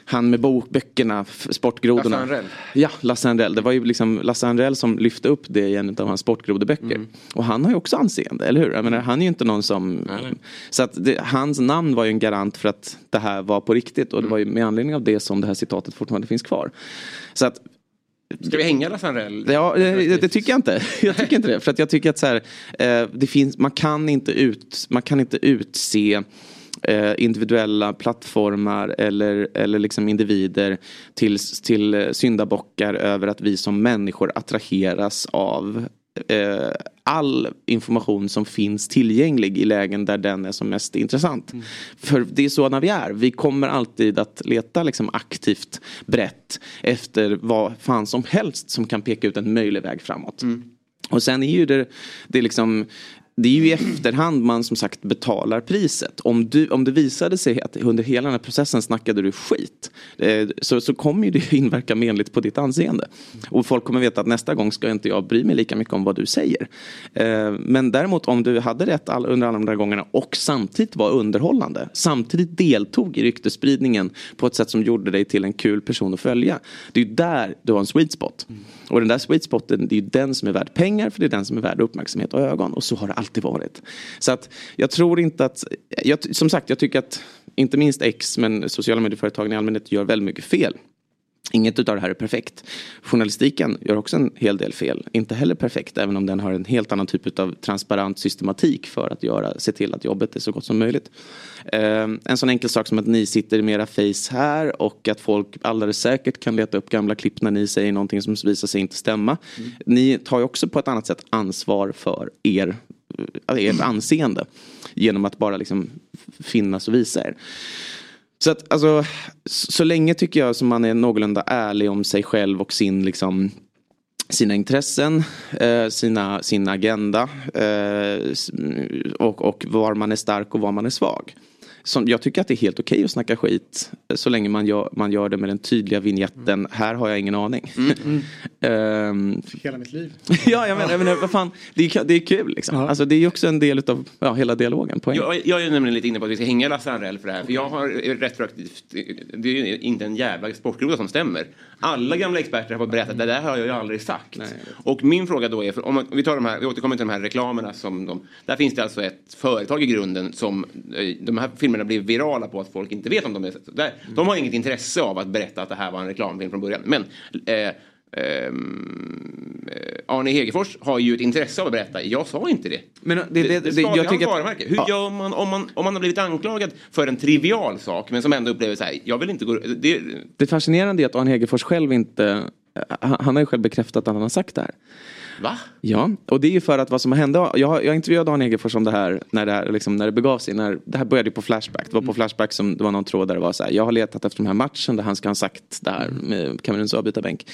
han med böckerna, sportgrodorna. Lasse Anrell. Ja, Lasse Anrell. Det var ju liksom Lasse Anrell som lyfte upp det i en av hans sportgrodeböcker. Mm. Och han har ju också anseende, eller hur? Jag menar, han är ju inte någon som... Nej. Så att det, hans namn var ju en garant för att det här var på riktigt. Och det var ju med anledning av det som det här citatet fortfarande finns kvar. Så att... Ska vi hänga Lasse Anrell? Ja, det tycker jag inte. Jag tycker inte det. För att jag tycker att så här, det finns, man kan inte utse individuella plattformar eller liksom individer till syndabockar över att vi som människor attraheras av all information som finns tillgänglig i lägen där den är som mest intressant. Mm. För det är sådana vi är. Vi kommer alltid att leta liksom aktivt, brett efter vad fan som helst som kan peka ut en möjlig väg framåt. Mm. Och sen är ju det liksom... Det är ju i efterhand man som sagt betalar priset. Om det visade sig att under hela den här processen snackade du skit, så kommer det inverka menligt på ditt anseende. Och folk kommer veta att nästa gång ska inte jag bry mig lika mycket om vad du säger. Men däremot om du hade rätt under alla de där gångerna och samtidigt var underhållande, samtidigt deltog i ryktespridningen på ett sätt som gjorde dig till en kul person att följa. Det är ju där du har en sweet spot. Och den där sweet spoten, det är ju den som är värd pengar, för det är den som är värd uppmärksamhet och ögon. Och så har det alltid varit. Så att jag tror inte att... som sagt, jag tycker att inte minst X, men sociala medieföretagen i allmänhet gör väldigt mycket fel. Inget utav det här är perfekt. Journalistiken gör också en hel del fel. Inte heller perfekt, även om den har en helt annan typ av transparent systematik för att se till att jobbet är så gott som möjligt. En sån enkel sak som att ni sitter med era face här och att folk alldeles säkert kan leta upp gamla klipp när ni säger någonting som visar sig inte stämma. Mm. Ni tar ju också på ett annat sätt ansvar för ert anseende genom att bara liksom finnas och visa er. Så att, alltså, så länge tycker jag som man är någorlunda ärlig om sig själv och liksom, sina intressen, sin agenda och var man är stark och var man är svag. Som jag tycker att det är helt okej att snacka skit så länge man gör det med den tydliga vignetten. Här har jag ingen aning. Hela mitt liv. Ja, jag menar vad fan, det är kul liksom. Alltså det är ju också en del av hela dialogen. Jag är nämligen lite inne på att vi ska hänga Lasse Anrell för det här, för jag har retroaktivt, det är ju inte en jävla sportgroda som stämmer. Alla gamla experter har berättat det där har jag ju aldrig sagt. Nej. Och min fråga då är, för om vi tar de här, vi återkommer till de här reklamerna som där finns det alltså ett företag i grunden som de här filmerna blir virala på att folk inte vet om de är där. De har inget intresse av att berätta att det här var en reklamfilm från början. Men Arne Hegerfors har ju ett intresse av att berätta. Jag sa inte det. Men det jag tycker att, hur gör man om man har blivit anklagad för en trivial sak men som ändå upplever så här, jag vill inte gå det fascinerande är att Arne Hegerfors själv inte, han har ju själv bekräftat att han har sagt det här. Va? Ja, och det är ju för att vad som hände, jag intervjuade Arne Hegerfors om det här när det begav sig, när det här började på Flashback. Det var på Flashback som det var någon tråd där det var så här, jag har letat efter den här matchen där han ska ha sagt det här med Kameruns avbytarbänk.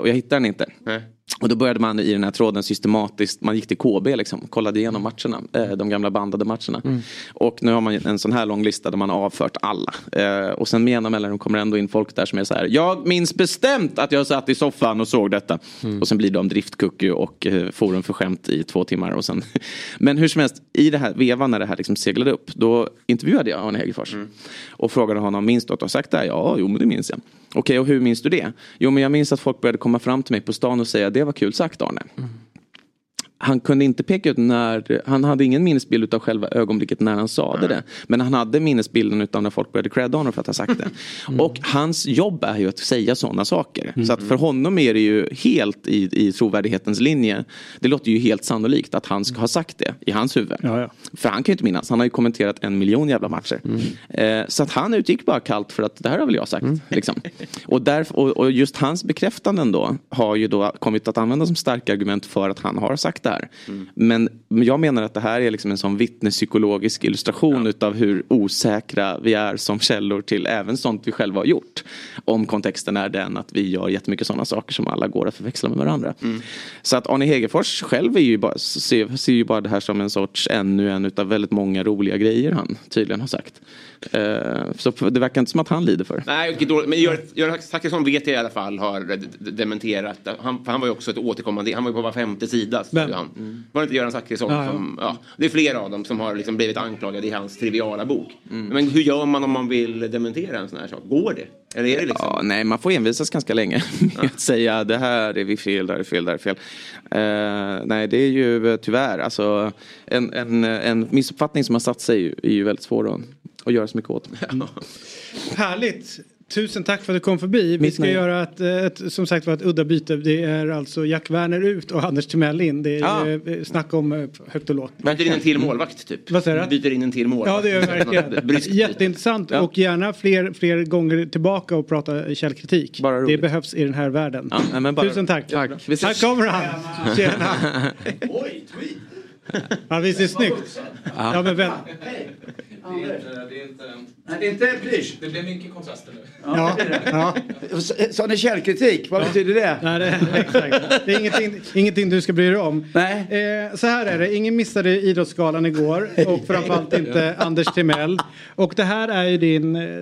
Och jag hittade den inte. Mm. Och då började man i den här tråden systematiskt, man gick till KB liksom, kollade igenom matcherna, de gamla bandade matcherna. Mm. Och nu har man en sån här lång lista där man har avfört alla. Och sen mellan de kommer ändå in folk där som är så här, jag minns bestämt att jag satt i soffan och såg detta. Mm. Och sen blir de driftkucku och forum för skämt i 2 timmar. Och sen. Men hur som helst, i det här vevan när det här liksom seglade upp, då intervjuade jag Arne Hegerfors. Mm. Och frågade honom, minns du att du har sagt det här? Ja, jo men det minns jag. Okej, och hur minns du det? Jo men jag minns att folk började komma fram till mig på stan och säga, det var kul sagt Arne. Mm. Han kunde inte peka ut när, han hade ingen minnesbild av själva ögonblicket när han sa det. Men han hade minnesbilden utav när folk började credda honom för att ha sagt det. Mm. Och hans jobb är ju att säga sådana saker. Mm. Så att för honom är det ju helt i trovärdighetens linje. Det låter ju helt sannolikt att han ska ha sagt det i hans huvud. Ja, ja. För han kan ju inte minnas. Han har ju kommenterat 1 miljon jävla matcher. Mm. Så att han utgick bara kallt för att det här har väl jag sagt. Mm. Liksom. Och just hans bekräftanden då har ju då kommit att användas som starka argument för att han har sagt det. Mm. Men jag menar att det här är liksom en sån vittnespsykologisk illustration utav hur osäkra vi är som källor till även sånt vi själva har gjort. Om kontexten är den att vi gör jättemycket sådana saker som alla går att förväxla med varandra. Mm. Så att Arne Hegerfors själv är ju bara, ser ju bara det här som en sorts ännu en utav väldigt många roliga grejer han tydligen har sagt. Så det verkar inte som att han lider för. Nej, men Göran Zachrisson vet jag i alla fall har dementerat. Han var ju också ett återkommande. Han var ju på var femte sida. Var det inte Göran Zachrisson? Ja. Det är flera av dem som har liksom blivit anklagade i hans triviala bok. Mm. Men hur gör man om man vill dementera en sån här sak? Går det? Eller är det liksom? Ja, nej, man får envisas ganska länge med att säga det här är vi fel, där är fel, där är fel. Nej, det är ju tyvärr. Alltså, en missuppfattning som har satt sig är ju väldigt svår att och göra så mycket åt. Mm. Härligt. Tusen tack för att du kom förbi. Vi ska göra ett udda byte. Det är alltså Jack Werner ut och Anders Timell in. Det är snack om högt och lågt. Byter in en till målvakt typ. Vad säger du? Byter in en till målvakt. Ja, det är verkligen. Jätteintressant. Ja. Och gärna fler gånger tillbaka och prata källkritik. Det behövs i den här världen. Ja, men bara... Tusen tack. Här kommer han. Tjena. Oj, tweet. Ja, visst är snyggt. Ja, men väl. Det är inte plysch. Det blir mycket kontraster nu. Så ni källkritik, vad betyder det? Nej, det är ingenting du ska bry dig om. Så här är det, ingen missade idrottsgalan igår. Och framförallt inte Anders Timell. Och det här är ju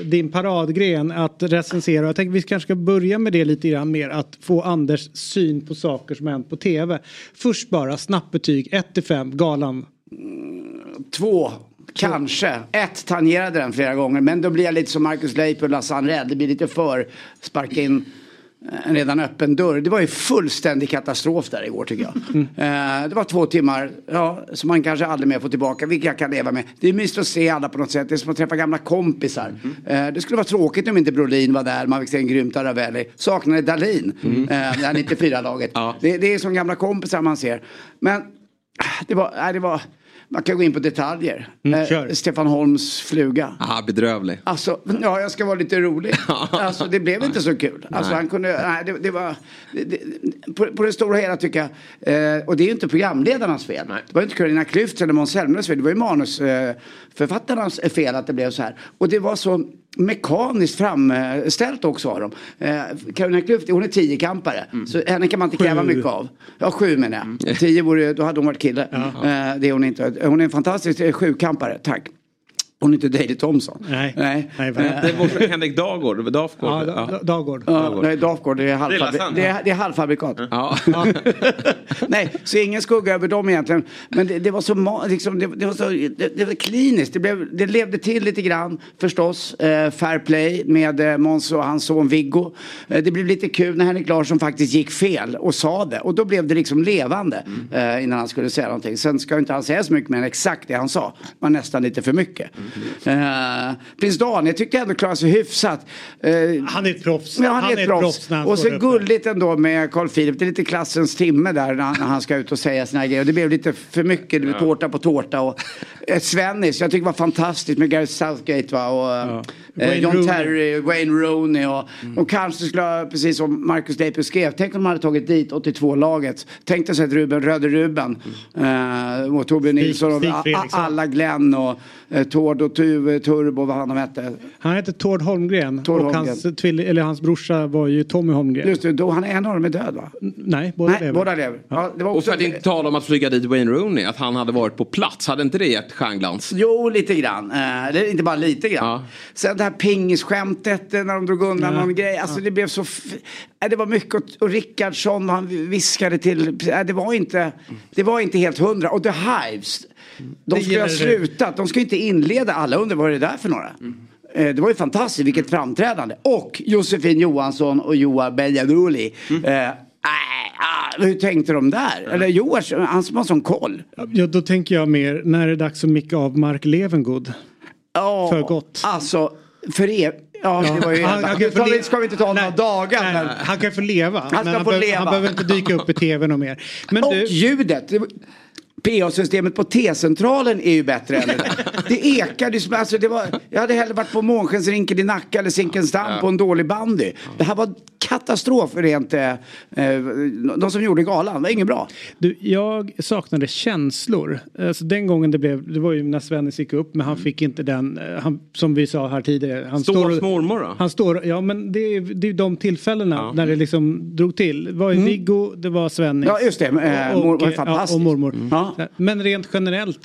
din paradgren att recensera. Jag tänkte vi kanske ska börja med det lite grann mer. Att få Anders syn på saker som hänt på tv. Först bara snabbbetyg 1-5, galan. 2. Kanske. 1 tangerade den flera gånger. Men då blir jag lite som Marcus Leip och Lasse Anrell. Det blir lite för sparka in en redan öppen dörr. Det var ju fullständig katastrof där igår tycker jag. Det var 2 timmar som man kanske aldrig mer får tillbaka. Vilket jag kan leva med. Det är mysigt att se alla på något sätt. Det är som att träffa gamla kompisar. Det skulle vara tråkigt om inte Brolin var där. Man fick se en grymt Aravelli. Saknade Dahlin. Det här 94-laget. Det är som gamla kompisar man ser. Men det var... Man kan gå in på detaljer. Stefan Holms fluga. Aha, bedrövlig. Alltså, jag ska vara lite rolig. Alltså, det blev inte så kul. Alltså, han kunde... Nej, det var på det stora hela tycker jag. Och det är ju inte programledarnas fel. Nej. Det var ju inte Carolina Klüft eller Måns Zelmerlöws fel. Det var ju manusförfattarnas fel att det blev så här. Och det var så... mekaniskt framställt också av dem. Carolina Klüft, hon är 10-kampare. Så henne kan man inte kräva mycket av. Ja, 7 menar jag. 10 vore, då hade hon varit kille. Det är hon inte. Hon är en fantastisk 7-kampare. Tack. Hon är inte David Thompson. Nej. Det var för Henrik Dagård. Dagård. Det är halvfabrikat. Nej, så ingen skugga över dem egentligen. Men det var så liksom, det var kliniskt. Det levde till lite grann förstås. Fair play med Måns och hans son Viggo. Det blev lite kul när Henrik Larsson faktiskt gick fel och sa det. Och då blev det liksom levande innan han skulle säga någonting. Sen ska inte han säga så mycket, men exakt det han sa var nästan lite för mycket. Prins Daniel tyckte jag ändå klarade sig hyfsat. Han är ett proffs. Och så gulligt ändå med Carl Philip. Det är lite klassens timme där när han ska ut och säga sina grejer. Det blev lite för mycket tårta på tårta. Och Svennis, jag tycker var fantastiskt med Gary Southgate John Terry, Wayne Rooney och kanske skulle, precis som Marcus Dapel skrev, tänk om man hade tagit dit 82-laget. Tänkte sig att Röde Ruben och Torbjörn Nilsson och alla Glenn och Tord och Turbo, vad han hette. Han hette Tord Holmgren. Hans brorsa var ju Tommy Holmgren. Just det, då han är en av dem är död va? Nej, båda lever. Ja. Ja, och för att inte tala om att flyga dit Wayne Rooney, att han hade varit på plats. Hade inte det gett stjärnglans? Jo, lite grann. Eller inte bara lite grann. Ja. Sen det här pingisskämtet när de drog undan någon grej. Alltså det blev så... det var mycket och Rickardsson, han viskade till... Det var inte helt 100. Och The Hives... De skulle ha slutat. De skulle inte inleda. Alla undrar vad det där för några. Det var ju fantastiskt. Vilket framträdande. Och Josefin Johansson och Joa Bejaduli. Hur tänkte de där? Eller Joars, han som har sån koll. Ja, då tänker jag mer. När det är dags att micka av Mark Levengood. För gott. Alltså, för er... det var ju han ska vi inte ta några dagar. Nej, men... Han kan få leva. Han behöver inte dyka upp i tv något mer. Men och ljudet... PA-systemet på T-centralen är ju bättre än det. Det ekade ju, alltså jag hade hellre varit på Månskensrinken i Nacka eller Zinkensdamm på en dålig bandy. Det här var katastrof rent de som gjorde galan. Det var inget bra. Jag saknade känslor. Alltså, den gången det var ju när Svennis gick upp, men han fick inte den som vi sa här tidigare. Han står mormor då? Han står, ja men det är de tillfällena när det liksom drog till. Det var ju Viggo, det var Svennis. Ja just det, och mormor. Men rent generellt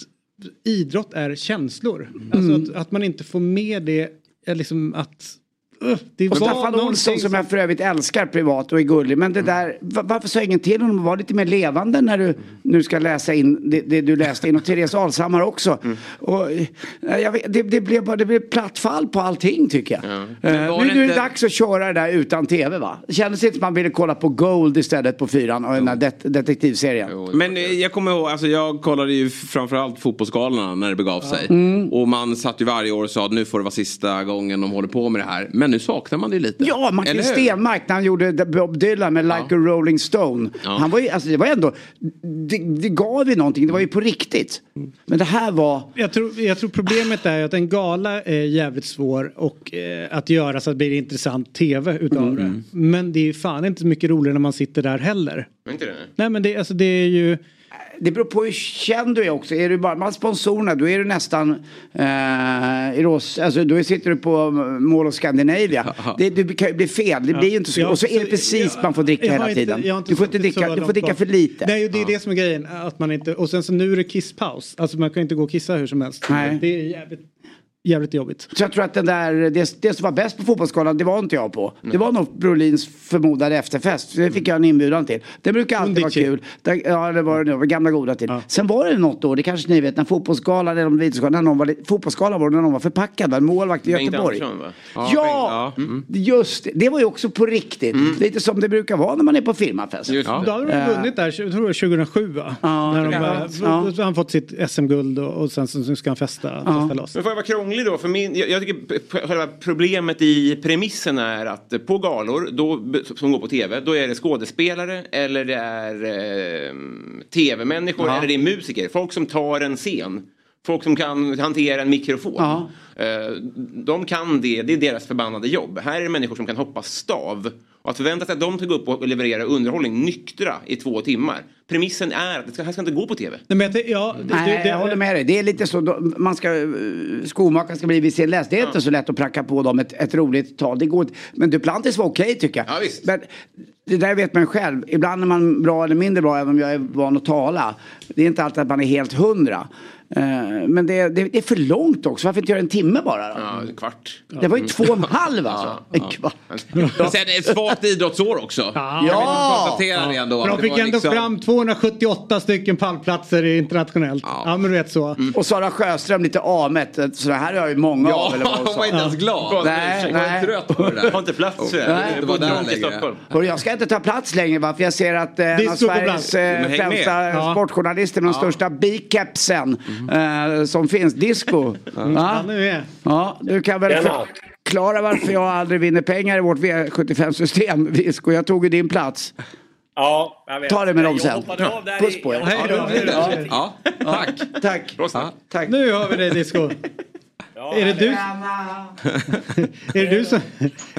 idrott är känslor. Alltså att man inte får med det är liksom att... Det och Staffan Olsson som jag för övrigt älskar privat och är gullig. Men det där, varför sa ingen till honom? Var lite mer levande när du nu ska läsa in det du läste in. Och Therese Alshammar också. Och, det blev plattfall på allting tycker jag. Nu är det inte... dags att köra det där utan tv va? Kändes inte att man ville kolla på Gold istället på fyran och den här detektivserien. Men jag kommer ihåg, alltså jag kollade ju framförallt fotbollsgalorna när det begav sig. Och man satt ju varje år och sa att nu får det vara sista gången de håller på med det här. Men nu saknar man det lite. Ja, Martin Stenmark när han gjorde Bob Dylan med Like a Rolling Stone. Han var ju, alltså det var ändå det gav ju någonting, det var ju på riktigt. Men det här var... Jag tror problemet är att en gala är jävligt svår och att göra så att det blir intressant tv utav det. Men det är ju fan inte så mycket roligare när man sitter där heller. Men inte det? Nej, men det är ju... Det beror på hur känd du är också. Är du bara med sponsorerna, då är du nästan då sitter du på Mål och Skandinavia. Du kan ju bli fel. Det blir ju inte så. Och så är det precis man får dricka hela tiden. Du får dricka för lite. Nej, det är det som är grejen att man inte. Och sen så nu är det kisspaus. Alltså man kan inte gå och kissa hur som helst. Nej. Det är jävligt jobbigt. Så jag tror att den där, det som var bäst på fotbollsskalan, det var inte jag på. Nej. Det var nog Brolins förmodade efterfest. Det fick jag en inbjudan till. Det brukar alltid vara kul. Det var det gamla goda till. Ja. Sen var det något år, det kanske ni vet, när fotbollsskalan eller fotbollsskalan var när någon var förpackad. Målvakt i Göteborg. Just det. Det var ju också på riktigt. Lite som det brukar vara när man är på filmafest. Då hade de vunnit där, jag tror 2007 va? När han fått sitt SM-guld och sen så ska han festa loss. Men får jag vara krånglig? Då, för jag tycker själva problemet i premissen är att på galor som går på tv, då är det skådespelare eller det är tv-människor eller det är musiker. Folk som tar en scen. Folk som kan hantera en mikrofon. Ja. De kan det. Det är deras förbannade jobb. Här är det människor som kan hoppa stav. Och att förvänta sig att de ska gå upp och leverera underhållning nyktra i 2 timmar. Premissen är att det här ska inte gå på tv. Nej, men jag håller med dig. Det är lite så. Skomakaren ska bli vid sin läst. Det är inte så lätt att pracka på dem ett roligt tal. Det går, men Duplantis var okej tycker jag. Ja, visst. Men det där vet man själv. Ibland är man bra eller mindre bra även om jag är van att tala. Det är inte alltid att man är helt 100. Men det är för långt också. Varför inte göra en timme bara då? Ja, en kvart. Det var ju 2,5 alltså. En kvart. Ja. Sen är det svagt idrottsår också. Ja. Men de fick ändå fram 278 stycken pallplatser internationellt. Ja, men rätt så. Och Sara Sjöström lite amet. Så det här har ju många av. Ja, hon var inte ens glad. Nej. Jag var trött på det där. Har inte plats för det. Var där i Stockholm. Och jag ska inte ta plats längre va? För jag ser att en av Sveriges främsta sportjournalister med den största bikepsen som finns, Disco. Ja, du kan väl förklara varför jag aldrig vinner pengar i vårt V75-system, Disco. Jag tog ju din plats. Ja, jag vet. Ta det med dem sen. Puss på er. Tack. Nu har vi dig, Disco. Ja, är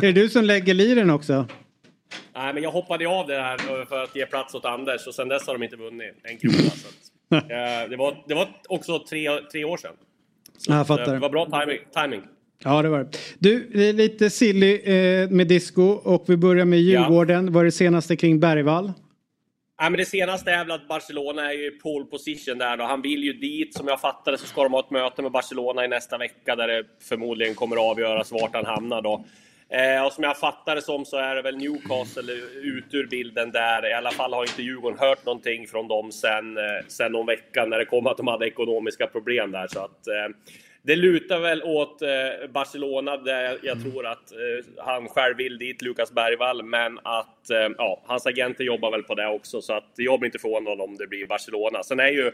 det du som lägger liren också? Nej, men jag hoppade av det här för att ge plats åt Anders och sen dess har de inte vunnit en krona. Så det var också tre år sedan. Så jag fattar. Det var bra timing. Ja, det var det. Du, det är lite silly med Disco och vi börjar med Djurgården. Ja. Vad är det senaste kring Bergvall? Ja, men det senaste är väl att Barcelona är ju pole position där då. Han vill ju dit, som jag fattade så ska de ha ett möte med Barcelona i nästa vecka där det förmodligen kommer avgöras vart han hamnar då. Och som jag fattar det som så är det väl Newcastle ut ur bilden där. I alla fall har inte Djurgården hört någonting från dem sen någon vecka när det kom att de hade ekonomiska problem där. Så att det lutar väl åt Barcelona där jag tror att han själv vill dit, Lucas Bergvall. Men att hans agenter jobbar väl på det också. Så att jag blir inte förvånad om det blir Barcelona. Sen är ju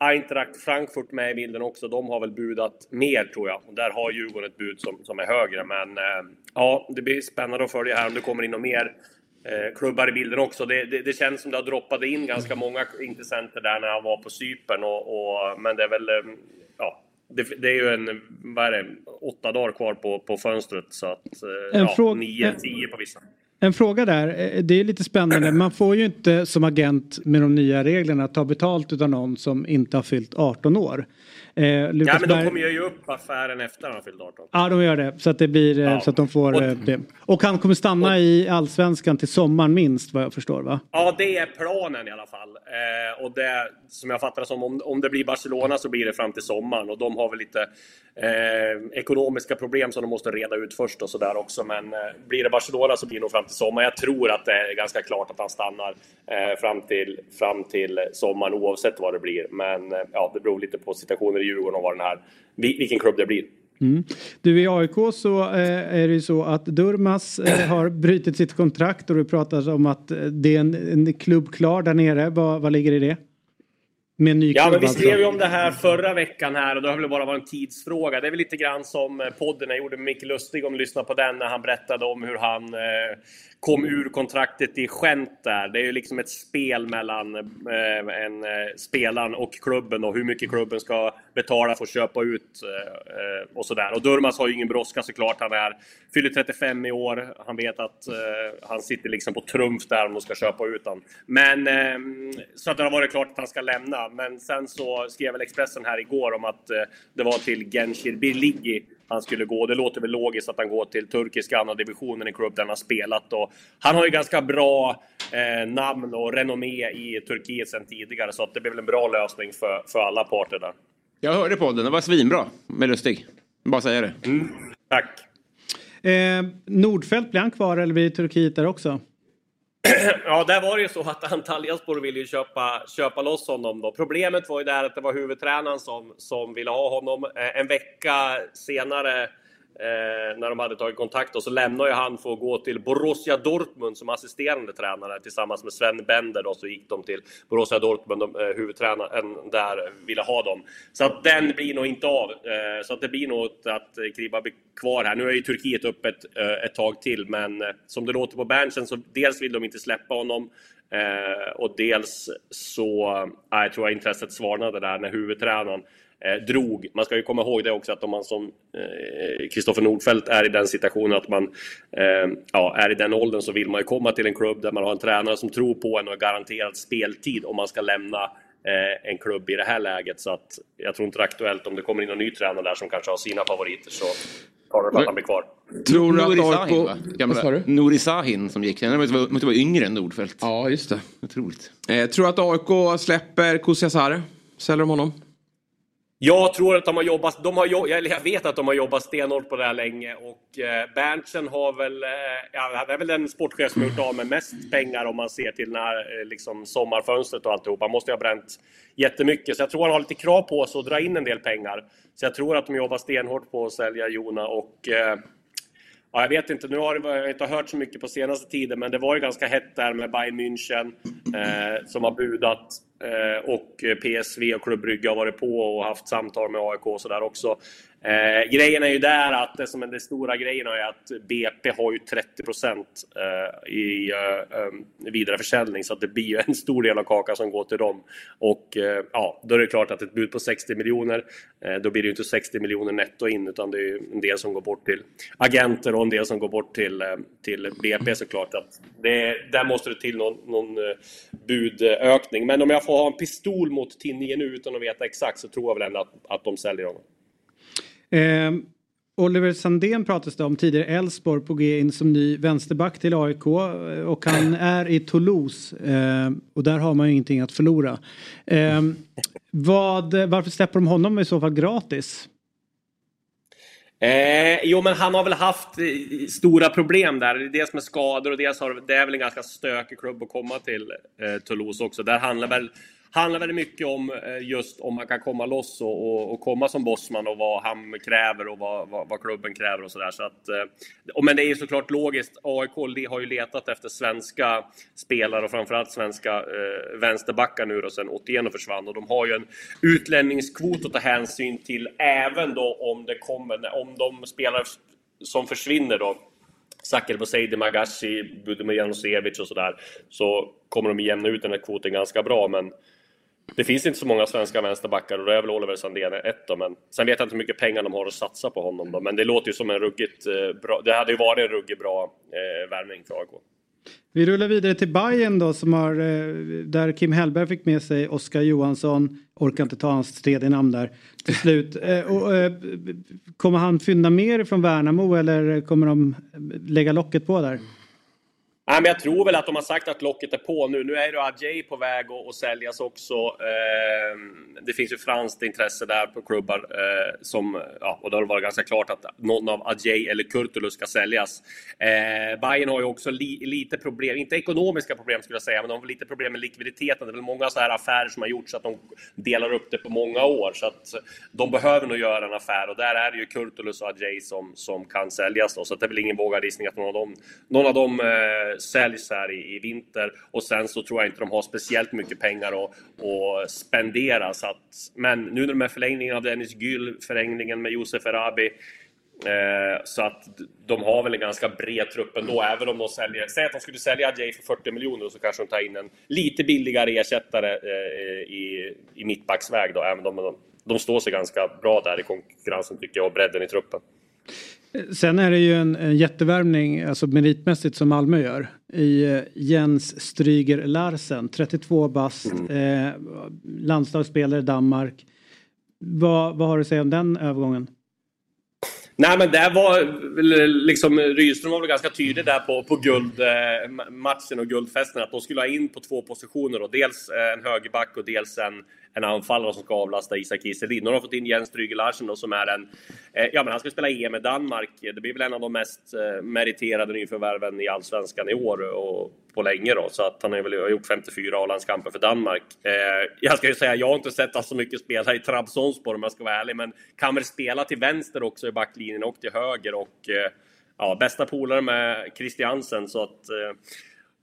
Eintracht Frankfurt med i bilden också. De har väl budat mer tror jag. Och där har Djurgården ett bud som är högre. Men det blir spännande att följa här om det kommer in och mer klubbar i bilden också. Det känns som det har droppat in ganska många intressenter där när han var på Cypern. Men det är väl... Det är ju 8 dagar kvar på fönstret så att 9-10 på vissa. En fråga där, det är lite spännande. Man får ju inte som agent med de nya reglerna ta betalt utan någon som inte har fyllt 18 år. Lukas men de kommer ju upp affären efter han har fyllt 18. Ja, de gör det. Så att, det blir, så att de får det. Och han kommer stanna i Allsvenskan till sommaren minst, vad jag förstår, va? Ja, det är planen i alla fall. Och det, som jag fattar som, om det blir Barcelona så blir det fram till sommaren. Och de har väl lite ekonomiska problem som de måste reda ut först och sådär också. Men blir det Barcelona så blir det nog fram till sommaren. Jag tror att det är ganska klart att han stannar fram till sommaren oavsett vad det blir. Men det beror lite på situationen i Djurgården och vad den här, vilken klubb det blir. Mm. Du, i AIK så är det ju så att Durmas har brutit sitt kontrakt och du pratar om att det är en klubb klar där nere. Vad ligger i det? Men vi skrev ju om det här förra veckan här och det har väl bara varit en tidsfråga. Det är väl lite grann som podden jag gjorde med Micke Lustig, om lyssna på den, när han berättade om hur han kom ur kontraktet i skämt där. Det är ju liksom ett spel mellan spelaren och klubben och hur mycket klubben ska betala för att köpa ut och sådär. Och Durmas har ju ingen brådska såklart. Han fyller 35 i år. Han vet att han sitter liksom på trumf där om de ska köpa ut han. Men så att det har varit klart att han ska lämna. Men sen så skrev väl Expressen här igår om att det var till Gençler Birliği han skulle gå. Det låter väl logiskt att han går till turkiska andra divisionen i klubb där han har spelat. Och han har ju ganska bra namn och renommé i Turkiet sedan tidigare. Så att det blev väl en bra lösning för alla parter där. Jag hörde på den. Det var svinbra med Lustig. Bara säga det. Mm, tack. Nordfält blir han kvar eller blir Turkiet där också? Ja, där var det ju så att Antalyaspor ville ju köpa loss honom då. Problemet var ju där att det var huvudtränaren som ville ha honom. En vecka senare när de hade tagit kontakt då, så lämnade ju han för att gå till Borussia Dortmund som assisterande tränare tillsammans med Sven Bender då, så gick de till Borussia Dortmund, huvudtränaren där ville ha dem. Så att den blir nog inte av. Så att det blir nog att Kriba blir kvar här. Nu är ju Turkiet upp ett tag till, men som det låter på benchen så dels vill de inte släppa honom och dels så jag tror jag intresset svarnade där när huvudtränaren drog. Man ska ju komma ihåg det också att om man som Kristoffer Nordfeldt är i den situationen att man är i den åldern, så vill man ju komma till en klubb där man har en tränare som tror på en och garanterad speltid om man ska lämna en klubb i det här läget. Så att jag tror inte det är aktuellt om det kommer in en ny tränare där som kanske har sina favoriter, så tar det att han blir kvar. Tror du att Nuri Sahin som gick, han måste vara yngre än Nordfeldt. Ja, just det. Otroligt. Tror du att AIK släpper Kusiasare? Säljer de honom? Jag tror att jag vet att de har jobbat stenhårt på det här länge, och Berntsen har väl, han är väl den sportchef som har gjort av med mest pengar om man ser till när liksom sommarfönstret och alltihop. Han måste ju ha bränt jättemycket, så jag tror han har lite krav på sig att dra in en del pengar. Så jag tror att de jobbar stenhårt på att sälja Jona och jag vet inte, nu har jag inte hört så mycket på senaste tiden, men det var ju ganska hett där med Bayern München som har budat och PSV och Klubb Brygge har varit på och haft samtal med AIK och sådär också. Grejen är ju där att det som är den stora grejen är att BP har ju 30% i vidareförsäljning, så att det blir ju en stor del av kakan som går till dem. Och då är det klart att ett bud på 60 miljoner, då blir det ju inte 60 miljoner netto in, utan det är ju en del som går bort till agenter och en del som går bort till BP såklart. Att där måste det till någon budökning. Men om jag får ha en pistol mot tinningen nu utan att veta exakt, så tror jag väl ändå att de säljer honom. Oliver Sandén pratades det om tidigare. Elfsborg på G in som ny vänsterback till AIK, och han är i Toulouse och där har man ju ingenting att förlora. Varför släpper de honom i så fall gratis? Men han har väl haft stora problem där. Dels med skador och dels det är väl en ganska stökig klubb att komma till, Toulouse också. Där handlar väldigt mycket om just om man kan komma loss och komma som bossman och vad han kräver och vad klubben kräver och sådär. Så att, men det är ju såklart logiskt. AIK har ju letat efter svenska spelare och framförallt svenska vänsterbackar nu då, sen 81 och försvann. Och de har ju en utlänningskvot att ta hänsyn till även då om det kommer, om de spelare som försvinner då. Sakel Boseidi, Magashi, Budimir Janosevic och sådär. Så kommer de jämna ut den här kvoten ganska bra, men Det finns inte så många svenska vänsterbackar och det är väl Oliver Sandén ett då, men sen vet jag inte hur mycket pengar de har att satsa på honom då, men det låter ju som en ruggigt bra, det hade ju varit en ruggigt bra värvning för AIK. Vi rullar vidare till Bayern då som har, där Kim Hellberg fick med sig Oskar Johansson, orkar inte ta hans tredje namn där till slut. Kommer han finna mer från Värnamo eller kommer de lägga locket på där? Nej, men jag tror väl att de har sagt att locket är på nu. Nu är ju Adjei på väg att säljas också. Det finns ju franskt intresse där på klubbar. Som, ja, och då har det varit ganska klart att någon av Adjei eller Kurtulus ska säljas. Bayern har ju också lite problem. Inte ekonomiska problem skulle jag säga. Men de har lite problem med likviditeten. Det är väl många så här affärer som har gjort så att de delar upp det på många år. Så att de behöver nog göra en affär. Och där är det ju Kurtulus och Adjei som kan säljas då. Så att det är väl ingen vågad gissning att någon av dem säljs här i vinter, och sen så tror jag inte de har speciellt mycket pengar att spendera, så att, men nu när de är förlängningen av Dennis Gyll, förlängningen med Josef Erabi, så att de har väl en ganska bred trupp ändå, även om de säljer, säg att de skulle sälja Jay för 40 miljoner så kanske de tar in en lite billigare ersättare i mittbacksväg då, även om de står sig ganska bra där i konkurrensen tycker jag, och bredden i truppen. Sen är det ju en jättevärvning, alltså meritmässigt, som Malmö gör i Jens Stryger Larsen, 32 bast, landslagsspelare i Danmark. Vad har du att säga om den övergången? Nej, men det var liksom, Rydström var väl ganska tydlig där på guldmatchen och guldfesten att de skulle ha in på två positioner då. Dels en högerback och dels en anfallare som ska avlasta Isak Kiese Lidin. De har fått in Jens Stryger Larsen då, som är han ska spela EM med Danmark. Det blir väl en av de mest meriterade nyförvärven i Allsvenskan i år och på länge då. Så att han har väl gjort 54 A-landskamper för Danmark. Jag ska ju säga, jag har inte sett så mycket spel här i Trabzonspor om jag ska vara ärlig, men kan väl spela till vänster också i backlinjen och till höger och bästa polare med Christiansen, så att...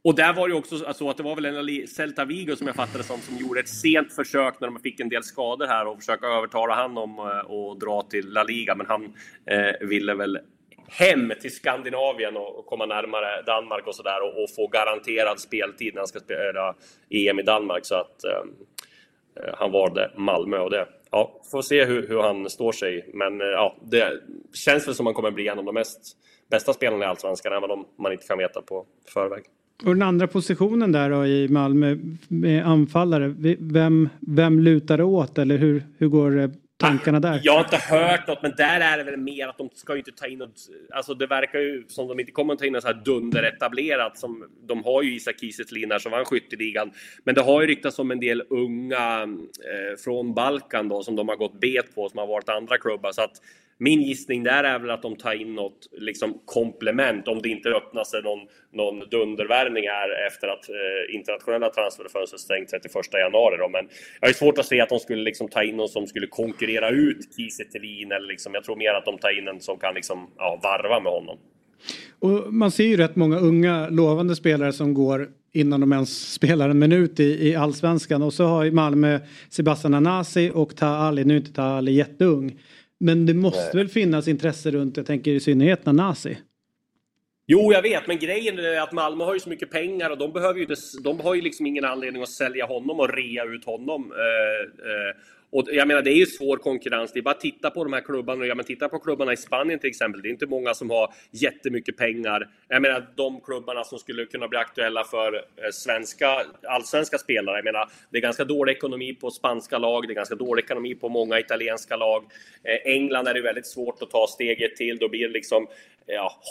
Och där var det också så att det var väl en Celta Vigo som jag fattade som gjorde ett sent försök när de fick en del skador här och försöka övertala han om att dra till La Liga. Men han ville väl hem till Skandinavien och komma närmare Danmark och sådär och få garanterad speltid när han ska spela EM i Danmark. Så att han valde Malmö och det. Ja, får se hur han står sig. Men det känns väl som han kommer bli en av de bästa spelarna i Allsvenskan, även om man inte kan veta på förväg. Och den andra positionen där då, i Malmö med anfallare, vem lutar det åt eller hur går tankarna där? Jag har inte hört något, men där är det väl mer att de ska ju inte ta in något, alltså det verkar ju som de inte kommer att ta in något så här dunderetablerat, som de har ju Isak Kiese Lidin här som vann skytteligan, men det har ju ryktats om en del unga från Balkan då som de har gått bet på, som har varit andra klubbar, så att min gissning där är väl att de tar in något liksom komplement om det inte öppnar sig någon dundervärvning här efter att internationella transferfönstret stängt 31 januari då. Men jag är svårt att se att de skulle liksom ta in någon som skulle konkurrera ut Kiese Thelin eller liksom, jag tror mer att de tar in en som kan liksom, varva med honom. Och man ser ju rätt många unga lovande spelare som går innan de ens spelar en minut i Allsvenskan, och så har ju Malmö Sebastian Anasi och Ta Ali, nu är inte Ta Ali jätteung. Men det måste väl finnas intresse runt, jag tänker i synnerhet Nanasi. Jo, jag vet, men grejen är att Malmö har ju så mycket pengar och de har ju liksom ingen anledning att sälja honom och rea ut honom. Och jag menar, det är ju svår konkurrens. Det är bara att titta på de här klubbarna. Jag menar, titta på klubbarna i Spanien till exempel. Det är inte många som har jättemycket pengar. Jag menar, de klubbarna som skulle kunna bli aktuella för allsvenska spelare. Jag menar, det är ganska dålig ekonomi på spanska lag. Det är ganska dålig ekonomi på många italienska lag. England är det väldigt svårt att ta steget till. Då blir det liksom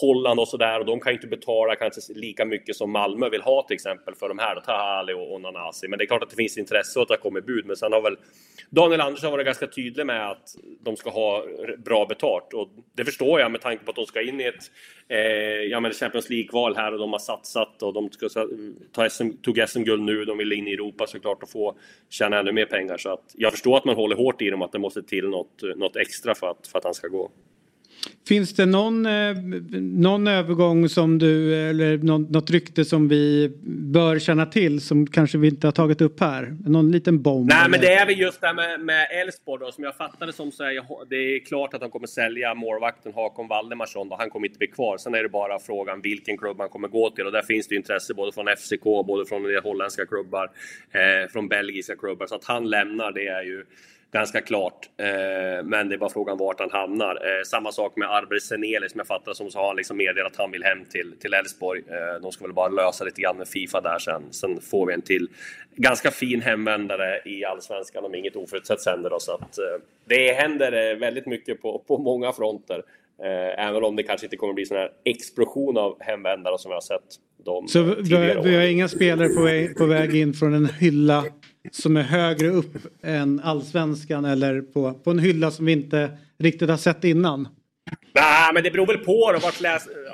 Håland och sådär. Och de kan ju inte betala kanske lika mycket som Malmö vill ha till exempel för de här. Ta Ali och Nanasi. Men det är klart att det finns intresse att det kommer bud. Men sen har väl... Daniel Andersson var ganska tydlig med att de ska ha bra betalt, och det förstår jag med tanke på att de ska in i ett Champions League-val här och de har satsat och de tog SM-guld nu, de vill in i Europa såklart och få tjäna ännu mer pengar, så att jag förstår att man håller hårt i dem, att det måste till något extra för att han ska gå. Finns det någon övergång som du, eller något rykte som vi bör känna till som kanske vi inte har tagit upp här? Någon liten bomb? Nej, eller? Men det är väl just det här med Elfsborg då, som jag fattade som så här, det är klart att de kommer sälja målvakten Håkon Valdemarsson då, han kommer inte bli kvar. Sen är det bara frågan vilken klubb han kommer gå till, och där finns det intresse både från FCK, både från de holländska klubbar, från belgiska klubbar, så att han lämnar det är ju ganska klart, men det är bara frågan vart han hamnar. Samma sak med Arber Seneli, som jag fattar som så har han liksom meddelat att han vill hem till Elfsborg. De ska väl bara lösa lite grann med FIFA där sen får vi en till ganska fin hemvändare i Allsvenskan om inget oförutsett händer då. Så att det händer väldigt mycket på många fronter, även om det kanske inte kommer bli sån här explosion av hemvändare som vi har sett de så tidigare åren. Vi har inga spelare på väg in från en hylla som är högre upp än Allsvenskan, eller på en hylla som vi inte riktigt har sett innan? Nej, men det beror väl på då.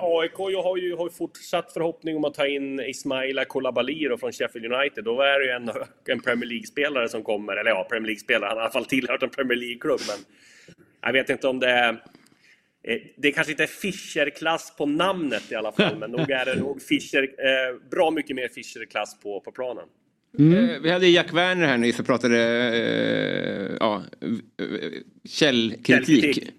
AIK har ju fortsatt förhoppning om att ta in Ismaila Koulibaly från Sheffield United. Då är det ju en Premier League-spelare som kommer. Eller ja, Premier League-spelare. Han har i alla fall tillhört en Premier League-klubb. Men jag vet inte om det är... Det kanske inte är Fischer-klass på namnet i alla fall. Men nog är det nog Fischer, bra mycket mer Fischer-klass på planen. Mm. Vi hade Jack Werner här nu som pratade källkritik.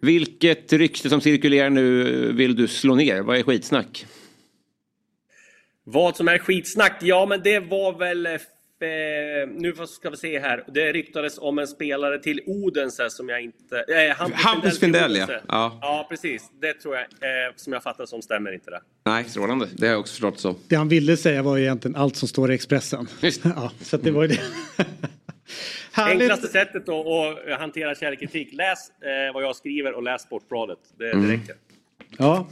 Vilket rykte som cirkulerar nu vill du slå ner? Vad är skitsnack? Vad som är skitsnack? Ja, men det var väl... nu ska vi se här. Det ryktades om en spelare till Odense som jag inte... Hampus Findell, ja. Precis. Det tror jag, som jag fattar som stämmer inte det. Nej, strålande. Det har jag också förstått så. Det han ville säga var ju egentligen allt som står i Expressen. Just. Ja, så att det var ju det. Enklaste sättet då att hantera källkritik. Läs vad jag skriver och läs Sportbladet. Det räcker. Ja,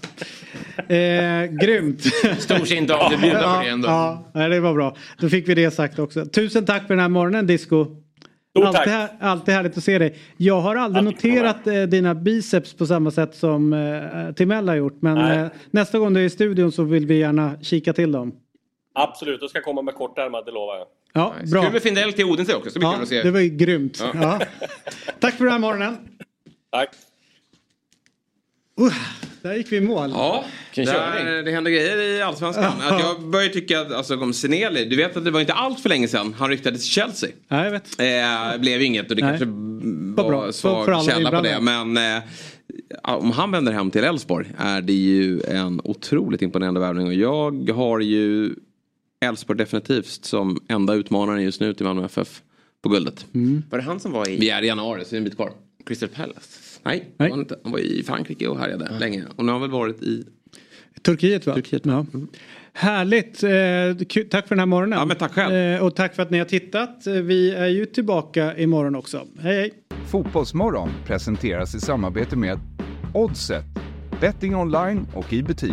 grymt. Storsint av det bjuder på det ändå. Ja, det var bra. Då fick vi det sagt också. Tusen tack för den här morgonen, Disco. Alltid härligt att se dig. Jag har aldrig noterat dina biceps på samma sätt som Timell har gjort. Men nästa gång du är i studion så vill vi gärna kika till dem. Absolut, då ska jag komma med kortärmar, det lovar jag. Ja, nice. Bra. Kul med Findell till Odense också. Så mycket att se. Det var ju grymt. Ja. Tack för den här morgonen. Tack. Där gick vi i mål. Ja, det händer grejer i Allsvenskan. Att jag börjar tycka att om Seneli, du vet att det var inte allt för länge sedan han ryktades till Chelsea. Nej, jag vet. Blev inget och det kanske var svag källa på det. Men om han vänder hem till Elfsborg är det ju en otroligt imponerande värvning. Och jag har ju Elfsborg definitivt som enda utmanare just nu till Malmö FF på guldet. Mm. Var det han som var i? Vi är i januari så är en bit kvar. Crystal Palace. Nej. Han var i Frankrike och härjade länge. Och nu har väl varit i Turkiet, va? Ja. Mm. Härligt. Tack för den här morgonen. Ja, men tack själv. Och tack för att ni har tittat. Vi är ju tillbaka imorgon också. Hej. Fotbollsmorgon presenteras i samarbete med Oddset. Betting online och i butik.